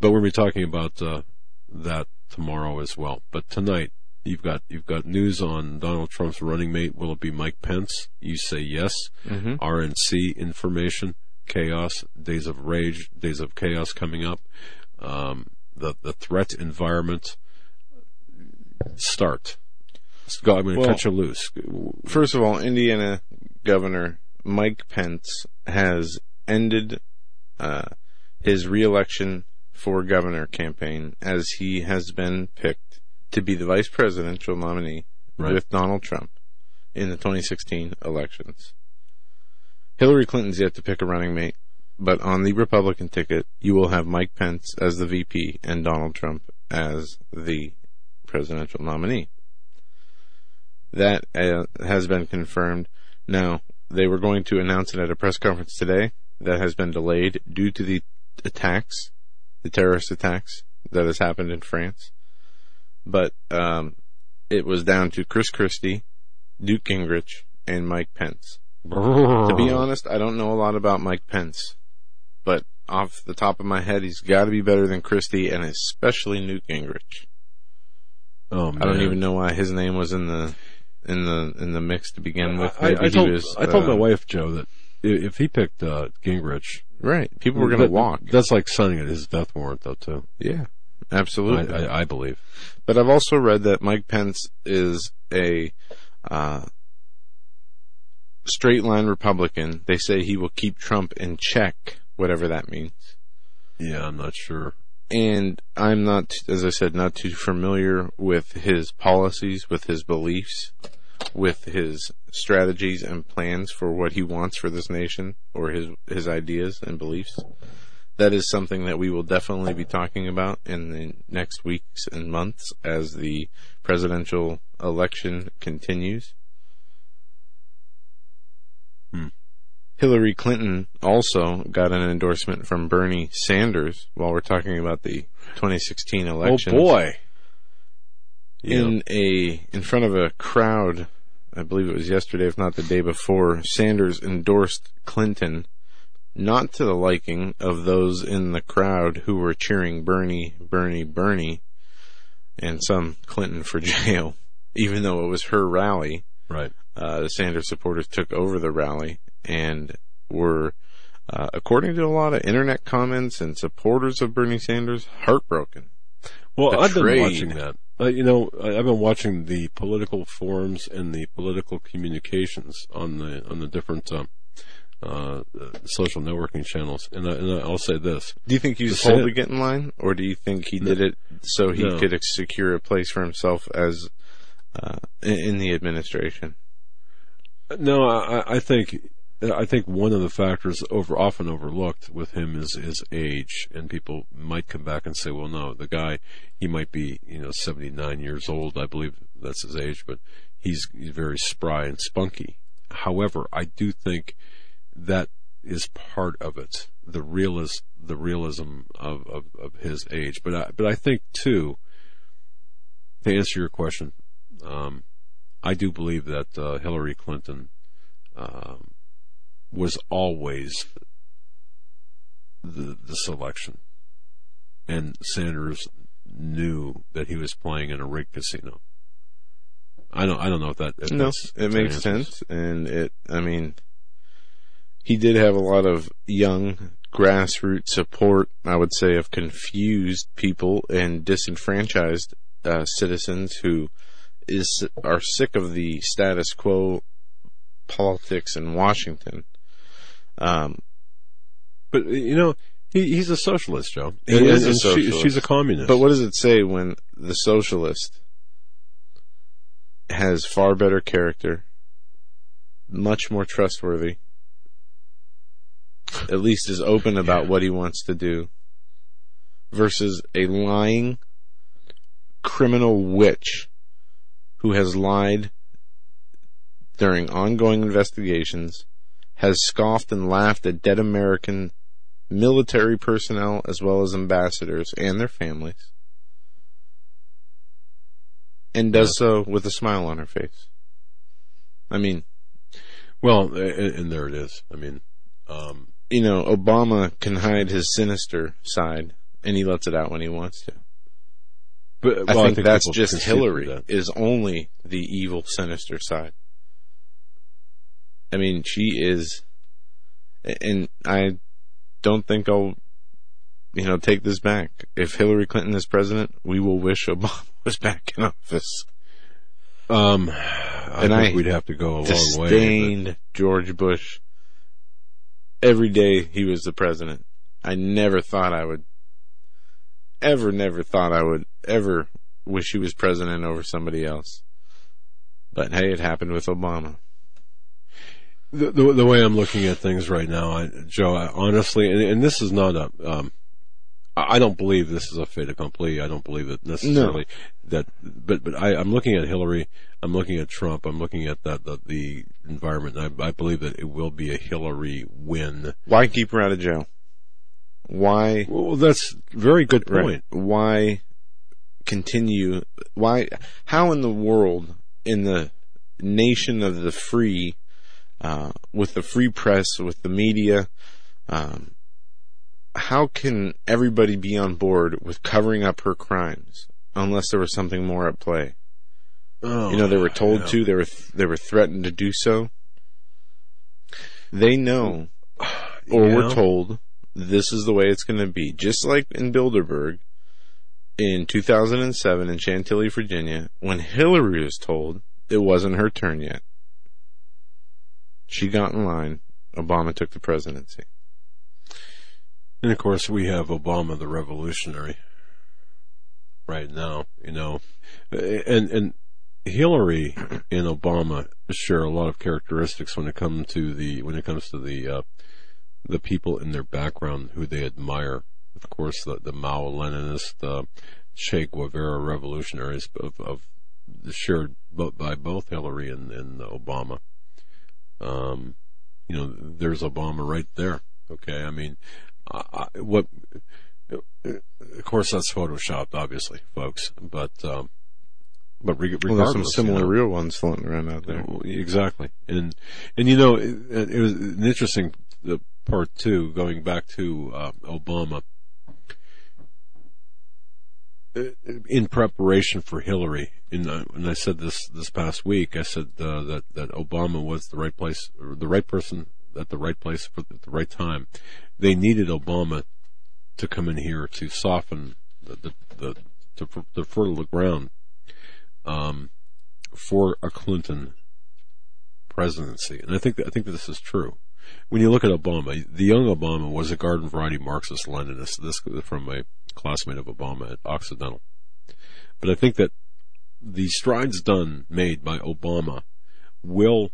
But we're going to be talking about uh, that tomorrow as well. But tonight you've got you've got news on Donald Trump's running mate. Will it be Mike Pence? You say yes. Mm-hmm. R N C information, chaos, days of rage, days of chaos coming up. Um, the the threat environment. Start. I'm going to well, cut you loose. First of all, Indiana Governor Mike Pence has ended uh, his reelection for governor campaign, as he has been picked to be the vice presidential nominee right. with Donald Trump in the twenty sixteen elections. Hillary Clinton's yet to pick a running mate, but on the Republican ticket, you will have Mike Pence as the V P and Donald Trump as the presidential nominee. That uh, has been confirmed. Now, they were going to announce it at a press conference today. That has been delayed due to the attacks the terrorist attacks that has happened in France. But um, it was down to Chris Christie, Newt Gingrich, and Mike Pence. Oh. To be honest, I don't know a lot about Mike Pence. But off the top of my head, he's got to be better than Christie and especially Newt Gingrich. Oh, man. I don't even know why his name was in the in the, in the mix to begin with. Maybe I, I, told, he was, I told uh, my wife, Joe, that if he picked uh, Gingrich... Right. People were going to walk. That's like signing his death warrant, though, too. Yeah, absolutely. I, I, I believe. But I've also read that Mike Pence is a uh, straight-line Republican. They say he will keep Trump in check, whatever that means. Yeah, I'm not sure. And I'm not, as I said, not too familiar with his policies, with his beliefs, with his strategies and plans for what he wants for this nation, or his his ideas and beliefs. That is something that we will definitely be talking about in the next weeks and months as the presidential election continues. Hmm. Hillary Clinton also got an endorsement from Bernie Sanders while we're talking about the twenty sixteen election. Oh, boy. In a in front of a crowd, I believe it was yesterday, if not the day before, Sanders endorsed Clinton, not to the liking of those in the crowd who were cheering Bernie, Bernie, Bernie, and some Clinton for jail, even though it was her rally. Right. Uh, the Sanders supporters took over the rally and were, uh, according to a lot of internet comments and supporters of Bernie Sanders, heartbroken. Well, betrayed. I've been watching that. Uh, you know, I've been watching the political forums and the political communications on the on the different um, uh, social networking channels, and, I, and I'll say this: do you think he was told to get in line, or do you think he no. did it so he no. could secure a place for himself as uh, in the administration? No, I, I think I think one of the factors over often overlooked with him is his age, and people might come back and say, well, no, the guy, he might be, you know, seventy-nine years old. I believe that's his age, but He's very spry and spunky. However, I do think that is part of it, the realist, the realism of, of, of his age. But I, but I think, too, to answer your question, um, I do believe that uh, Hillary Clinton um, was always the, the selection. And Sanders knew that he was playing in a rigged casino. I don't. I don't know if that. If no, it makes sense, and it. I mean, he did have a lot of young grassroots support, I would say, of confused people and disenfranchised uh, citizens who is are sick of the status quo politics in Washington. Um, but you know. He's a socialist, Joe. He and, is a socialist. She, she's a communist. But what does it say when the socialist has far better character, much more trustworthy, at least is open about yeah. what he wants to do, versus a lying criminal witch who has lied during ongoing investigations, has scoffed and laughed at dead American military personnel as well as ambassadors and their families, and does so with a smile on her face. I mean, well, and there it is. I mean, um, you know, Obama can hide his sinister side, and he lets it out when he wants to. But well, I, think I think that's just Hillary that. Is only the evil, sinister side. I mean, she is, and I. Don't think I'll, you know, take this back. If Hillary Clinton is president, we will wish Obama was back in office. Um, I and think I we'd have to go a long way. Disdained George Bush every day he was the president. I never thought I would, ever, never thought I would ever wish he was president over somebody else. But hey, it happened with Obama. The, the, the way I'm looking at things right now, I, Joe, I honestly, and, and this is not a, um, I don't believe this is a fait accompli. I don't believe it necessarily. No. That, but but I, I'm looking at Hillary. I'm looking at Trump. I'm looking at that the, the environment. And I, I believe that it will be a Hillary win. Why keep her out of jail? Why? Well, that's a very good point. Right. Why continue? Why? How in the world, in the nation of the free? Uh, with the free press, with the media, um, how can everybody be on board with covering up her crimes unless there was something more at play? Oh, you know, they were told yeah. to, they were th- they were threatened to do so. They know, or yeah. were told, this is the way it's going to be. Just like in Bilderberg in two thousand seven in Chantilly, Virginia, when Hillary was told it wasn't her turn yet. She got in line. Obama took the presidency. And, of course, we have Obama the revolutionary right now, you know. And and Hillary and Obama share a lot of characteristics when it comes to the when it comes to the uh, the people in their background who they admire. Of course, the, the Mao Leninist, uh, Che Guevara revolutionaries of, of shared by both Hillary and, and Obama. Um, you know, there's Obama right there. Okay, I mean, I, what? Of course, that's photoshopped, obviously, folks. But, um, but regardless, well, there's some similar you know, real ones floating around out there. Exactly, and and you know, it, it was an interesting part too, going back to uh, Obama in preparation for Hillary. And I, and I said this this past week. I said uh, that that Obama was the right place, or the right person at the right place for the, at the right time. They needed Obama to come in here to soften the the, the to, to fertile the ground um, for a Clinton presidency. And I think that, I think that this is true. When you look at Obama, the young Obama was a garden variety Marxist Leninist. This from a classmate of Obama at Occidental. But I think that the strides done made by Obama will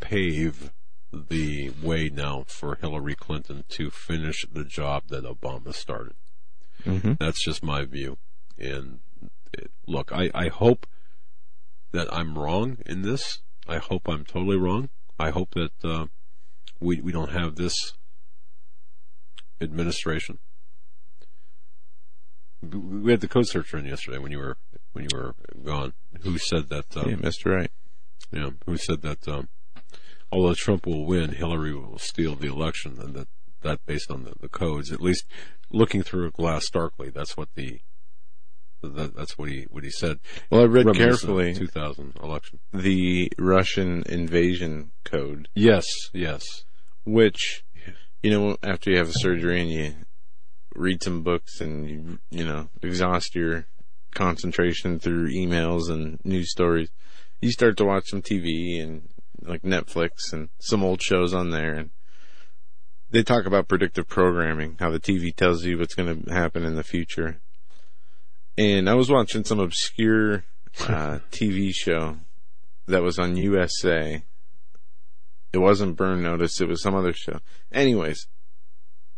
pave the way now for Hillary Clinton to finish the job that Obama started. Mm-hmm. That's just my view. And it, look, I, I hope that I'm wrong in this. I hope I'm totally wrong. I hope that uh, we we don't have this administration. We had the code searcher in yesterday when you were when you were gone. Who said that? Um, yeah, Mister Right. Yeah. Who said that? Um, although Trump will win, Hillary will steal the election, and that that based on the, the codes, at least looking through a glass darkly, that's what the that, that's what he what he said. Well, I read carefully the two thousand election, the Russian invasion code. Yes, yes. Which, you know, after you have a surgery and you read some books and you, you know, exhaust your concentration through emails and news stories, you start to watch some T V and like Netflix and some old shows on there, and they talk about predictive programming, how the T V tells you what's going to happen in the future. And I was watching some obscure uh, T V show that was on U S A. It wasn't Burn Notice, it was some other show. Anyways,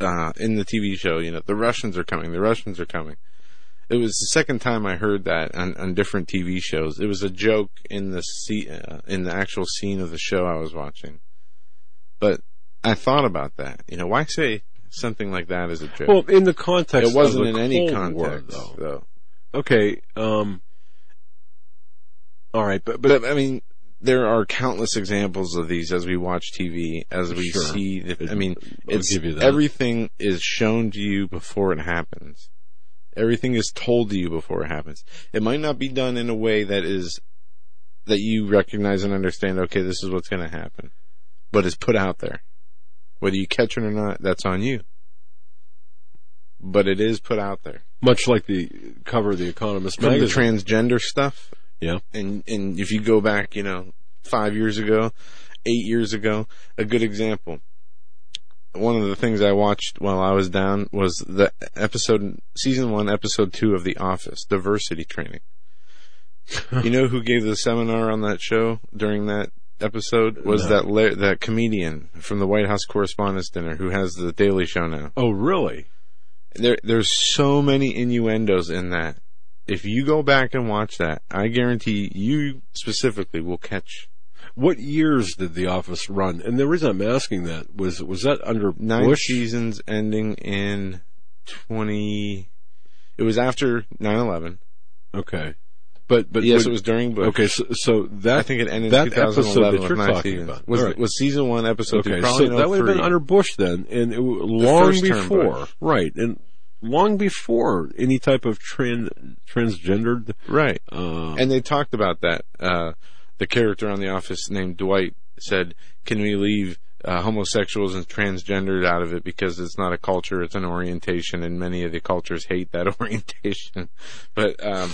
uh, in the T V show, you know, the Russians are coming, the Russians are coming. It was the second time I heard that on, on different T V shows. It was a joke in the se- uh, in the actual scene of the show I was watching. But I thought about that. You know, why say something like that as a joke? Well, in the context, it wasn't of the in Cold any context, War, though. though. Okay. Um, all right, but, but but I mean, there are countless examples of these as we watch T V, as we sure. see. The, I mean, it's, everything is shown to you before it happens. Everything is told to you before it happens. It might not be done in a way that is that you recognize and understand. Okay, this is what's going to happen, but it's put out there. Whether you catch it or not, that's on you. But it is put out there. Much like the cover of The Economist From magazine. From the transgender stuff. Yeah. And and if you go back, you know, five years ago, eight years ago, a good example. One of the things I watched while I was down was the episode, season one, episode two of The Office, diversity training. You know who gave the seminar on that show during that episode was no. that la- that comedian from the White House Correspondents' Dinner who has the Daily Show now. Oh, really? There, there's so many innuendos in that. If you go back and watch that, I guarantee you specifically will catch. What years did The Office run? And the reason I'm asking that was was that under nine Bush? Seasons ending in twenty. It was after nine eleven. Okay. But, but yes, would, it was during Bush. Okay, so, so that I think it ended that in twenty eleven. That episode that you're talking seasons. About was, right. was season one, episode okay, two. Probably so that would have been under Bush then, and it, the long before, right? And long before any type of trans transgendered, right? Uh, and they talked about that. Uh, the character on The Office named Dwight said, "Can we leave uh, homosexuals and transgendered out of it because it's not a culture; it's an orientation, and many of the cultures hate that orientation." But um,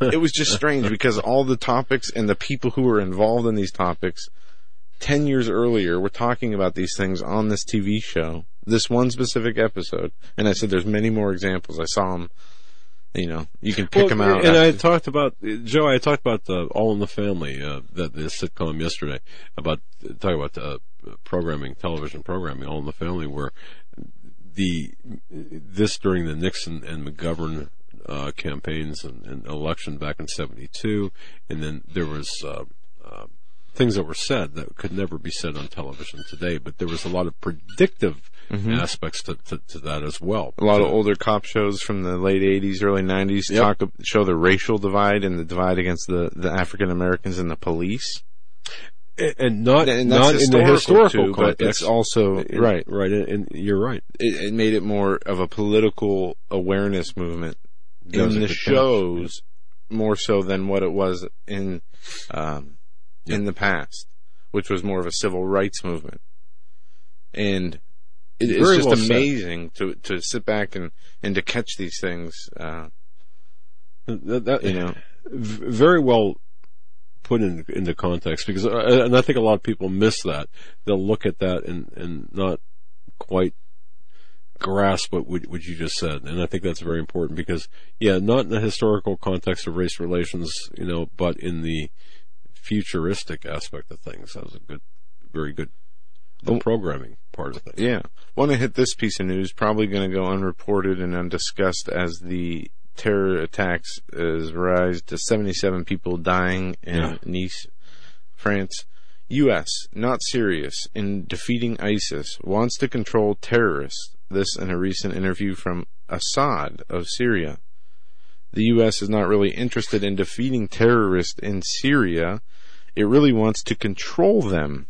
it was just strange because all the topics and the people who were involved in these topics ten years earlier were talking about these things on this T V show, this one specific episode. And I said, there's many more examples. I saw them, you know, you can pick well, them out. And after. I talked about, Joe, I talked about uh, All in the Family, uh, that this sitcom yesterday, about talking about uh, programming, television programming, All in the Family, where the this during the Nixon and McGovern Uh, campaigns and, and election back in seventy-two, and then there was uh, uh, things that were said that could never be said on television today, but there was a lot of predictive mm-hmm. aspects to, to, to that as well. A lot so, of older cop shows from the late eighties, early nineties yep. talk show the racial divide and the divide against the, the African Americans and the police. And not, and not in the historical too, context. But it's also it, right, right, and you're right. It, it made it more of a political awareness movement in the, the shows, yeah. more so than what it was in um, yeah. in the past, which was more of a civil rights movement. And it, it's just well amazing to, to sit back and, and to catch these things. Uh, that, that, you know, very well. Put in, into context, because and I think a lot of people miss that. They'll look at that and, and not quite grasp what, what you just said, and I think that's very important because, yeah, not in the historical context of race relations, you know, but in the futuristic aspect of things. That was a good, very good the well, programming part of things. Yeah. Want to hit this piece of news, probably going to go unreported and undiscussed as the terror attacks has risen to seventy-seven people dying in yeah. Nice, France. U S, not serious in defeating ISIS, wants to control terrorists. This in a recent interview from Assad of Syria. The U S is not really interested in defeating terrorists in Syria. It really wants to control them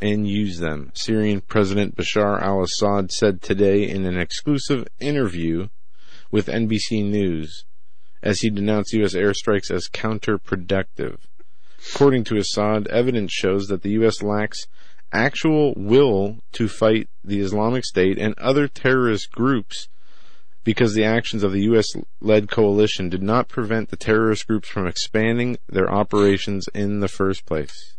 and use them. Syrian President Bashar al-Assad said today in an exclusive interview with N B C News as he denounced U S airstrikes as counterproductive. According to Assad, evidence shows that the U S lacks actual will to fight the Islamic State and other terrorist groups because the actions of the U S-led coalition did not prevent the terrorist groups from expanding their operations in the first place.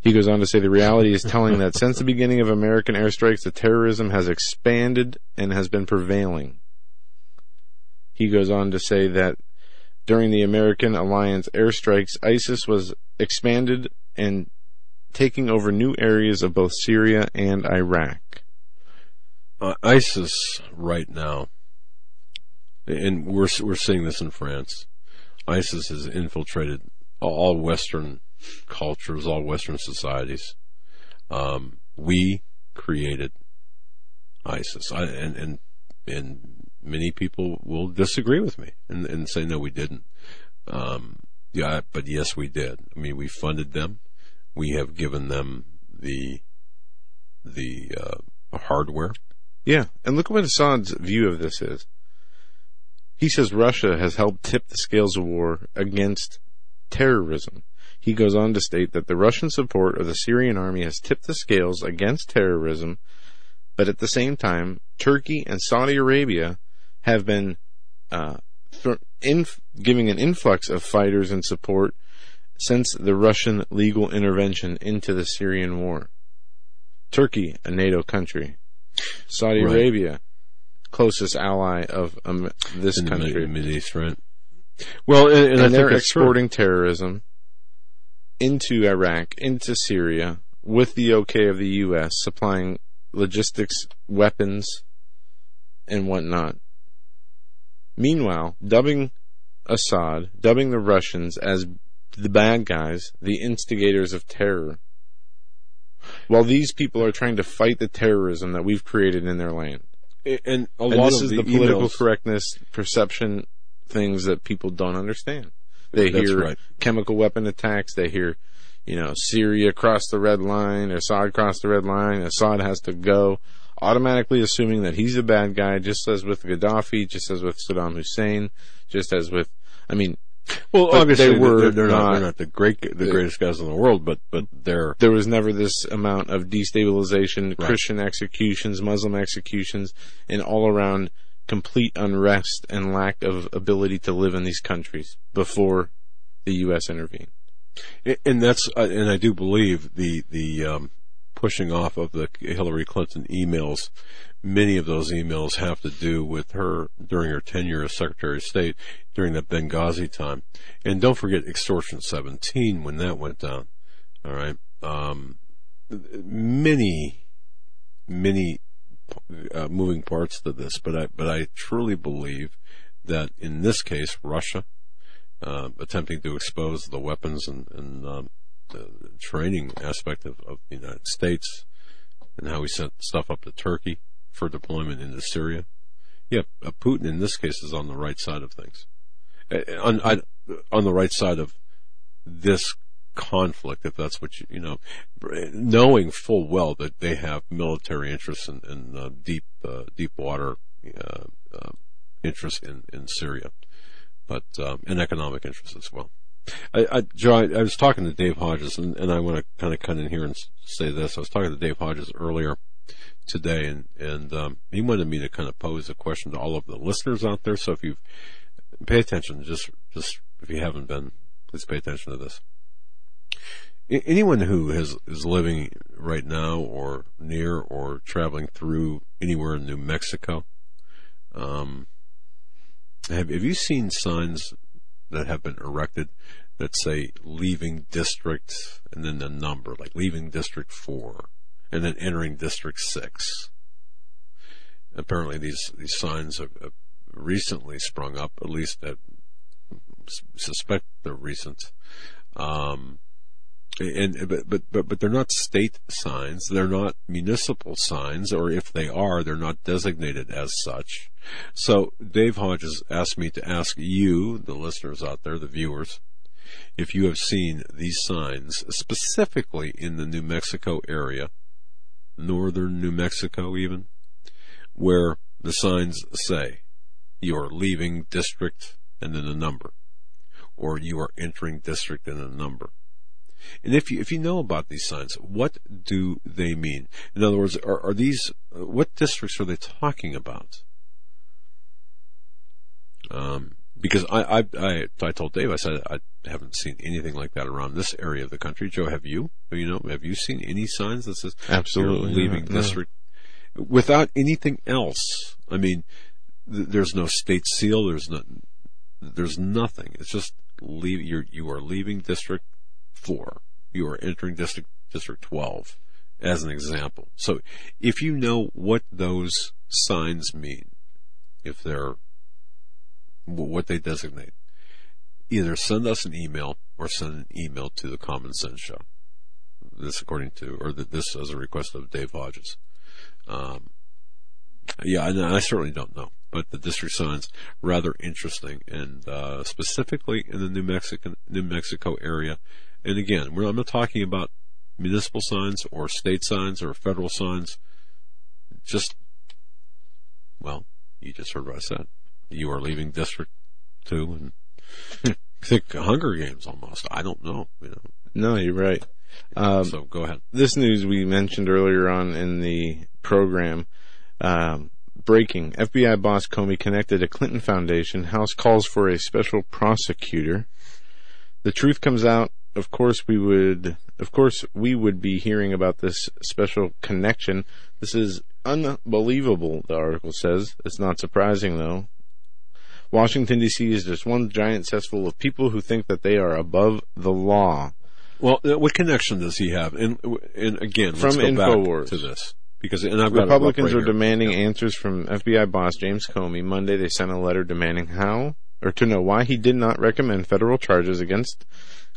He goes on to say the reality is telling that since the beginning of American airstrikes, the terrorism has expanded and has been prevailing. He goes on to say that during the American alliance airstrikes, ISIS was expanded and taking over new areas of both Syria and Iraq. Uh, ISIS right now, and we're we're seeing this in France. ISIS has infiltrated all Western cultures, all Western societies. Um, we created ISIS, I, and and and. Many people will disagree with me and, and say, no, we didn't. Um, yeah, but yes, we did. I mean, we funded them. We have given them the the uh, hardware. Yeah, and look what Assad's view of this is. He says Russia has helped tip the scales of war against terrorism. He goes on to state that the Russian support of the Syrian army has tipped the scales against terrorism, but at the same time, Turkey and Saudi Arabia have been uh, th- inf- giving an influx of fighters and support since the Russian legal intervention into the Syrian war. Turkey, a NATO country. Saudi right. Arabia, closest ally of um, this in country. In the Middle East, right? Well, and, and, and I they're think exporting true. terrorism into Iraq, into Syria, with the okay of the U S, supplying logistics, weapons, and whatnot. Meanwhile, dubbing Assad, dubbing the Russians as the bad guys, the instigators of terror, while these people are trying to fight the terrorism that we've created in their land. And a lot and this of is the, the political emails. correctness, perception, things that people don't understand. They That's hear right. chemical weapon attacks, they hear, you know, Syria crossed the red line, Assad crossed the red line, Assad has to go, automatically assuming that he's a bad guy, just as with Gaddafi, just as with Saddam Hussein, just as with, I mean, well, obviously they were they're not, not, they're not the great, the they, greatest guys in the world, but, but they're... There was never this amount of destabilization, right. Christian executions, Muslim executions, and all around complete unrest and lack of ability to live in these countries before the U S intervened. And that's, and I do believe the the um, pushing off of the Hillary Clinton emails. Many of those emails have to do with her during her tenure as Secretary of State during the Benghazi time. And don't forget Extortion seventeen when that went down. All right, um, many many uh, moving parts to this, but I but I truly believe that in this case Russia. Uh, attempting to expose the weapons and, and um, the training aspect of, of the United States and how we sent stuff up to Turkey for deployment into Syria. Yeah, uh, Putin in this case is on the right side of things. Uh, on, I, on the right side of this conflict, if that's what you, you know, knowing full well that they have military interests and in, in, uh, deep, uh, deep water uh, uh, interests in, in Syria. But um, and economic interests as well. I, I, Joe, I, I was talking to Dave Hodges, and, and I want to kind of cut in here and say this. I was talking to Dave Hodges earlier today, and and um, he wanted me to kind of pose a question to all of the listeners out there. So if you pay attention, just just if you haven't been, please pay attention to this. I, anyone who is is living right now, or near, or traveling through anywhere in New Mexico, um. Have, have you seen signs that have been erected that say leaving district and then the number, like leaving district four and then entering district six? Apparently these, these signs have, have recently sprung up, at least that suspect they're recent. Um, and but, but but but they're not state signs. They're not municipal signs, or if they are, they're not designated as such. So Dave Hodges asked me to ask you, the listeners out there, the viewers, if you have seen these signs, specifically in the New Mexico area, northern New Mexico even, where the signs say, you are leaving district and then a number, or you are entering district and a number. And if you, if you know about these signs, what do they mean? In other words, are, are these, what districts are they talking about? Um, because I, I, I, I told Dave, I said, I haven't seen anything like that around this area of the country. Joe, have you? You know, have you seen any signs that says, absolutely leaving not, district no. without anything else? I mean, th- there's no state seal. There's not, there's nothing. It's just leave. You're, you are leaving district four. You are entering district, district twelve as an example. So if you know what those signs mean, if they're, what they designate, either send us an email or send an email to the Common Sense Show. This according to, or the, this as a request of Dave Hodges. Um, yeah, and I certainly don't know, but the district signs rather interesting, and uh, specifically in the New Mexican New Mexico area. And again, we're, I'm not talking about municipal signs or state signs or federal signs. Just, well, you just heard what I said. You are leaving District Two, and I think Hunger Games almost. I don't know. You know. No, you're right. Um, so go ahead. This news we mentioned earlier on in the program. Um, breaking: F B I boss Comey connected to Clinton Foundation. House calls for a special prosecutor. The truth comes out. Of course, we would. Of course, we would be hearing about this special connection. This is unbelievable. The article says it's not surprising though. Washington, D C is just one giant cesspool of people who think that they are above the law. Well, what connection does he have? And, and again, let's from go InfoWars. Back to this. Because, and I've Republicans got right are here. demanding yeah. answers from F B I boss James Comey. Monday, they sent a letter demanding how, or to know why he did not recommend federal charges against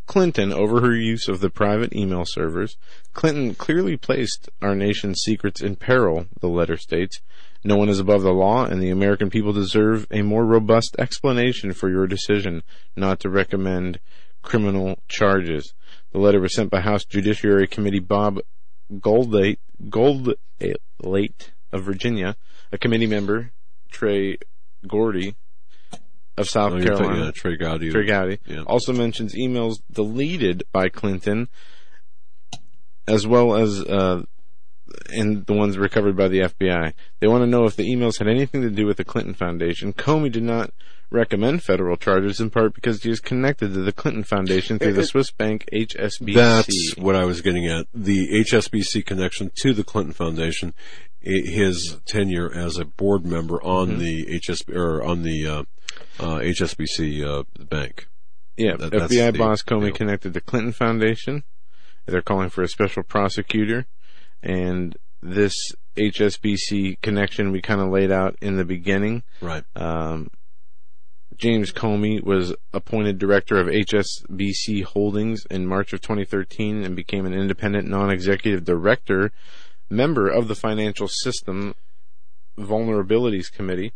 Clinton over her use of the private email servers. Clinton clearly placed our nation's secrets in peril, the letter states. No one is above the law, and the American people deserve a more robust explanation for your decision not to recommend criminal charges. The letter was sent by House Judiciary Committee Bob Goldlate, Goldlate of Virginia, a committee member, Trey Gowdy of South oh, Carolina. Trey Gowdy. Trey Gowdy. Yeah. Also mentions emails deleted by Clinton, as well as... Uh, and the ones recovered by the F B I. They want to know if the emails had anything to do with the Clinton Foundation. Comey did not recommend federal charges in part because he is connected to the Clinton Foundation through it, the Swiss bank H S B C. That's what I was getting at. The H S B C connection to the Clinton Foundation, his tenure as a board member on mm-hmm. the H S B, or on the uh, uh, H S B C uh, bank. Yeah, that, F B I boss the, Comey yeah. connected to the Clinton Foundation. They're calling for a special prosecutor. And this H S B C connection we kind of laid out in the beginning. Right. Um, James Comey was appointed director of H S B C Holdings in March of twenty thirteen and became an independent non-executive director, member of the Financial System Vulnerabilities Committee.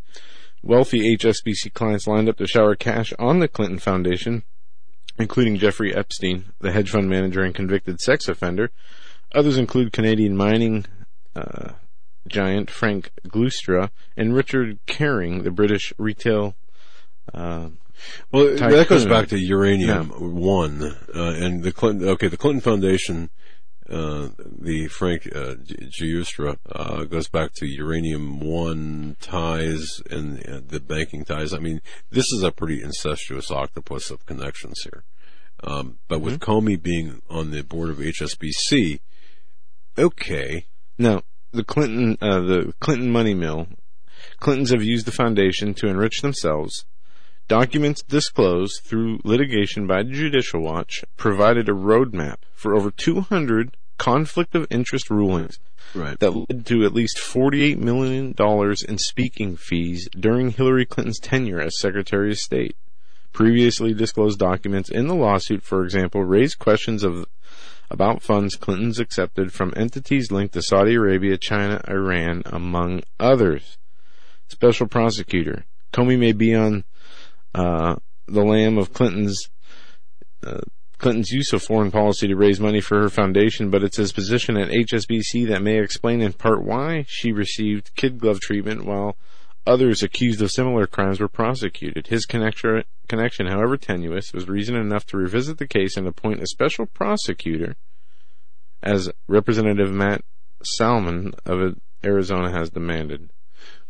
Wealthy H S B C clients lined up to shower cash on the Clinton Foundation, including Jeffrey Epstein, the hedge fund manager and convicted sex offender. Others include Canadian mining uh, giant Frank Glustra and Richard Kering, the British retail uh Well, tycoon. That goes back to Uranium yeah. One uh, and the Clinton. Okay, the Clinton Foundation, uh, the Frank uh, Giustra uh, goes back to Uranium One ties and uh, the banking ties. I mean, this is a pretty incestuous octopus of connections here. Um, but with mm-hmm. Comey being on the board of H S B C. Okay. Now, the Clinton, uh, the Clinton money mill. Clintons have used the foundation to enrich themselves. Documents disclosed through litigation by Judicial Watch provided a roadmap for over two hundred conflict of interest rulings right. that led to at least forty-eight million dollars in speaking fees during Hillary Clinton's tenure as Secretary of State. Previously disclosed documents in the lawsuit, for example, raised questions of about funds Clinton's accepted from entities linked to Saudi Arabia, China, Iran, among others. Special Prosecutor. Comey may be on uh, the lam of Clinton's uh, Clinton's use of foreign policy to raise money for her foundation, but it's his position at H S B C that may explain in part why she received kid glove treatment while others accused of similar crimes were prosecuted. His connection, connection, however tenuous, was reason enough to revisit the case and appoint a special prosecutor, as Representative Matt Salmon of Arizona has demanded.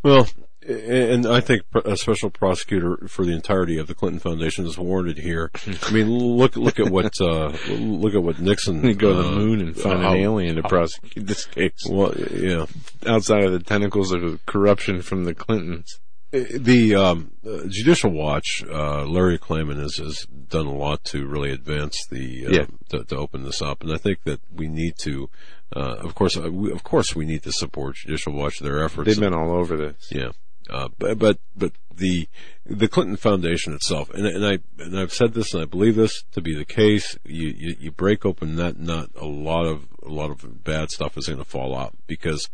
Well, and I think a special prosecutor for the entirety of the Clinton Foundation is warranted here. I mean, look look at what uh, look at what Nixon. You go to the moon and find uh, an alien to prosecute uh, this case. Well, yeah, outside of the tentacles of corruption from the Clintons. The um, Judicial Watch, uh, Larry Klayman has, has done a lot to really advance the uh, yeah. to, to open this up, and I think that we need to, uh, of course, uh, we, of course, we need to support Judicial Watch, their efforts. They've been and, all over this, yeah. Uh, but, but but the the Clinton Foundation itself, and, and I and I've said this and I believe this to be the case. You, you, you break open that nut, a lot of a lot of bad stuff is going to fall out because.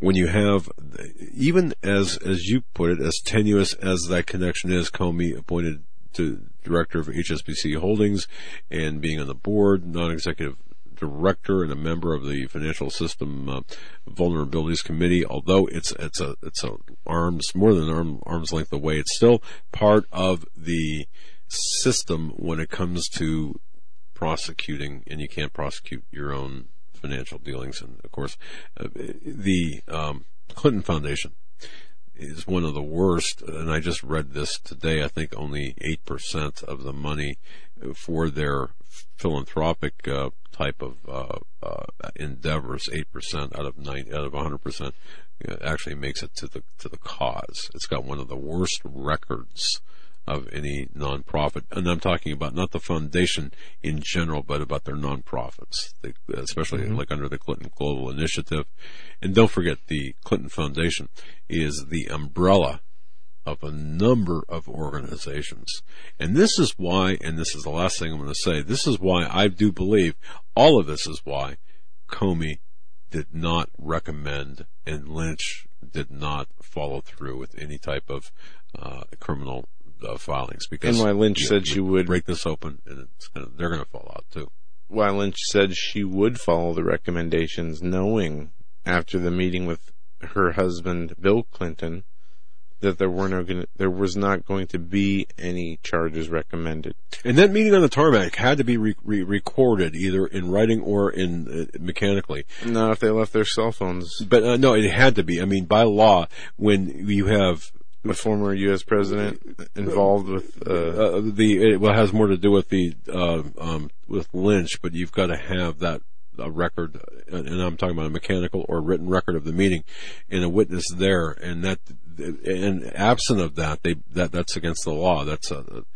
When you have, even as as you put it, as tenuous as that connection is, Comey appointed to director of H S B C Holdings and being on the board, non-executive director and a member of the Financial System uh, Vulnerabilities Committee. Although it's it's a it's a arms more than arm, arm's length away, it's still part of the system when it comes to prosecuting, and you can't prosecute your own financial dealings. And of course uh, the um, Clinton Foundation is one of the worst, and I just read this today. I think only eight percent of the money for their philanthropic uh, type of uh, uh, endeavors, eight percent out of nine, out of one hundred percent uh, actually makes it to the to the cause. It's got one of the worst records of any nonprofit, and I'm talking about not the foundation in general, but about their nonprofits, they, especially mm-hmm. like under the Clinton Global Initiative. And don't forget, the Clinton Foundation is the umbrella of a number of organizations. And this is why, and this is the last thing I'm going to say, this is why I do believe, all of this is why Comey did not recommend and Lynch did not follow through with any type of uh, criminal Uh, filings, because and why Lynch you, said you, she would break this open, and it's gonna, they're going to fall out too. Why Lynch said she would follow the recommendations, knowing after the meeting with her husband Bill Clinton that there were no, there was not going to be any charges recommended. And that meeting on the tarmac had to be re- re- recorded, either in writing or in uh, mechanically. No, if they left their cell phones, but uh, no, it had to be. I mean, by law, when you have a former U S president involved with uh, uh, the it, well it has more to do with the uh, um, with Lynch, but you've got to have that a record, and I'm talking about a mechanical or written record of the meeting, and a witness there, and that and absent of that, they that that's against the law. That's a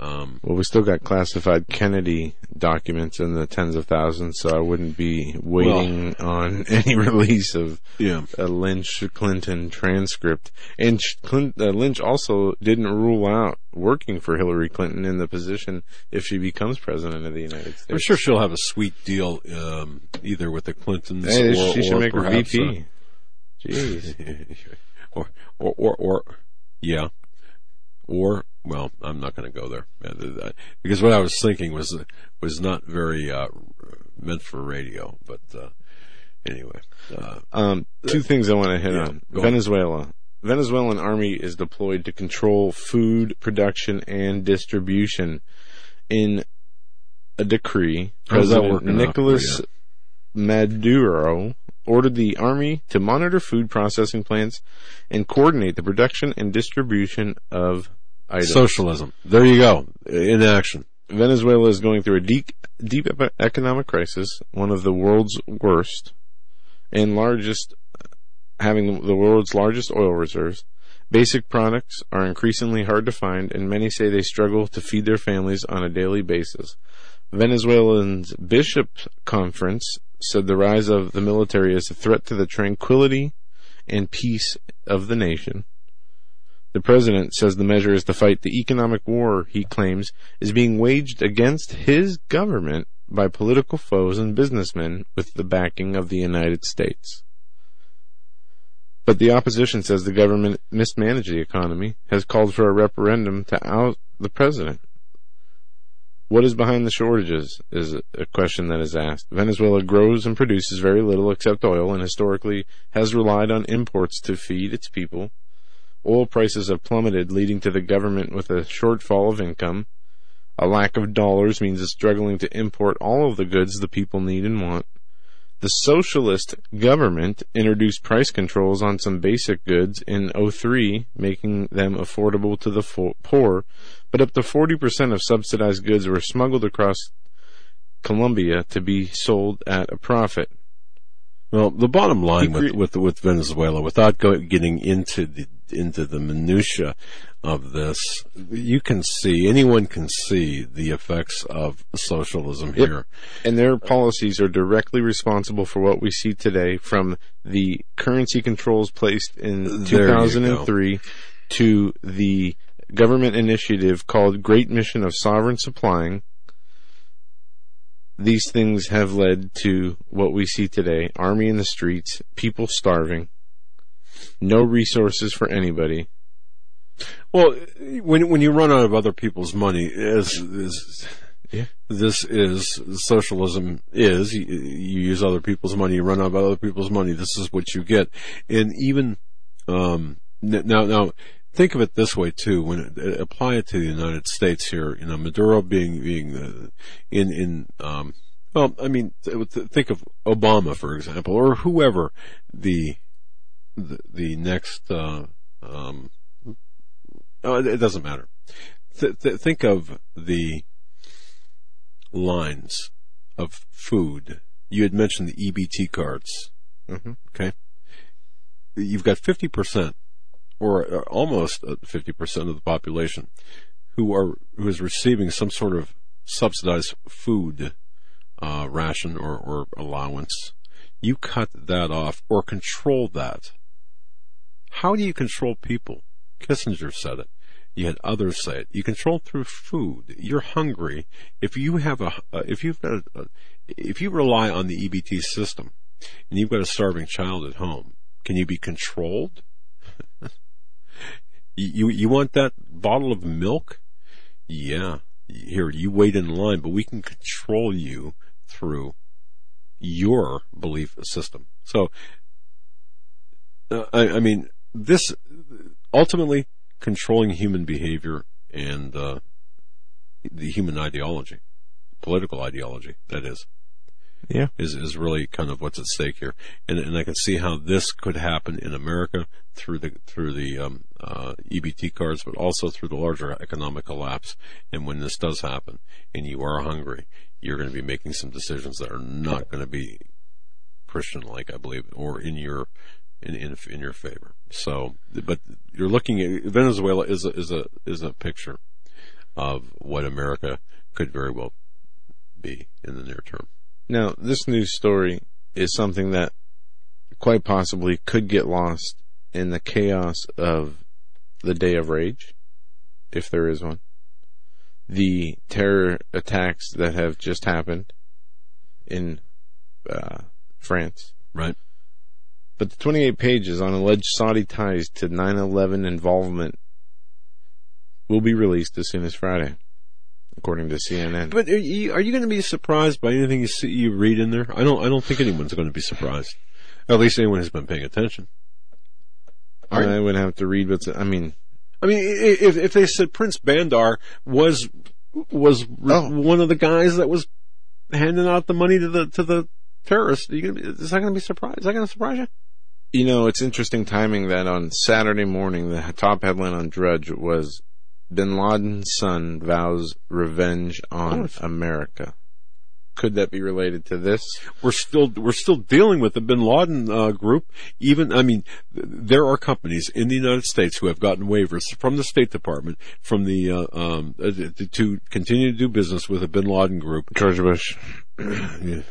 um, well, we still got classified Kennedy documents in the tens of thousands, so I wouldn't be waiting well, on any release of yeah. a Lynch-Clinton transcript. And Lynch also didn't rule out working for Hillary Clinton in the position if she becomes president of the United States. I'm sure she'll have a sweet deal um, either with the Clintons hey, or she should or make her V P. A, Jeez, or or or, or yeah. Or, well, I'm not going to go there, because what I was thinking was was not very uh, meant for radio. But uh, anyway, uh, um, two uh, things I want to hit yeah, on. Venezuela. On. Venezuelan army is deployed to control food production and distribution. In a decree, President Nicolas out? Maduro ordered the army to monitor food processing plants and coordinate the production and distribution of items. Socialism. There you go. In action. Venezuela is going through a deep, deep economic crisis, one of the world's worst and largest, having the world's largest oil reserves. Basic products are increasingly hard to find, and many say they struggle to feed their families on a daily basis. Venezuelan's Bishop Conference said the rise of the military is a threat to the tranquility and peace of the nation. The president says the measure is to fight the economic war he claims is being waged against his government by political foes and businessmen with the backing of the United States. But the opposition says the government mismanaged the economy, has called for a referendum to out the president. What is behind the shortages is a question that is asked. Venezuela grows and produces very little except oil and historically has relied on imports to feed its people. Oil prices have plummeted, leading to the government with a shortfall of income. A lack of dollars means it's struggling to import all of the goods the people need and want. The socialist government introduced price controls on some basic goods in oh three, making them affordable to the fo- poor, but up to forty percent of subsidized goods were smuggled across Colombia to be sold at a profit. Well, the bottom line with with, with Venezuela, without go, getting into the into the minutia of this, you can see, anyone can see the effects of socialism here. Yep. And their policies are directly responsible for what we see today, from the currency controls placed in two thousand three to the government initiative called Great Mission of Sovereign Supplying. These things have led to what we see today: army in the streets, people starving, no resources for anybody. Well, when when you run out of other people's money, as, as yeah. this is socialism is, you, you use other people's money, you run out of other people's money, this is what you get. And even, um, now, now, think of it this way too. When it, apply it to the United States here, you know, Maduro being being uh, in in um, well, I mean, th- th- think of Obama, for example, or whoever the the, the next. Uh, um, oh, it, it doesn't matter. Th- th- think of the lines of food. You had mentioned the E B T cards. Mm-hmm. Okay, you've got fifty percent. Or almost fifty percent of the population who are who is receiving some sort of subsidized food uh, ration or, or allowance. You cut that off or control that. How do you control people? Kissinger said it. You had others say it. You control through food. You're hungry. If you have a uh, if you've got a, uh, if you rely on the E B T system and you've got a starving child at home, can you be controlled? You you want that bottle of milk? Yeah. Here, you wait in line, but we can control you through your belief system. So, uh, I, I mean, this, ultimately, controlling human behavior and uh, the human ideology, political ideology, that is. Yeah, is is really kind of what's at stake here, and and I can see how this could happen in America through the through the um, uh, E B T cards, but also through the larger economic collapse. And when this does happen, and you are hungry, you're going to be making some decisions that are not going to be Christian-like, I believe, or in your in in, in your favor. So, but you're looking at Venezuela is a, is a is a picture of what America could very well be in the near term. Now, this news story is something that quite possibly could get lost in the chaos of the Day of Rage, if there is one, the terror attacks that have just happened in uh, France. Right. But the twenty-eight pages on alleged Saudi ties to nine eleven involvement will be released as soon as Friday, according to C N N. But are you, are you going to be surprised by anything you see, you read in there? I don't. I don't think anyone's going to be surprised. At least anyone who's been paying attention. Aren't, I would have to read, but I mean, I mean, if if they said Prince Bandar was was oh. one of the guys that was handing out the money to the to the terrorists, are you going to be, is that going to be surprised? Is that going to surprise you? You know, it's interesting timing that on Saturday morning, the top headline on Drudge was, Bin Laden's son vows revenge on America. could that be related to this? We're still we're still dealing with the Bin Laden uh, group. Even I mean, there are companies in the United States who have gotten waivers from the State Department from the uh, um, to continue to do business with the Bin Laden group. George Bush. Yeah.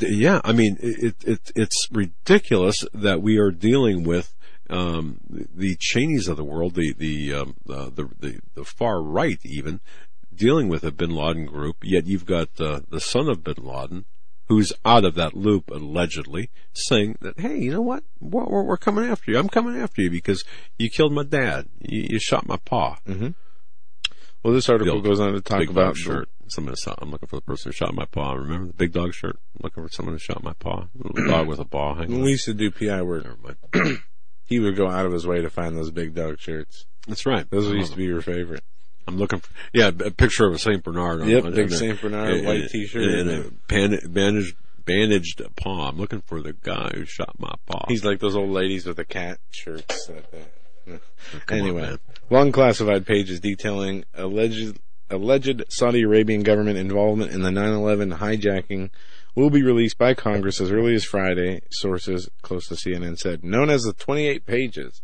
Yeah, I mean, it, it, it's ridiculous that we are dealing with um, the Cheneys of the world, the the, um, uh, the the the far right, even dealing with a Bin Laden group. Yet you've got uh, the son of Bin Laden, who's out of that loop allegedly, saying that, hey, you know what? We're, we're coming after you. I'm coming after you because you killed my dad. You, you shot my pa. Mm-hmm. Well, this article Built. goes on to talk big about shirt. Somebody saw, I'm looking for the person who shot my paw. Remember the big dog shirt? I'm looking for someone who shot my paw. A little dog with a paw hanging. When we used to do P I work, he would go out of his way to find those big dog shirts. That's right. Those I used to be your favorite. I'm looking for, yeah, a picture of a Saint Bernard. Yep, on, big Saint Bernard, a, white a, t-shirt. And, and a pan, bandaged, bandaged paw. I'm looking for the guy who shot my paw. He's like those old ladies with the cat shirts that they... Come anyway, on, long classified pages detailing alleged alleged Saudi Arabian government involvement in the nine eleven hijacking will be released by Congress as early as Friday, sources close to C N N said. Known as the twenty-eight pages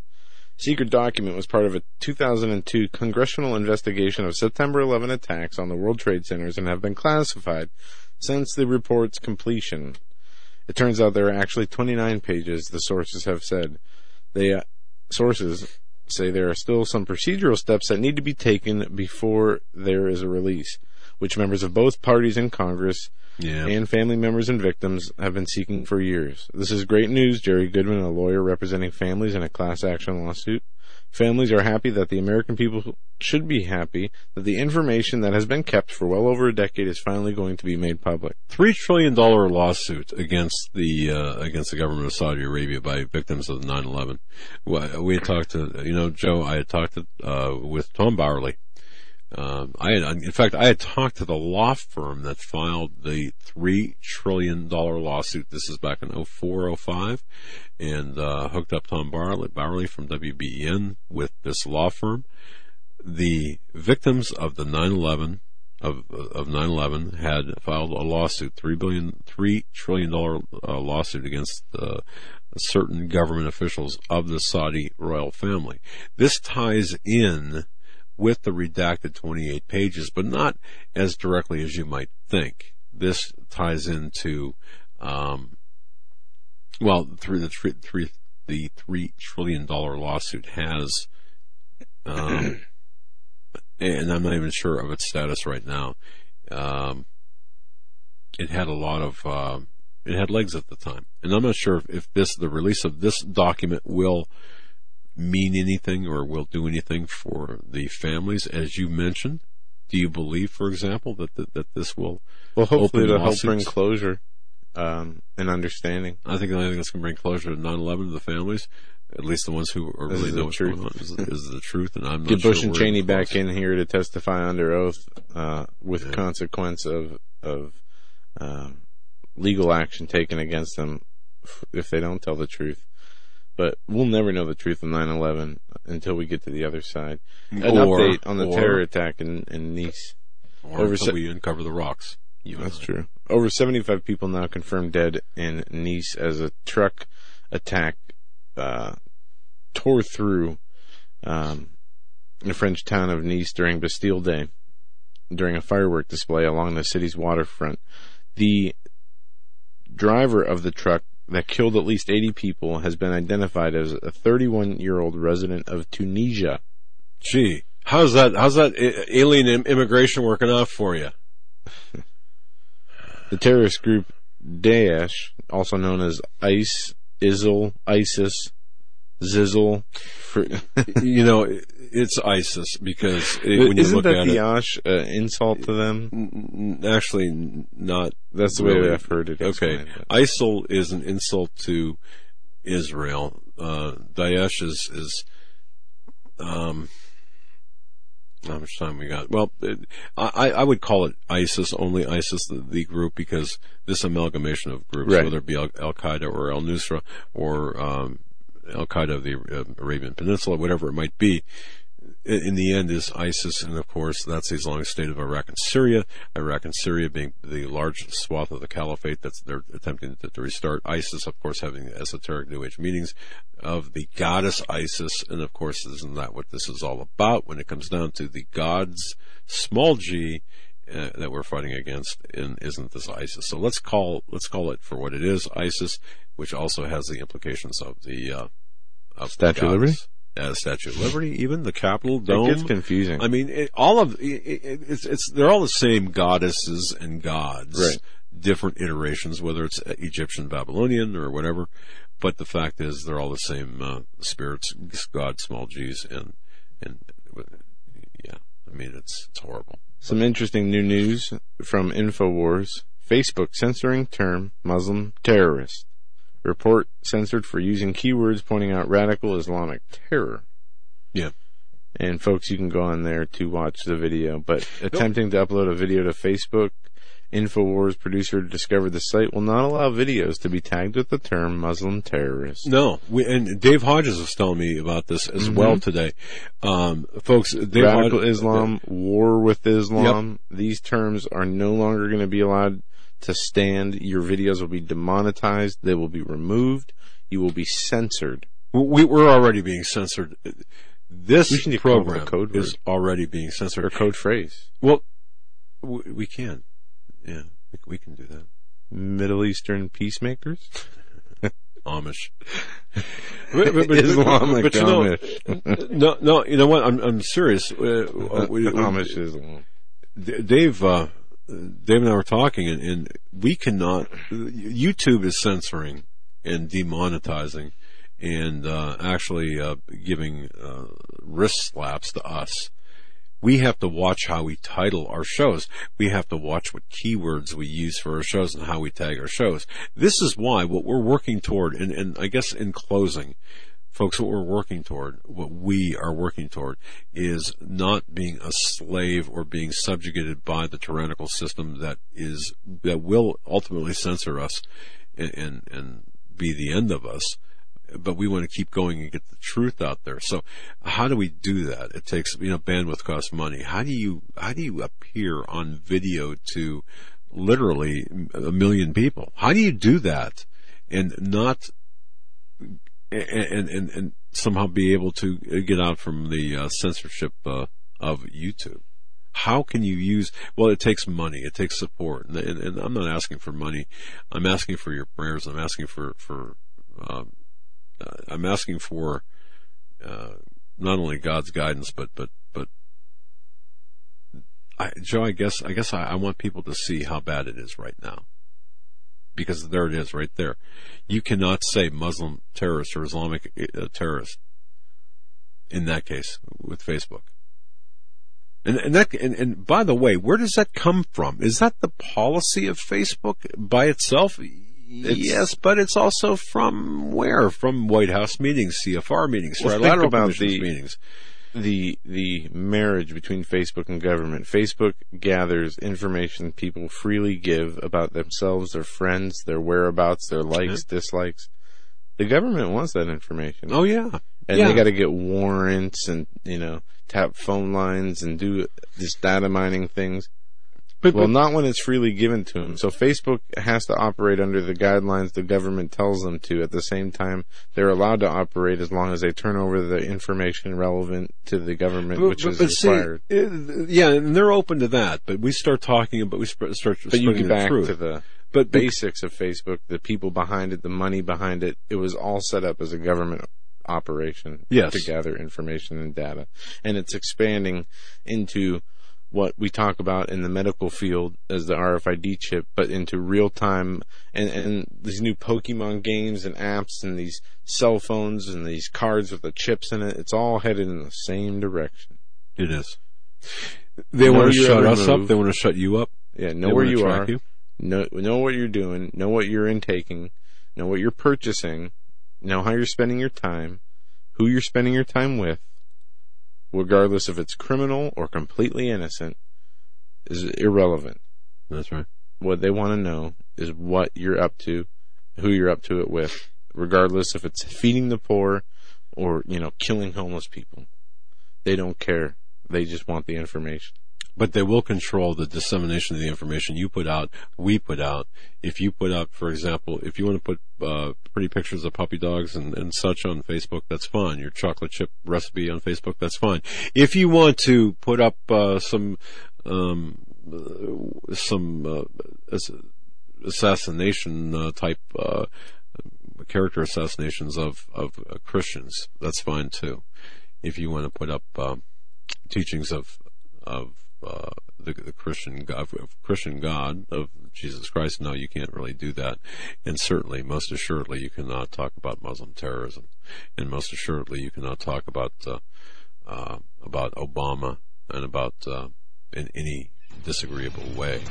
secret document was part of a two thousand two congressional investigation of September eleventh attacks on the World Trade Centers and have been classified since the report's completion. It turns out there are actually twenty-nine pages, the sources have said. They uh, Sources say there are still some procedural steps that need to be taken before there is a release, which members of both parties in Congress yeah. and family members and victims have been seeking for years. This is great news, Jerry Goodman, a lawyer representing families in a class action lawsuit. Families are happy that the American people should be happy that the information that has been kept for well over a decade is finally going to be made public. Three trillion dollar lawsuit against the uh, against the government of Saudi Arabia by victims of the nine eleven. We had talked to you know Joe. I had talked to, uh, with Tom Bowerly. Um, I had, in fact, I had talked to the law firm that filed the three trillion dollar lawsuit. This is back in oh four, oh five, and uh, hooked up Tom Bowerly, Bowerly from W B E N with this law firm. The victims of the nine eleven of of nine eleven had filed a lawsuit, three billion, three trillion dollar uh, lawsuit against uh, certain government officials of the Saudi royal family. This ties in with the redacted twenty-eight pages, but not as directly as you might think. This ties into, um, well, through the three, three, the three trillion dollar lawsuit has, um, and I'm not even sure of its status right now. Um, it had a lot of, uh, it had legs at the time, and I'm not sure if, if this, the release of this document will mean anything or will do anything for the families, as you mentioned. Do you believe, for example, that that, that this will well hopefully it'll help bring closure um, and understanding? I think the only thing that's going to bring closure to nine eleven to the families, at least the ones who are really know what's going on, is, is the truth. And I'm not Get sure Bush and Cheney back in here to testify under oath uh, with yeah. consequence of of um, legal action taken against them if they don't tell the truth. But we'll never know the truth of nine eleven until we get to the other side. An or, update on the or, terror attack in, in Nice. Or Over until se- we uncover the rocks. That's true. Over seventy-five people now confirmed dead in Nice as a truck attack uh, tore through um, the French town of Nice during Bastille Day, during a firework display along the city's waterfront. The driver of the truck that killed at least eighty people has been identified as a thirty-one-year-old resident of Tunisia. Gee, how's that? How's that alien immigration working out for you? The terrorist group Daesh, also known as ICE, ISIL, ISIS, Zizzle. For, you know, it's ISIS because it, when you look at it, isn't that the Osh uh, insult to them? N- n- actually, not. That's the really. way I've heard it. Okay, ISIL is an insult to Israel. Uh, Daesh is is. Um, how much time we got? Well, it, I I would call it ISIS, only ISIS, the, the group, because this amalgamation of groups, right. whether it be Al Qaeda or Al Nusra or um, Al Qaeda of the Arabian Peninsula, whatever it might be, in the end is ISIS, and of course that's the Islamic State of Iraq and Syria. Iraq and Syria being the large swath of the caliphate that's they're attempting to, to restart. ISIS, of course, having esoteric New Age meanings of the goddess ISIS, and of course isn't that what this is all about when it comes down to the gods, small g, Uh, that we're fighting against, and isn't this ISIS? So let's call let's call it for what it is, ISIS, which also has the implications of the uh, of Statue of Liberty, uh, Statue of Liberty, even the Capitol dome. It gets confusing. I mean, it, all of it, it, it's it's they're all the same goddesses and gods, right? Different iterations, whether it's Egyptian, Babylonian, or whatever. But the fact is, they're all the same uh, spirits, gods, small g's, and and yeah, I mean, it's it's horrible. Some interesting new news from InfoWars. Facebook censoring term Muslim terrorist. Report censored for using keywords pointing out radical Islamic terror. Yeah. And folks, you can go on there to watch the video. But attempting to upload a video to Facebook, InfoWars producer discovered the site will not allow videos to be tagged with the term Muslim terrorist. No. We, and Dave Hodges was telling me about this as mm-hmm. well today. Um, folks, Dave Radical Hodges, Islam, uh, war with Islam, yep. These terms are no longer going to be allowed to stand. Your videos will be demonetized. They will be removed. You will be censored. We, we're already being censored. This program code is word. already being censored. Or code phrase. Well, we, we can. Yeah, we can do that. Middle Eastern peacemakers? Amish. but, but, but, Islam like but, but Amish. You know, no, no, you know what? I'm, I'm serious. Uh, we, we, Amish Islam. Dave, uh, Dave and I were talking, and, and we cannot... YouTube is censoring and demonetizing and uh, actually uh, giving uh, wrist slaps to us. We have to watch how we title our shows. We have to watch what keywords we use for our shows and how we tag our shows. This is why what we're working toward, and, and I guess in closing, folks, what we're working toward, what we are working toward, is not being a slave or being subjugated by the tyrannical system that is that will ultimately censor us and and, and be the end of us. But we want to keep going and get the truth out there. So how do we do that? It takes, you know, bandwidth costs money. How do you, how do you appear on video to literally a million people? How do you do that and not, and, and, and somehow be able to get out from the uh, censorship uh, of YouTube? How can you use, well, it takes money, it takes support. And, and, and I'm not asking for money. I'm asking for your prayers. I'm asking for, for, um, Uh, I'm asking for uh, not only God's guidance, but but but I, Joe, I guess I guess I, I want people to see how bad it is right now, because there it is, right there. You cannot say Muslim terrorist or Islamic uh, terrorist in that case with Facebook. And and that and, and by the way, where does that come from? Is that the policy of Facebook by itself? It's, yes, but it's also from where? From White House meetings, C F R meetings, well, trilateral commissions meetings. The the marriage between Facebook and government. Facebook gathers information people freely give about themselves, their friends, their whereabouts, their likes, mm-hmm. dislikes. The government wants that information. Oh yeah, and yeah. They got to get warrants and you know tap phone lines and do this data mining things. But, well, but, not when it's freely given to them. So Facebook has to operate under the guidelines the government tells them to. At the same time, they're allowed to operate as long as they turn over the information relevant to the government, but, which but, is but required. See, it, yeah, and they're open to that. But we start talking about we start. start but you get back to the but, basics of Facebook, the people behind it, the money behind it. It was all set up as a government operation yes. to gather information and data, and it's expanding into what we talk about in the medical field as the R F I D chip, but into real time and, and these new Pokemon games and apps and these cell phones and these cards with the chips in it. It's all headed in the same direction. It is. They want to shut us up. They want to shut you up. Yeah, know where you are. Know, know what you're doing. Know what you're intaking. Know what you're purchasing. Know how you're spending your time. Who you're spending your time with. Regardless if it's criminal or completely innocent, is irrelevant. That's right. What they want to know is what you're up to, who you're up to it with, regardless if it's feeding the poor or, you know, killing homeless people. They don't care. They just want the information. But they will control the dissemination of the information you put out, we put out. If you put out, for example, if you want to put uh, pretty pictures of puppy dogs and, and such on Facebook, that's fine. Your chocolate chip recipe on Facebook, that's fine. If you want to put up uh, some um, some uh, assassination uh, type uh, character assassinations of, of uh, Christians, that's fine too. If you want to put up uh, teachings of of uh, the, the Christian God, of Christian God of Jesus Christ. No, you can't really do that. And certainly, most assuredly, you cannot talk about Muslim terrorism. And most assuredly, you cannot talk about uh, uh, about Obama and about uh, in any disagreeable way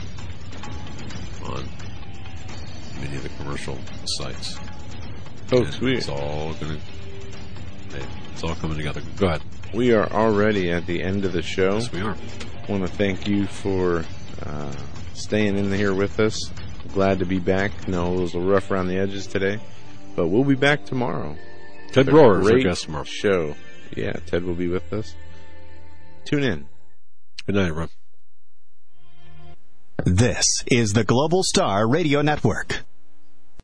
on many of the commercial sites. Oh, and sweet! It's all going to. It's all coming together. Go ahead. We are already at the end of the show. Yes, we are. I want to thank you for uh, staying in here with us. Glad to be back. No, it was a rough around the edges today, but we'll be back tomorrow. Ted Rohrer is our guest tomorrow. Show. Yeah, Ted will be with us. Tune in. Good night, everyone. This is the Global Star Radio Network.